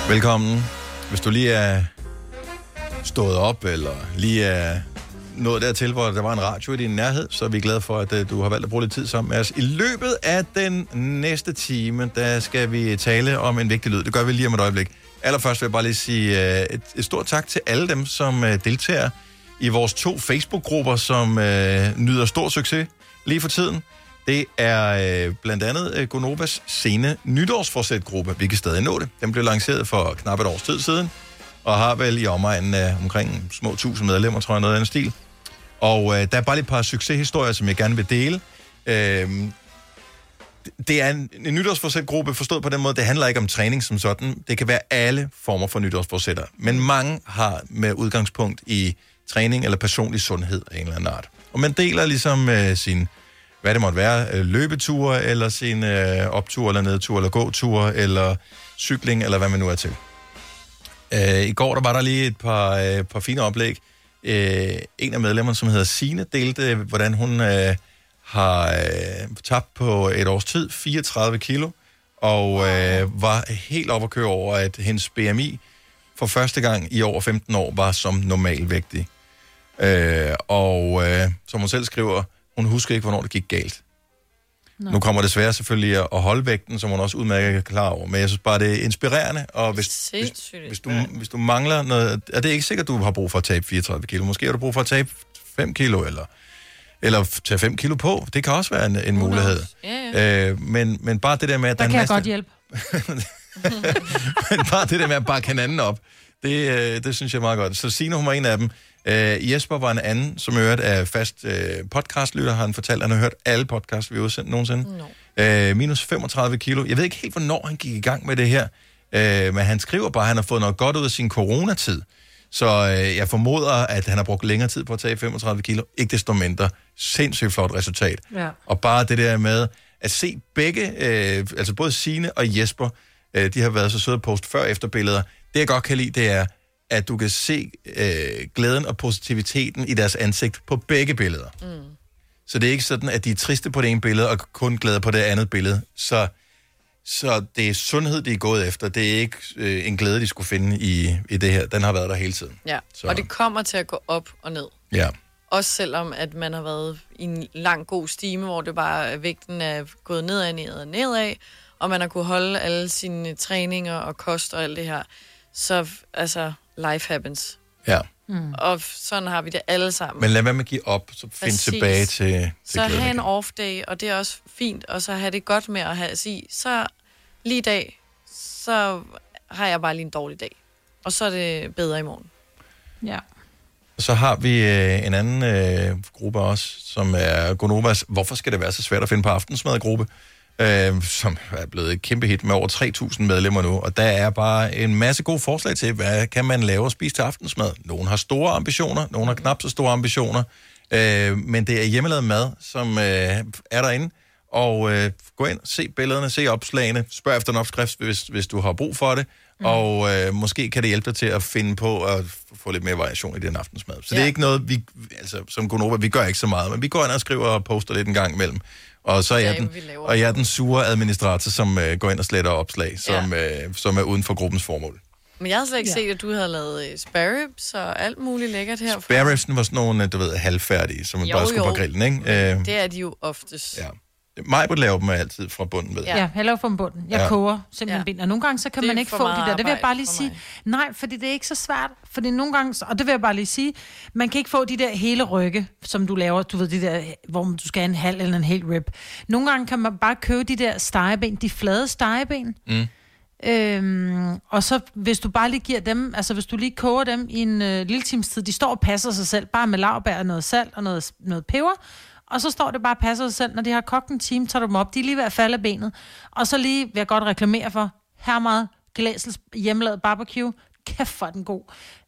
Velkommen. Hvis du lige er stået op, eller lige er nået dertil, hvor der var en radio i din nærhed, så er vi glade for, at du har valgt at bruge lidt tid sammen med os. I løbet af den næste time, der skal vi tale om en vigtig lyd. Det gør vi lige om et øjeblik. Allerførst vil jeg bare lige sige et, et stort tak til alle dem, som deltager i vores to Facebook-grupper, som øh, nyder stor succes lige for tiden. Det er øh, blandt andet øh, Grønnovas sene nytårsforsæt-gruppe. Vi kan stadig nå det. Den blev lanceret for knap et års tid siden, og har vel i omegnen af øh, omkring små tusind medlemmer, tror jeg, noget af den stil. Og øh, der er bare lige et par succeshistorier, som jeg gerne vil dele. Øh, det er en, en nytårsforsæt-gruppe forstået på den måde, det handler ikke om træning som sådan. Det kan være alle former for nytårsforsætter. Men mange har med udgangspunkt i træning eller personlig sundhed af en eller anden art. Og man deler ligesom øh, sin, hvad det måtte være, øh, løbeture, eller sin øh, optur, eller nedtur, eller gåtur, eller cykling, eller hvad man nu er til. Øh, I går der var der lige et par, øh, par fine oplæg. Øh, en af medlemmerne, som hedder Signe, delte, hvordan hun øh, har øh, tabt på et års tid fireogtredive kilo, og øh, var helt op at køre over, at hendes B M I for første gang i over femten år var som normalvægtig. Øh, og øh, som hun selv skriver, hun husker ikke, hvornår det gik galt. Nej. Nu kommer det svære selvfølgelig at holde vægten, som hun også udmærket er klar over. Men jeg synes bare, det er inspirerende. Og hvis, hvis, hvis, du, hvis du mangler noget, er det ikke sikkert, du har brug for at tabe fireogtredive kilo. Måske har du brug for at tabe fem kilo, eller, eller tage fem kilo på. Det kan også være en, en mulighed. Ja, ja. Øh, men, men bare det der med, at der, der kan næste... jeg godt hjælpe. Men bare det der med at bakke hinanden op, det, det synes jeg er meget godt. Så Signe, hun var en af dem. Uh, Jesper var en anden, som hørte af fast uh, podcastlytter, har han fortalt, han har hørt alle podcasts, vi har udsendt nogensinde. No. Uh, minus femogtredive kilo. Jeg ved ikke helt, hvornår han gik i gang med det her, uh, men han skriver bare, at han har fået noget godt ud af sin coronatid. Så uh, jeg formoder, at han har brugt længere tid på at tage femogtredive kilo. Ikke desto mindre. Sindssygt flot resultat. Ja. Og bare det der med at se begge, uh, altså både Signe og Jesper, uh, de har været så søde at poste før- og efterbilleder. Det jeg godt kan lide, det er, at du kan se øh, glæden og positiviteten i deres ansigt på begge billeder. Mm. Så det er ikke sådan, at de er triste på det ene billede, og kun glæder på det andet billede. Så, så det er sundhed, de er gået efter. Det er ikke øh, en glæde, de skulle finde i, i det her. Den har været der hele tiden. Ja, så. Og det kommer til at gå op og ned. Ja. Også selvom, at man har været i en lang god stime, hvor det bare vægten er gået nedad, nedad, nedad, og man har kunne holde alle sine træninger og kost og alt det her. Så altså... life happens. Ja. Mm. Og sådan har vi det alle sammen. Men lad være med at give op, så find Præcis. tilbage til, til så glæden. Så have en off day, og det er også fint, og så have det godt med at have at sige, så lige i dag, så har jeg bare lige en dårlig dag. Og så er det bedre i morgen. Ja. Og så har vi øh, en anden øh, gruppe også, som er Grønnovas, hvorfor skal det være så svært at finde på aftensmadgruppe? Øh, som er blevet et kæmpe hit med over tre tusind medlemmer nu, og der er bare en masse gode forslag til, hvad kan man lave og spise til aftensmad. Nogle har store ambitioner, nogle har knap så store ambitioner, øh, men det er hjemmelavet mad, som øh, er derinde, og øh, gå ind, se billederne, se opslagene, spørg efter en opskrift, hvis, hvis du har brug for det, mm. og øh, måske kan det hjælpe dig til at finde på at få lidt mere variation i den aftensmad. Så ja. Det er ikke noget, vi, altså som Grønnova, vi gør ikke så meget, men vi går ind og skriver og poster lidt en gang imellem. Og så er jeg den, og jeg er den sure administrator, som øh, går ind og sletter opslag, som, ja. øh, som er uden for gruppens formål. Men jeg har slet ikke ja. set, at du havde lavet spare ribs og alt muligt lækkert herfra. Spare ribsen var sådan nogle, du ved, halvfærdige, som man bare skulle på grillen, ikke? Øh, det er de jo oftest. Ja. Maj-Britt laver dem altid fra bunden, ved jeg. Ja, jeg laver fra bunden. Jeg ja. koger simpelthen ja. bind. Og nogle gange, så kan det man ikke få de der. Det vil jeg bare lige sige. Nej, fordi det er ikke så svært. Fordi nogle gange, og det vil jeg bare lige sige, man kan ikke få de der hele rygge, som du laver, du ved, de der, hvor du skal have en halv eller en hel rib. Nogle gange kan man bare købe de der stegeben, de flade stegeben. Mm. Øhm, og så hvis du bare lige giver dem, altså hvis du lige koger dem i en øh, lille times tid, de står og passer sig selv, bare med laurbær og noget salt og noget, noget peber. Og så står det bare og passer sig selv. Når de har kogt en time, tager du dem op. De er lige ved at falde af benet. Og så lige vil jeg godt reklamere for her meget glæsels hjemmelavet barbecue. kæft for den god.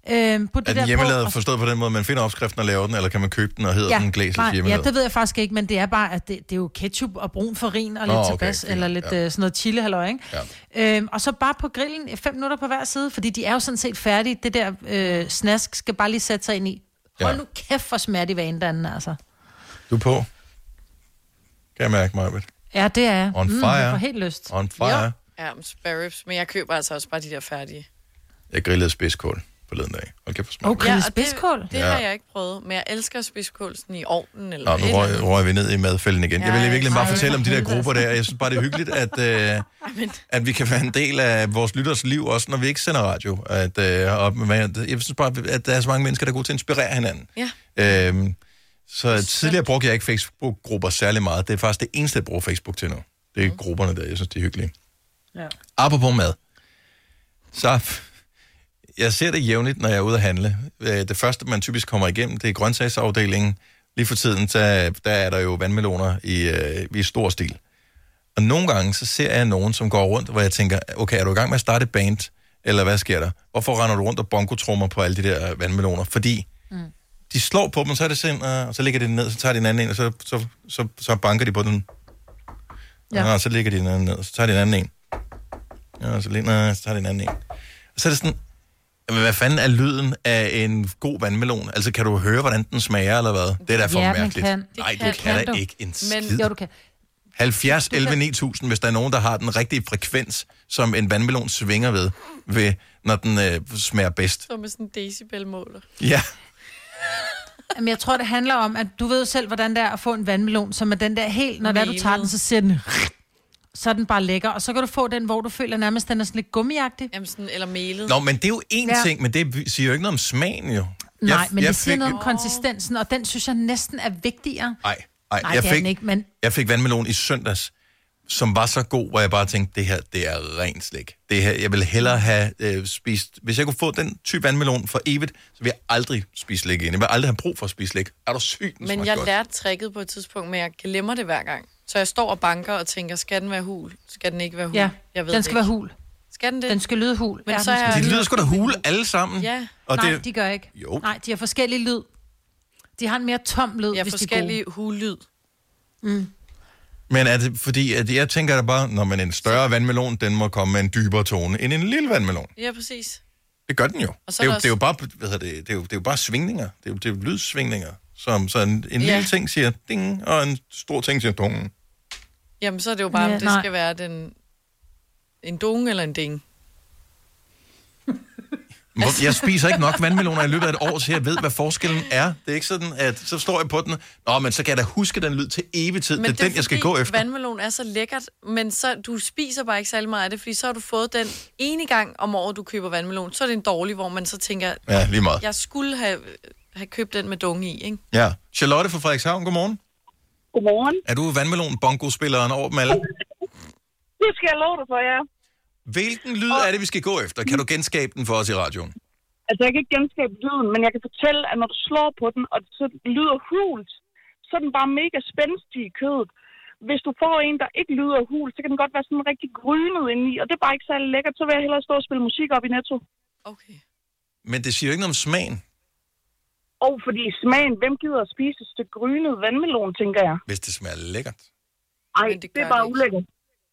Øhm, på det er den hjemmelavet forstået på den måde, man finder opskriften og laver den, eller kan man købe den og hedder ja, den glæses hjemmelavet? Ja, det ved jeg faktisk ikke, men det er bare, at det, det er jo ketchup og brun farin og lidt oh, okay, tabas, okay, eller lidt ja. sådan noget chilehalløj, ikke? Ja. Øhm, og så bare på grillen, fem minutter på hver side, fordi de er jo sådan set færdige. Det der øh, snask skal bare lige sætte sig ind i. Hold ja. nu kæft for smert i vanedanden, altså. Du er på. Kan jeg mærke mig, Maj-Britt? Ja, det er jeg. On fire. Mm, jeg får helt lyst. On fire. Jo. Ja, med spare ribs, men jeg køber altså også bare de der færdige. Jeg grillede spidskål forleden dag. Hold kæft for smag. Okay, ja, spidskål? Det, det ja. har jeg ikke prøvet, men jeg elsker spidskål sådan i ovnen. Eller Nå, nu røg, røg vi ned i madfælden igen. Ja, jeg vil virkelig nej, bare nej, fortælle nej, om de der grupper der. Jeg synes bare, det er hyggeligt, at, øh, at vi kan være en del af vores lytters liv, også når vi ikke sender radio. At, øh, og, jeg synes bare, at der er så mange mennesker, der er gode til at inspirere hinanden. Ja. Øhm, så tidligere brugte jeg ikke Facebook-grupper særlig meget. Det er faktisk det eneste, jeg bruger Facebook til nu. Det er mm. grupperne der. Jeg synes, det er hyggeligt. Ja. Apropos mad. Så jeg ser det jævnligt, når jeg er ude at handle. Det første, man typisk kommer igennem, det er grøntsagsafdelingen. Lige for tiden, der, der er der jo vandmeloner i, i stor stil. Og nogle gange, så ser jeg nogen, som går rundt, hvor jeg tænker, okay, er du i gang med at starte band? Eller hvad sker der? Hvorfor render du rundt og bongotrummer på alle de der vandmeloner? Fordi mm. de slår på dem, så er det sind, og så ligger de ned, så tager de en anden en, og så, så, så, så banker de på den. Ja. Og så ligger de den anden ned, og så tager de en anden en. Ja, så ligner, så tager det en anden en. Og så er det sådan, jamen, hvad fanden er lyden af en god vandmelon? Altså, kan du høre, hvordan den smager, eller hvad? Det er da for ja, mærkeligt. Kan. Nej, du kan, kan, kan da du. ikke en skid. Men, jo, du kan. halvfjerds elleve ni tusind, hvis der er nogen, der har den rigtige frekvens, som en vandmelon svinger ved, ved når den øh, smager bedst. Så med sådan en decibelmåler. Ja. Jamen, jeg tror, det handler om, at du ved selv, hvordan det er at få en vandmelon, som er den der helt, når der, du tager den, så siger den... Så er den bare lækker, og så kan du få den, hvor du føler nærmest, den er sådan lidt gummiagtig. Jamen sådan, eller melet. Nå, men det er jo én ja. ting, men det siger jo ikke noget om smagen, jo. Jeg, nej, men jeg det siger fik... noget om konsistensen, og den synes jeg næsten er vigtigere. Nej, nej, jeg, fik... men... jeg fik vandmelon i søndags, som var så god, hvor jeg bare tænkte, det her, det er rent slik. Det her, jeg vil hellere have øh, spist... Hvis jeg kunne få den type vandmelon for evigt, så ville jeg aldrig spise slik igen. Jeg vil aldrig have brug for at spise slik. Er du syg, den Men jeg godt. lærte tricket på et tidspunkt, men jeg glemmer det hver gang. Så jeg står og banker og tænker, skal den være hul? Skal den ikke være hul? Ja, jeg ved den skal ikke. være hul. Skal den det? Den skal lyde hul. Men ja, så er de lyder sgu da hul alle sammen. Ja. Og nej, det... de gør ikke. Jo. Nej, de har forskellige lyd. De har en mere tom lyd, ja, hvis de er gode. Ja, forskellige hullyd. Mm. Men er det fordi, at jeg tænker da bare, når man en større vandmelon, den må komme med en dybere tone end en lille vandmelon. Ja, præcis. Det gør den jo. Det er jo, også... det er jo bare, hvad hedder det, det er jo, det er jo bare svingninger. Det er jo, det er jo lydsvingninger. Som, så en, en ja. lille ting siger ding, og en stor ting siger dungen. Jamen, så er det jo bare, ja, om det nej. skal være den, en dong eller en ding. Jeg spiser ikke nok vandmeloner i løbet af et år, så jeg ved, hvad forskellen er. Det er ikke sådan, at så står jeg på den, nå, men så kan jeg da huske den lyd til evig tid. Det er den, jeg skal gå efter. Vandmelon er så lækkert, men så, du spiser bare ikke særlig meget af det, fordi så har du fået den ene gang om året, du køber vandmelon. Så er det en dårlig, hvor man så tænker, ja, lige meget. Jeg skulle have, have købt den med dong i, ikke? Ja. Charlotte fra Frederikshavn, godmorgen. Godmorgen. Er du vandmelon-bongo-spilleren over dem alle? Det skal jeg love dig for, ja. Hvilken lyd er det, vi skal gå efter? Kan du genskabe den for os i radioen? Altså, jeg kan ikke genskabe lyden, men jeg kan fortælle, at når du slår på den, og det så lyder hult, så er den bare mega spændstig i kødet. Hvis du får en, der ikke lyder hult, så kan den godt være sådan rigtig grynet indeni, og det er bare ikke særlig lækkert. Så vil jeg hellere stå og spille musik op i Netto. Okay. Men det siger jo ikke noget om smagen. Og fordi smagen, hvem gider at spise et stykke grynet vandmelon, tænker jeg. Hvis det smager lækkert. Ej, det, det er bare det ulækkert.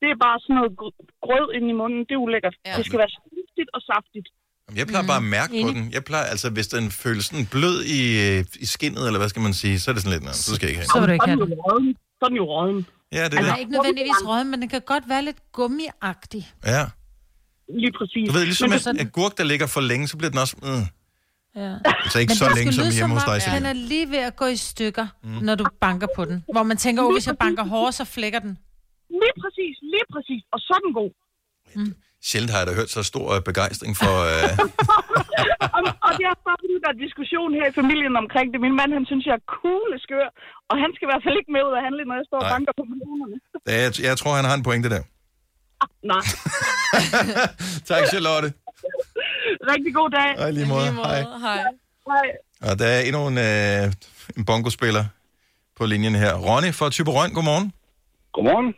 Det er bare sådan noget grød ind i munden, det er ulækkert. Ja. Det skal være saftigt og saftigt. Jeg plejer bare at mærke mm. på den. Jeg plejer altså, hvis den føles sådan blød i, i skindet, eller hvad skal man sige, så er det sådan lidt, nej, så skal jeg ikke have. Så er det ikke have. Så er den jo røden. Ja, det er altså, det. Ikke nødvendigvis røden, men den kan godt være lidt gummiagtig. Ja. Lige præcis. Du ved, ligesom en sådan... agurk, der ligger for længe, så bliver den også... Øh. Ja. Altså ikke men så længe som hjemme hos dig, Selina. Den er lige ved at gå i stykker, mm. når du banker på den. Hvor man tænker, oh, hvis jeg banker hårdt, så flækker den. Lige præcis, lige præcis. Og så er den god. Mm. Sjældent har jeg da hørt så stor øh, begejstring for... Øh... og, og det er bare fordi, der er diskussion her i familien omkring det. Min mand, han synes, jeg er cool og skør. Og han skal i hvert fald ikke med ud og handle, når jeg står nej. og banker på millionerne. jeg, jeg tror, han har en pointe der. Ah, nej. Tak, Charlotte. Rigtig god dag. Hej, lige måde. Hej. Hej. Hej. Og der er endnu en, øh, en bongospiller på linjen her. Ronny fra Thyborøn, godmorgen. Godmorgen.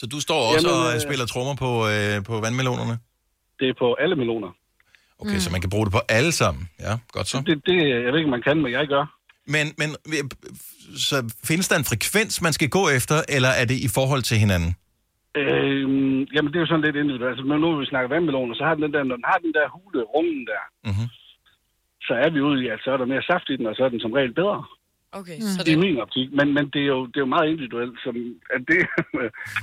Så du står også Jamen, og spiller trommer på, øh, på vandmelonerne? Det er på alle meloner. Okay, mm. så man kan bruge det på alle sammen. Ja, godt så. Det, det jeg ved ikke, man kan, men jeg gør. Men, men så findes der en frekvens, man skal gå efter, eller er det i forhold til hinanden? Øhm, jamen, det er jo sådan lidt individuelt. Altså, nu når vi snakker vandmeloner, så har den der, når den har den der hule runden der, mm-hmm. så er vi ude i, at så er der mere saft i den, og så er den som regel bedre. Okay, mm. så det er min optik, men, men det, er jo, det er jo meget individuelt. Som, at det,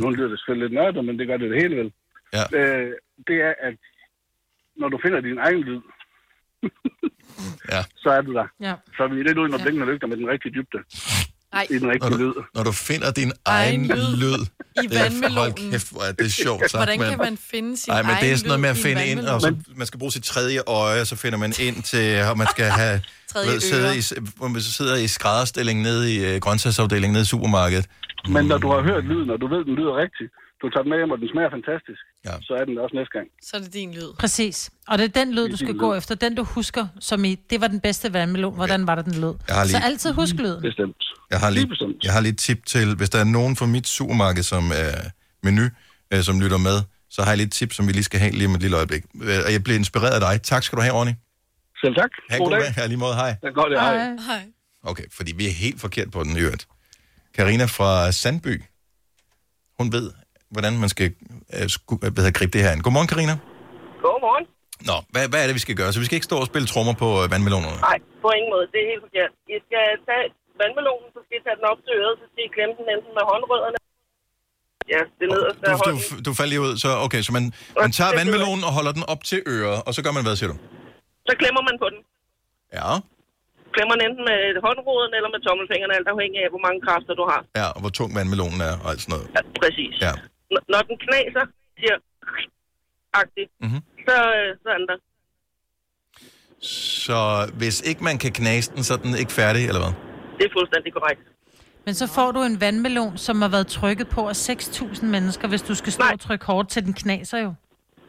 nu lyder det selvfølgelig lidt nørdet, men det gør det det hele vel. Ja. Øh, det er, at når du finder din egen lyd, ja. så er du der. Ja. Så er vi lidt ude, når ja. blinkene lygter med den rigtige dybde. Nej. I den rigtige når du, lyd. Når du finder din egen, egen lyd. lyd. I vandmelonen. Hold kæft, hvor er det sjovt sagt. Hvordan kan man finde sin egen lyd? Nej, men det er sådan noget med at finde ind, og så, man skal bruge sit tredje øje, og så finder man ind til, og man skal have... Ved, sidder i, hvor man så sidder i skrædderstillingen nede i øh, grøntsagsafdelingen nede i supermarkedet. Mm. Men når du har hørt lyden, og du ved, den lyder rigtigt, du tager den med hjem, og den smager fantastisk, ja. så er den også næste gang. Så er det din lyd. Præcis. Og det er den lyd, er du skal lyd. gå efter. Den, du husker, som i, det var den bedste vandmelon. Okay. Hvordan var der den lyd? Lige... Så altid husk lyden. Bestemt. Jeg har lige, jeg har lige tip til, hvis der er nogen fra mit supermarked som øh, menu, øh, som lytter med, så har jeg lidt tip, som vi lige skal have lige om et lille øjeblik. Og jeg blev inspireret af dig. Tak skal du have, Ronny. Selv tak. Ha' god, god dag. Her lige måde, hej. Ja, godt, ja, hej. Hej. Okay, fordi vi er helt forkert på den i øvrigt. Karina fra Sandby, hun ved, hvordan man skal øh, sku, øh, bedre gribe det her ind. Godmorgen, Karina. Godmorgen. Nå, hvad, hvad er det, vi skal gøre? Så vi skal ikke stå og spille trommer på øh, vandmelonerne? Nej, på ingen måde. Det er helt forkert. I skal tage vandmelonen, så skal I tage den op til øret, så skal I klemme den enten med håndrødderne. Ja, det nederste af hånden. Du, du falder lige ud, så okay, så man, man tager vandmelonen og holder den op til øret, og så gør man hvad, siger du? Så klemmer man på den. Ja. Klemmer enten med håndroden eller med tommelfingrene, alt afhængig af, hvor mange kræfter du har. Ja, og hvor tung vandmelonen er og alt sådan noget. Ja, præcis. Ja. N- når den knaser, siger agtigt, mm-hmm. så, så er den der. Så hvis ikke man kan knase den, så er den ikke færdig, eller hvad? Det er fuldstændig korrekt. Men så får du en vandmelon, som har været trykket på af seks tusind mennesker, hvis du skal stå Nej. og trykke hårdt til den knaser jo.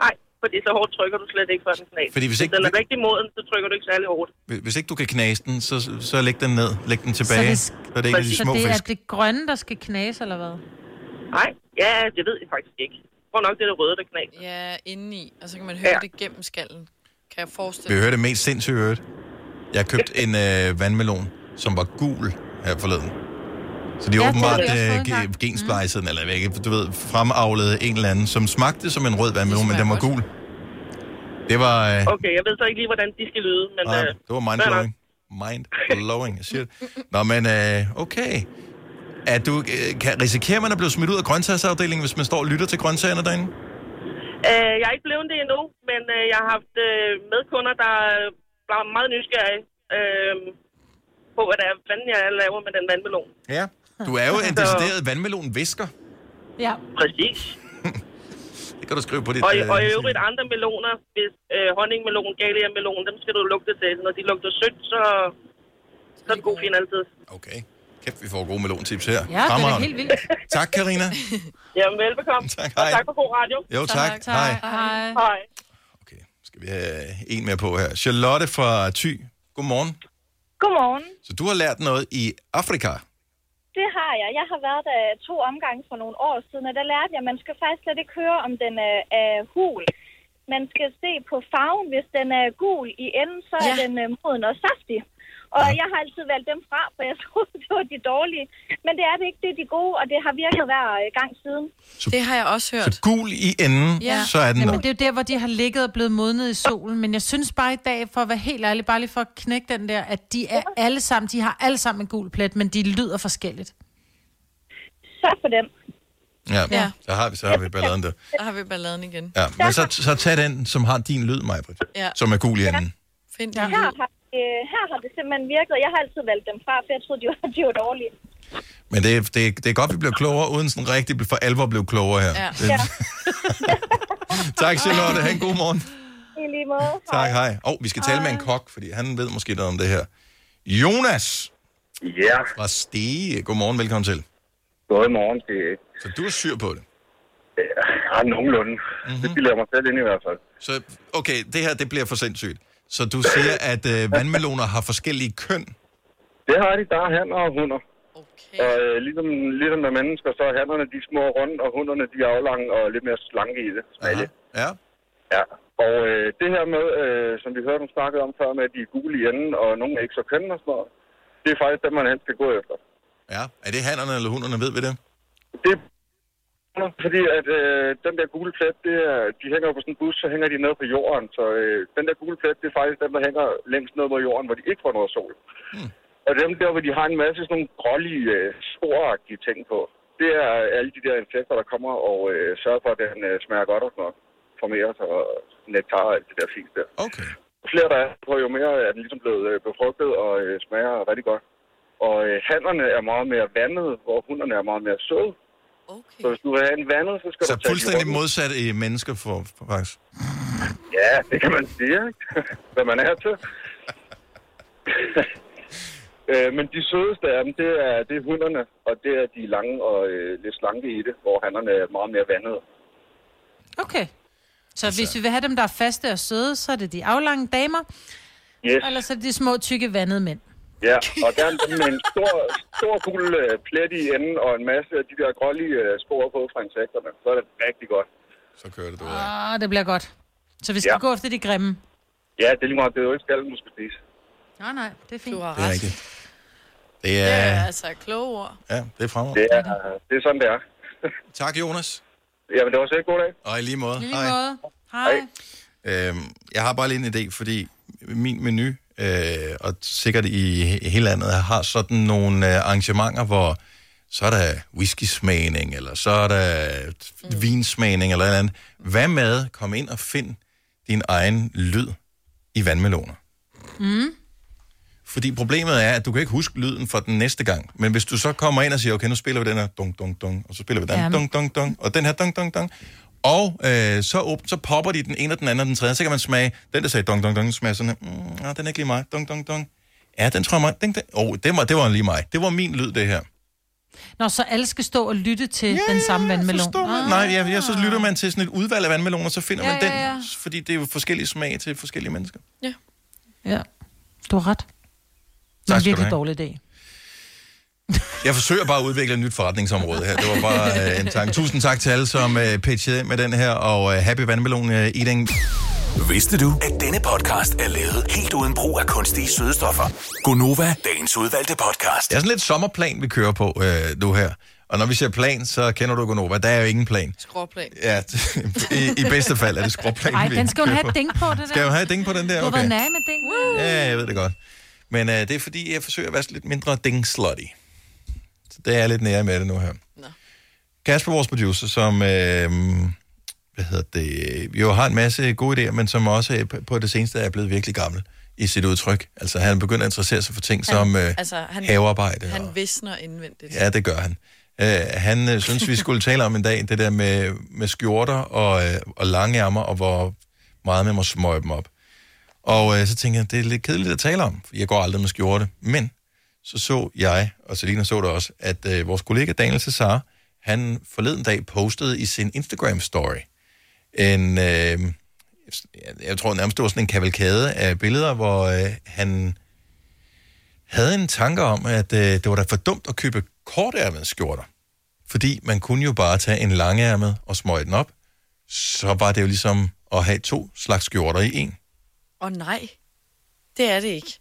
Nej. Fordi så hårdt trykker du slet ikke for den knæs. Hvis, ikke... hvis den er rigtig moden, så trykker du ikke særlig hårdt. Hvis ikke du kan knase den, så, så læg den ned. Læg den tilbage. Så det, så det ikke er de små fisk. Så det er det grønne, der skal knase, eller hvad? Nej, ja, det ved jeg faktisk ikke. Jeg tror nok, det er det røde, der knaser. Ja, indeni. Og så kan man høre ja. det gennem skallen. Kan jeg forestille mig? Vi hører det mest sindssygt hørt. Jeg har købt en øh, vandmelon, som var gul her forleden. Så de ja, åbenbart øh, gensplejsede mm. eller ikke, du ved, fremavlede en eller anden, som smagte som en rød vandmelon, men den var gul. Det var... Øh... Okay, jeg ved så ikke lige, hvordan de skal lyde, men... Nej, øh, det var mindblowing. Mindblowing, jeg siger det. Nå, men øh, okay. Er du, øh, kan, risikerer man at blive smidt ud af grøntsagsafdelingen, hvis man står og lytter til grøntsagerne derinde? Øh, jeg er ikke blevet det endnu, men øh, jeg har haft øh, medkunder, der var meget nysgerrige øh, på, hvad der er, hvad jeg laver med den vandmelon. Ja. Du er jo en decideret vandmelon-visker. Ja. Præcis. Det kan du skrive på dit... Og, og i øvrigt andre meloner, hvis øh, honningmelon, galia-melon, dem skal du lugte til. Når de lugter sødt, så, så er det god fin altid. Okay. Kæft, vi får gode melontips her. Ja, Fremragende. Det er helt vildt. Tak, Karina. Jamen, velbekomme. Tak, hej. Og tak for god radio. Jo, tak. tak. Hej. Hej. Hej. Okay, skal vi have en mere på her. Charlotte fra Thy. Godmorgen. Godmorgen. Så du har lært noget i Afrika? Det har jeg. Jeg har været der to omgange for nogle år siden, og der lærte jeg, at man skal faktisk slet ikke høre, om den er, er hul. Man skal se på farven. Hvis den er gul i enden, så er ja. den uh, moden og saftig. Og ja. jeg har altid valgt dem fra, for jeg troede, det var de dårlige. Men det er det ikke. Det er de gode, og det har virket hver gang siden. Så, det har jeg også hørt. Så gul i enden, ja. så er den Jamen, der. Det er jo der, hvor de har ligget og blevet modnet i solen. Men jeg synes bare i dag, for at være helt ærlig, bare lige for at knække den der, at de er alle sammen, de har alle sammen en gul plet, men de lyder forskelligt. Så for dem. Ja, ja. Så, har vi, så har vi balladen der. Så har vi balladen igen. Ja, men så, så tag den, som har din lyd, Maj-Britt, ja. som er gul i enden. Ja. Find den. Ja. Her har det simpelthen virket. Jeg har altid valgt dem fra, for jeg troede, de var, de var dårlige. Men det, det, det er godt, vi blev klogere, uden sådan rigtig for alvor blev klogere her. Ja. Det... ja. Tak, Charlotte. Ha' en god morgen. I lige måde. Tak, hej. Åh, oh, vi skal hej. tale med en kok, fordi han ved måske noget om det her. Jonas! Ja. Fra Stege. Godmorgen, velkommen til. Godmorgen, Stege. Så du er syr på det? Ja, nogenlunde. Mm-hmm. Det bilder jeg mig selv ind i hvert fald. Så, okay, det her, det bliver for sindssygt. Så du siger, at øh, vandmeloner har forskellige køn? Det har de. Der er hanner og hunder. Okay. Og øh, ligesom, ligesom med mennesker, så er hannerne de små og runde, og hunderne de er aflange og lidt mere slanke i det. Smalle. Ja. Ja. Og øh, det her med, øh, som vi hørte, hun snakkede om før, med at de er gule i enden, og nogle er ikke så kønne og sådan noget, det er faktisk dem, man helst skal gå efter. Ja, er det hannerne eller hunderne, ved vi det? Det er fordi at øh, den der gule plet, det er, de hænger på sådan en bus, så hænger de ned på jorden. Så øh, den der gule plet, det er faktisk dem, der hænger længst ned på jorden, hvor de ikke får noget sol. Hmm. Og dem der, hvor de har en masse sådan nogle grålige, øh, sporagtige ting på, det er alle de der insekter, der kommer og øh, sørger for, at den øh, smager godt og sådan noget. Formerer sig og nektar og alt det der fint der. Okay. Jo flere der er på, jo mere er den ligesom blevet øh, befrugtet og øh, smager rigtig godt. Og øh, hannerne er meget mere vandede, hvor hunderne er meget mere søde. Okay. Så hvis du vil have en vandet, så skal så du tage Så fuldstændig modsat i mennesker for, for faktisk? Ja, det kan man sige, ikke? Hvad man er til. øh, men de sødeste af dem, det er, det er hunderne, og det er de lange og øh, lidt slanke i det, hvor hannerne er meget mere vandede. Okay. Så altså, hvis vi vil have dem, der er faste og søde, så er det de aflange damer, yes. Eller så er det de små, tykke, vandede mænd. Ja, og gerne med en stor, stor gul uh, plet i enden og en masse af de der grålige uh, spor på fra insekterne. Så er det rigtig godt. Så kører det derud. Ah, det bliver godt. Så vi skal ja. gå efter de grimme. Ja, det er lige meget. Det er jo ikke skallen, du skal spise. Nej, nej, det er fint. Du har ret. Det er rigtigt. Det er, det er altså kloge ord. Ja, det er fremover. Det er, det er sådan, det er. Tak, Jonas. Jamen, det var så god dag. Og i lige måde. I lige Hej. måde. Hej. Hej. Øhm, jeg har bare lige en idé, fordi min menu... Øh, og sikkert i, i hele landet har sådan nogle øh, arrangementer, hvor så er der whisky-smagning, eller så er der mm. vinsmagning, eller noget andet. Hvad med, kom ind og find din egen lyd i vandmeloner. Mm. Fordi problemet er, at du kan ikke huske lyden for den næste gang, men hvis du så kommer ind og siger, okay, nu spiller vi den her dunk, dunk, dunk, og så spiller vi den her dunk, dunk, dunk, og den her dunk, dunk, dunk, Og øh, så, åbent, så popper de den ene og den anden og den tredje, så kan man smage, den der sagde dong, dong, dong, smager sådan her, mm, nej, den er ikke lige mig, dong, dong, dong. Ja, den tror jeg mig, den, den. Oh, det var, det var lige mig, det var min lyd, det her. Nå, så alle skal stå og lytte til yeah, den samme vandmelon. Ah. Nej, ja, ja, så lytter man til sådan et udvalg af vandmeloner, så finder ja, man den, ja, ja. fordi det er jo forskellige smag til forskellige mennesker. Ja, ja. Du har ret. Det er en virkelig dårlig idé. Jeg forsøger bare at udvikle et nyt forretningsområde her. Det var bare øh, en tanke. Tusind tak til alle, som øh, pitchede med den her, og øh, happy vandmelon øh, eating. Vidste du, at denne podcast er lavet helt uden brug af kunstige sødestoffer? Grønnova, dagens udvalgte podcast. Det er sådan lidt sommerplan, vi kører på øh, nu her. Og når vi siger plan, så kender du Grønnova. Der er jo ingen plan. Skråplan. Ja, i, i bedste fald er det skråplan. Nej, den skal jo have et ding på, det der. Skal jo have et ding på, den der? Okay. Du var nær med ding. Woo! Ja, jeg ved det godt. Men øh, det er fordi, jeg forsøger at være lidt mindre ding-slutty. Det er lidt nære med det nu her. Nå. Kasper, vores producer, som øh, hvad hedder det, jo har en masse gode idéer, men som også på det seneste er blevet virkelig gammel i sit udtryk. Altså, han begynder at interessere sig for ting han, som øh, altså, han, havearbejde. Han og, visner indvendigt. Ja, det gør han. Øh, han øh, synes, vi skulle tale om en dag, det der med, med skjorter og, øh, og lange ærmer, og hvor meget man må smøge dem op. Og øh, så tænker jeg, det er lidt kedeligt at tale om, for jeg går aldrig med skjorte, men... så så jeg, og Selina så det også, at øh, vores kollega Daniel Cesar, han forleden dag postede i sin Instagram-story en, øh, jeg tror nærmest det var sådan en kavalkade af billeder, hvor øh, han havde en tanke om, at øh, det var da for dumt at købe kortærmede skjorter, fordi man kunne jo bare tage en langærmet og smøge den op, så var det jo ligesom at have to slags skjorter i en. Åh oh, nej, det er det ikke.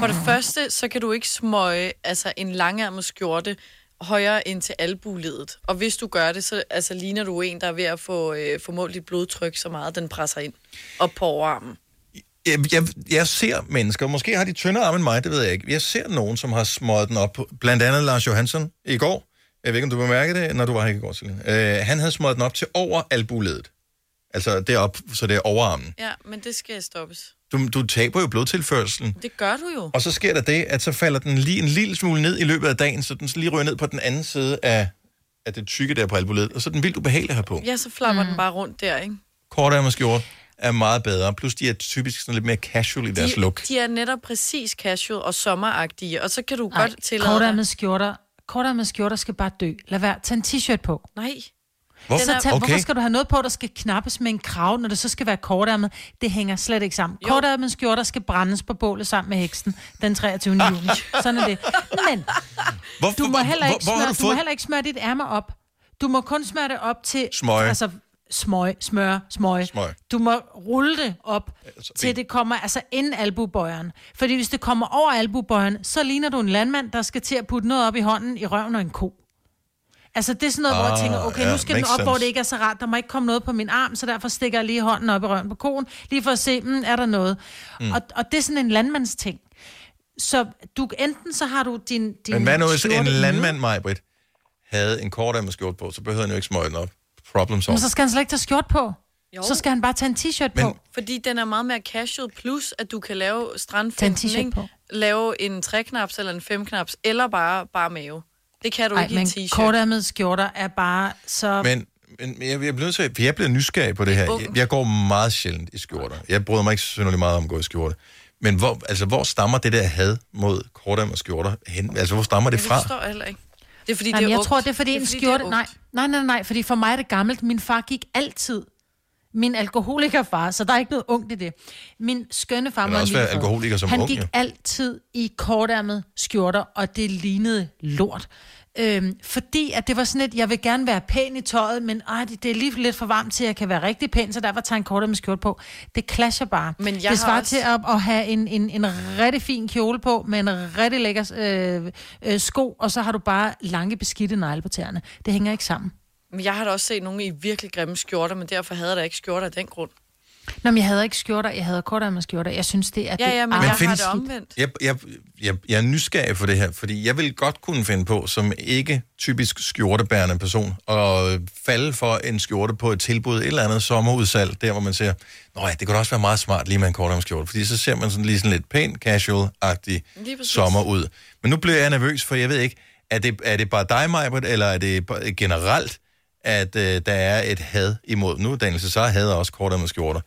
For det første, så kan du ikke smøge altså, en langærmet skjorte højere end til albuledet. Og hvis du gør det, så altså, ligner du en, der er ved at få, øh, få målt dit blodtryk så meget, den presser ind op på overarmen. Jeg, jeg, jeg ser mennesker, måske har de tyndere arme end mig, det ved jeg ikke. Jeg ser nogen, som har smøget den op, blandt andet Lars Johansson i går. Jeg ved ikke, om du bemærkede det, når du var her i går, Selina. Øh, han havde smøget den op til over albuledet. Altså derop, så det er overarmen. Ja, men det skal stoppes. Du, du taber jo blodtilførselen. Det gør du jo. Og så sker der det, at så falder den lige en lille smule ned i løbet af dagen, så den så lige ryger ned på den anden side af, af det tykke der på albuledet, og så er den vildt ubehagelig herpå. Ja, så flapper mm. den bare rundt der, ikke? Kortærmede skjorter er meget bedre, plus de er typisk sådan lidt mere casual i de, deres look. De er netop præcis casual og sommeragtige, og så kan du Ej, godt tillade... kortærmede skjorter, kortærmede skjorter skal bare dø. Lad være, tag en t-shirt på. Nej. Hvorfor? Så tag, okay. Hvorfor skal du have noget på, der skal knappes med en krav, når det så skal være kortærmet? Det hænger slet ikke sammen. Kortærmet skjorter skal brændes på bålet sammen med heksen den treogtyvende juni. Sådan er det. Men hvorfor, du, må heller ikke hvor, hvor smøre, du, du må heller ikke smøre dit ærme op. Du må kun smøre det op til... smøge. Altså, smøg, smør, smøg. smøg. Du må rulle det op, altså, til det kommer, altså inden albubøjeren. Fordi hvis det kommer over albubøjeren, så ligner du en landmand, der skal til at putte noget op i hånden, i røven og en ko. Altså det er sådan noget, ah, hvor jeg tænker, okay, yeah, nu skal den op, sense. Hvor det ikke er så rart. Der må ikke komme noget på min arm, så derfor stikker jeg lige hånden op i røven på koen, lige for at se, mm, er der noget. Mm. Og, og det er sådan en landmandsting. Så du, enten så har du din, din Men hvad nu, hvis en landmand, Maj-Britt, havde en kortærmet skjort på, så behøvede han jo ikke smøge den op. Problem solved. Men så skal han slet ikke tage skjort på. Jo. Så skal han bare tage en t-shirt Men... på. Fordi den er meget mere casual, plus at du kan lave strandfældning, lave en treknaps eller en femknaps, eller bare, bare mave. Det kan du Ej, ikke i en t-shirt. Kortærmede skjorter er bare så... Men, men jeg, jeg, bliver til, jeg bliver nysgerrig på det her. Jeg, jeg går meget sjældent i skjorter. Jeg bryder mig ikke synderligt meget om at gå i skjorter. Men hvor, altså, hvor stammer det der had mod kortærmede skjorter hen? Altså, hvor stammer det fra? Det forstår heller ikke. Det er fordi, nej, det er jeg ugt. tror, det er fordi, det er, en fordi skjorte... Er nej, nej, nej, nej, fordi for mig er det gammelt. Min far gik altid. Min alkoholikerfar, så der er ikke noget ungt i det. Min skønne far, også være alkoholiker som han unge. Gik altid i kortærmede skjorter, og det lignede lort. Øhm, fordi at det var sådan et, jeg vil gerne være pæn i tøjet, men ej, det, det er lige lidt for varmt til, at jeg kan være rigtig pæn, så derfor tager jeg en kortærmet skjorte på. Det clasher bare. Men jeg det svarer også... til at, at have en, en, en rigtig fin kjole på, med en rigtig lækker øh, øh, sko, og så har du bare lange beskidte negle på tæerne. Det hænger ikke sammen. Men jeg har da også set nogle i virkelig grimme skjorter, men derfor havde jeg da ikke skjorter af den grund. Nå, men jeg havde ikke skjorter, jeg havde kortærmede skjorter. Jeg synes det, at ja, det ja, men er... Men jeg findes... har det omvendt. Jeg, jeg, jeg, jeg er nysgerrig for det her, fordi jeg vil godt kunne finde på, som ikke typisk skjortebærende person, at falde for en skjorte på et tilbud, et eller andet sommerudsalg, der hvor man siger, nej, det kunne også være meget smart lige med en kortærmet skjorte, fordi så ser man sådan lige sådan lidt pæn, casual-agtig sommer ud. Men nu bliver jeg nervøs, for jeg ved ikke, er det, er det bare dig, Maj-Britt, eller er det generelt, at øh, der er et had imod. Nu, Daniel, så hader også kortærmede skjorter.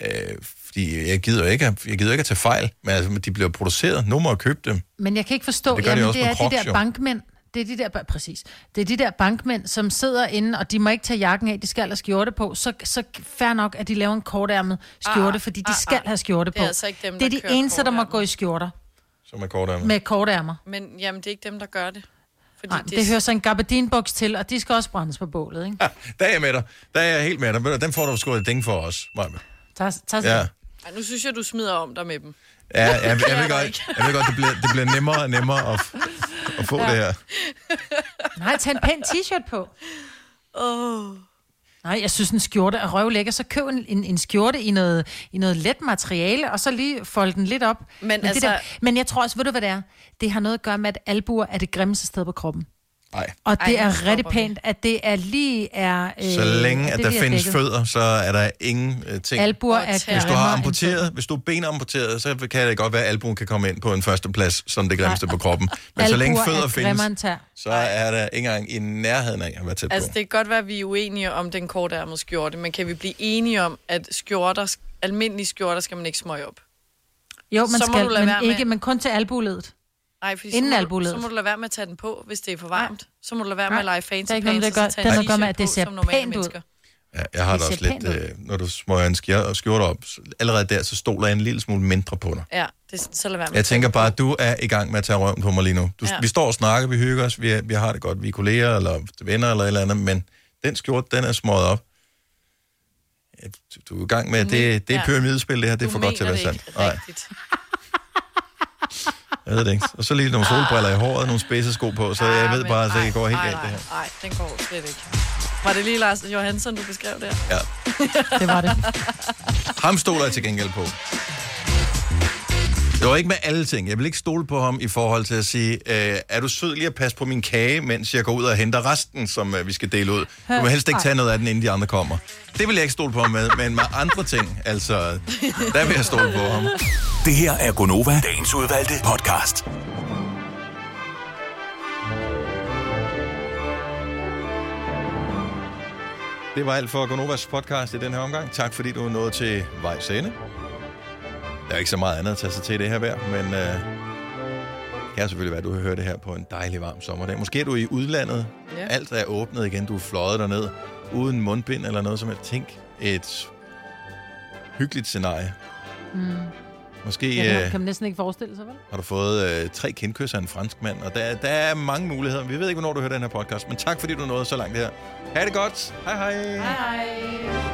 Øh, fordi jeg gider ikke, jeg gider ikke at tage fejl, men altså, de bliver produceret. Nu må jeg købe dem. Men jeg kan ikke forstå, det, jamen, det, det er krok, de der jo. bankmænd, det er de der, præcis, det er de der bankmænd, som sidder inde, og de må ikke tage jakken af, de skal have skjorte på, så, så fair nok, at de laver en kortærmet skjorte, ah, fordi de ah, skal ah, have skjorte på. Det er, altså dem, det er de eneste, der må gå i skjorter. Som er kortærmet. Med kortærmer. Men jamen, det er ikke dem, der gør det. Nej, det, det hører så en gabardinboks til, og de skal også brændes på bålet, ikke? Ja, der er jeg med dig. Der er jeg helt med dig. Den får du sgu et ding for os, Maja. Tak, tak. Ja. Ej, nu synes jeg, du smider om dig med dem. Ja, jeg, jeg, jeg, ved, godt, jeg ved godt, det bliver, det bliver nemmere og nemmere at, at få ja. det her. Nej, tag en pæn t-shirt på. Åh... Oh. Nej, jeg synes, en skjorte er røvlækker. Så køb en, en, en skjorte i noget, i noget let materiale, og så lige folde den lidt op. Men, men, altså... det der, men jeg tror også, ved du hvad det er? Det har noget at gøre med, at albuer er det grimmeste sted på kroppen. Nej. Og det Ej, er rigtig pænt, at det er lige er... Øh, så længe, det, at der findes dækket. Fødder, så er der ingen øh, ting. Albuer er... Hvis du har amputeret, hvis du er benamputeret, så kan det godt være, at albuen kan komme ind på en førsteplads, som det grimmeste på kroppen. Men så længe fødder findes, så er der ikke engang i nærheden af at være tæt på. Altså, det kan godt være, at vi er uenige om den kortærmede skjorte, men kan vi blive enige om, at skjorter, almindelige skjorter skal man ikke smøge op? Jo, man så skal, men, ikke, men kun til albueledet. Nej, fordi så må, du, så må du lade være med at tage den på, hvis det er for varmt. Så må du lade være med at lege fancy pants, og så tage en t-shirt på, at det ser som normale mennesker. Ja, jeg har det også lidt, øh, når du smøger en skjorte op, så, allerede der, så stoler jeg en lille smule mindre på dig. Ja, det, så lad være med. Jeg tænker bare, at du er i gang med at tage røven på mig lige nu. Du, ja. Vi står og snakker, vi hygger os, vi, er, vi har det godt, vi er kolleger eller venner eller et eller andet, men den skjorte, den er smøget op. Du er i gang med, det, det er pyramidespil, det her, det er for godt til at være sandt. Du mener det ikke rigtigt. Jeg ved det ikke. Og så lige nogle solbriller i håret, nogle spidsesko på, så jeg ved bare, at det går helt galt det her. Nej, den går slet ikke. Var det lige Lars Johansson, du beskrev der? Ja. Det var det. Ham stoler jeg til gengæld på. Det var ikke med alle ting. Jeg vil ikke stole på ham i forhold til at sige, øh, er du sød lige at passe på min kage, mens jeg går ud og henter resten, som øh, vi skal dele ud. Du må helst ikke tage noget af den, inden de andre kommer. Det vil jeg ikke stole på ham med, men med andre ting, altså, der vil jeg stole på ham. Det her er Grønnova, dagens udvalgte podcast. Det var alt for Grønnovas podcast i den her omgang. Tak fordi du nåede til vejs ende. Der er ikke så meget andet at tage sig til det her vejr, men øh, det kan selvfølgelig være, at du har hørt det her på en dejlig varm sommerdag. Måske er du i udlandet. Ja. Alt er åbnet igen. Du er fløjet derned uden mundbind eller noget som helst. Tænk et hyggeligt scenarie. Mm. Måske, ja, kan man næsten ikke forestille sig, vel? Har du fået øh, tre kindkysser af en fransk mand, og der, der er mange muligheder. Vi ved ikke, hvornår du hører den her podcast, men tak fordi du nåede så langt her. Ha' det godt. Hej hej. Hej hej.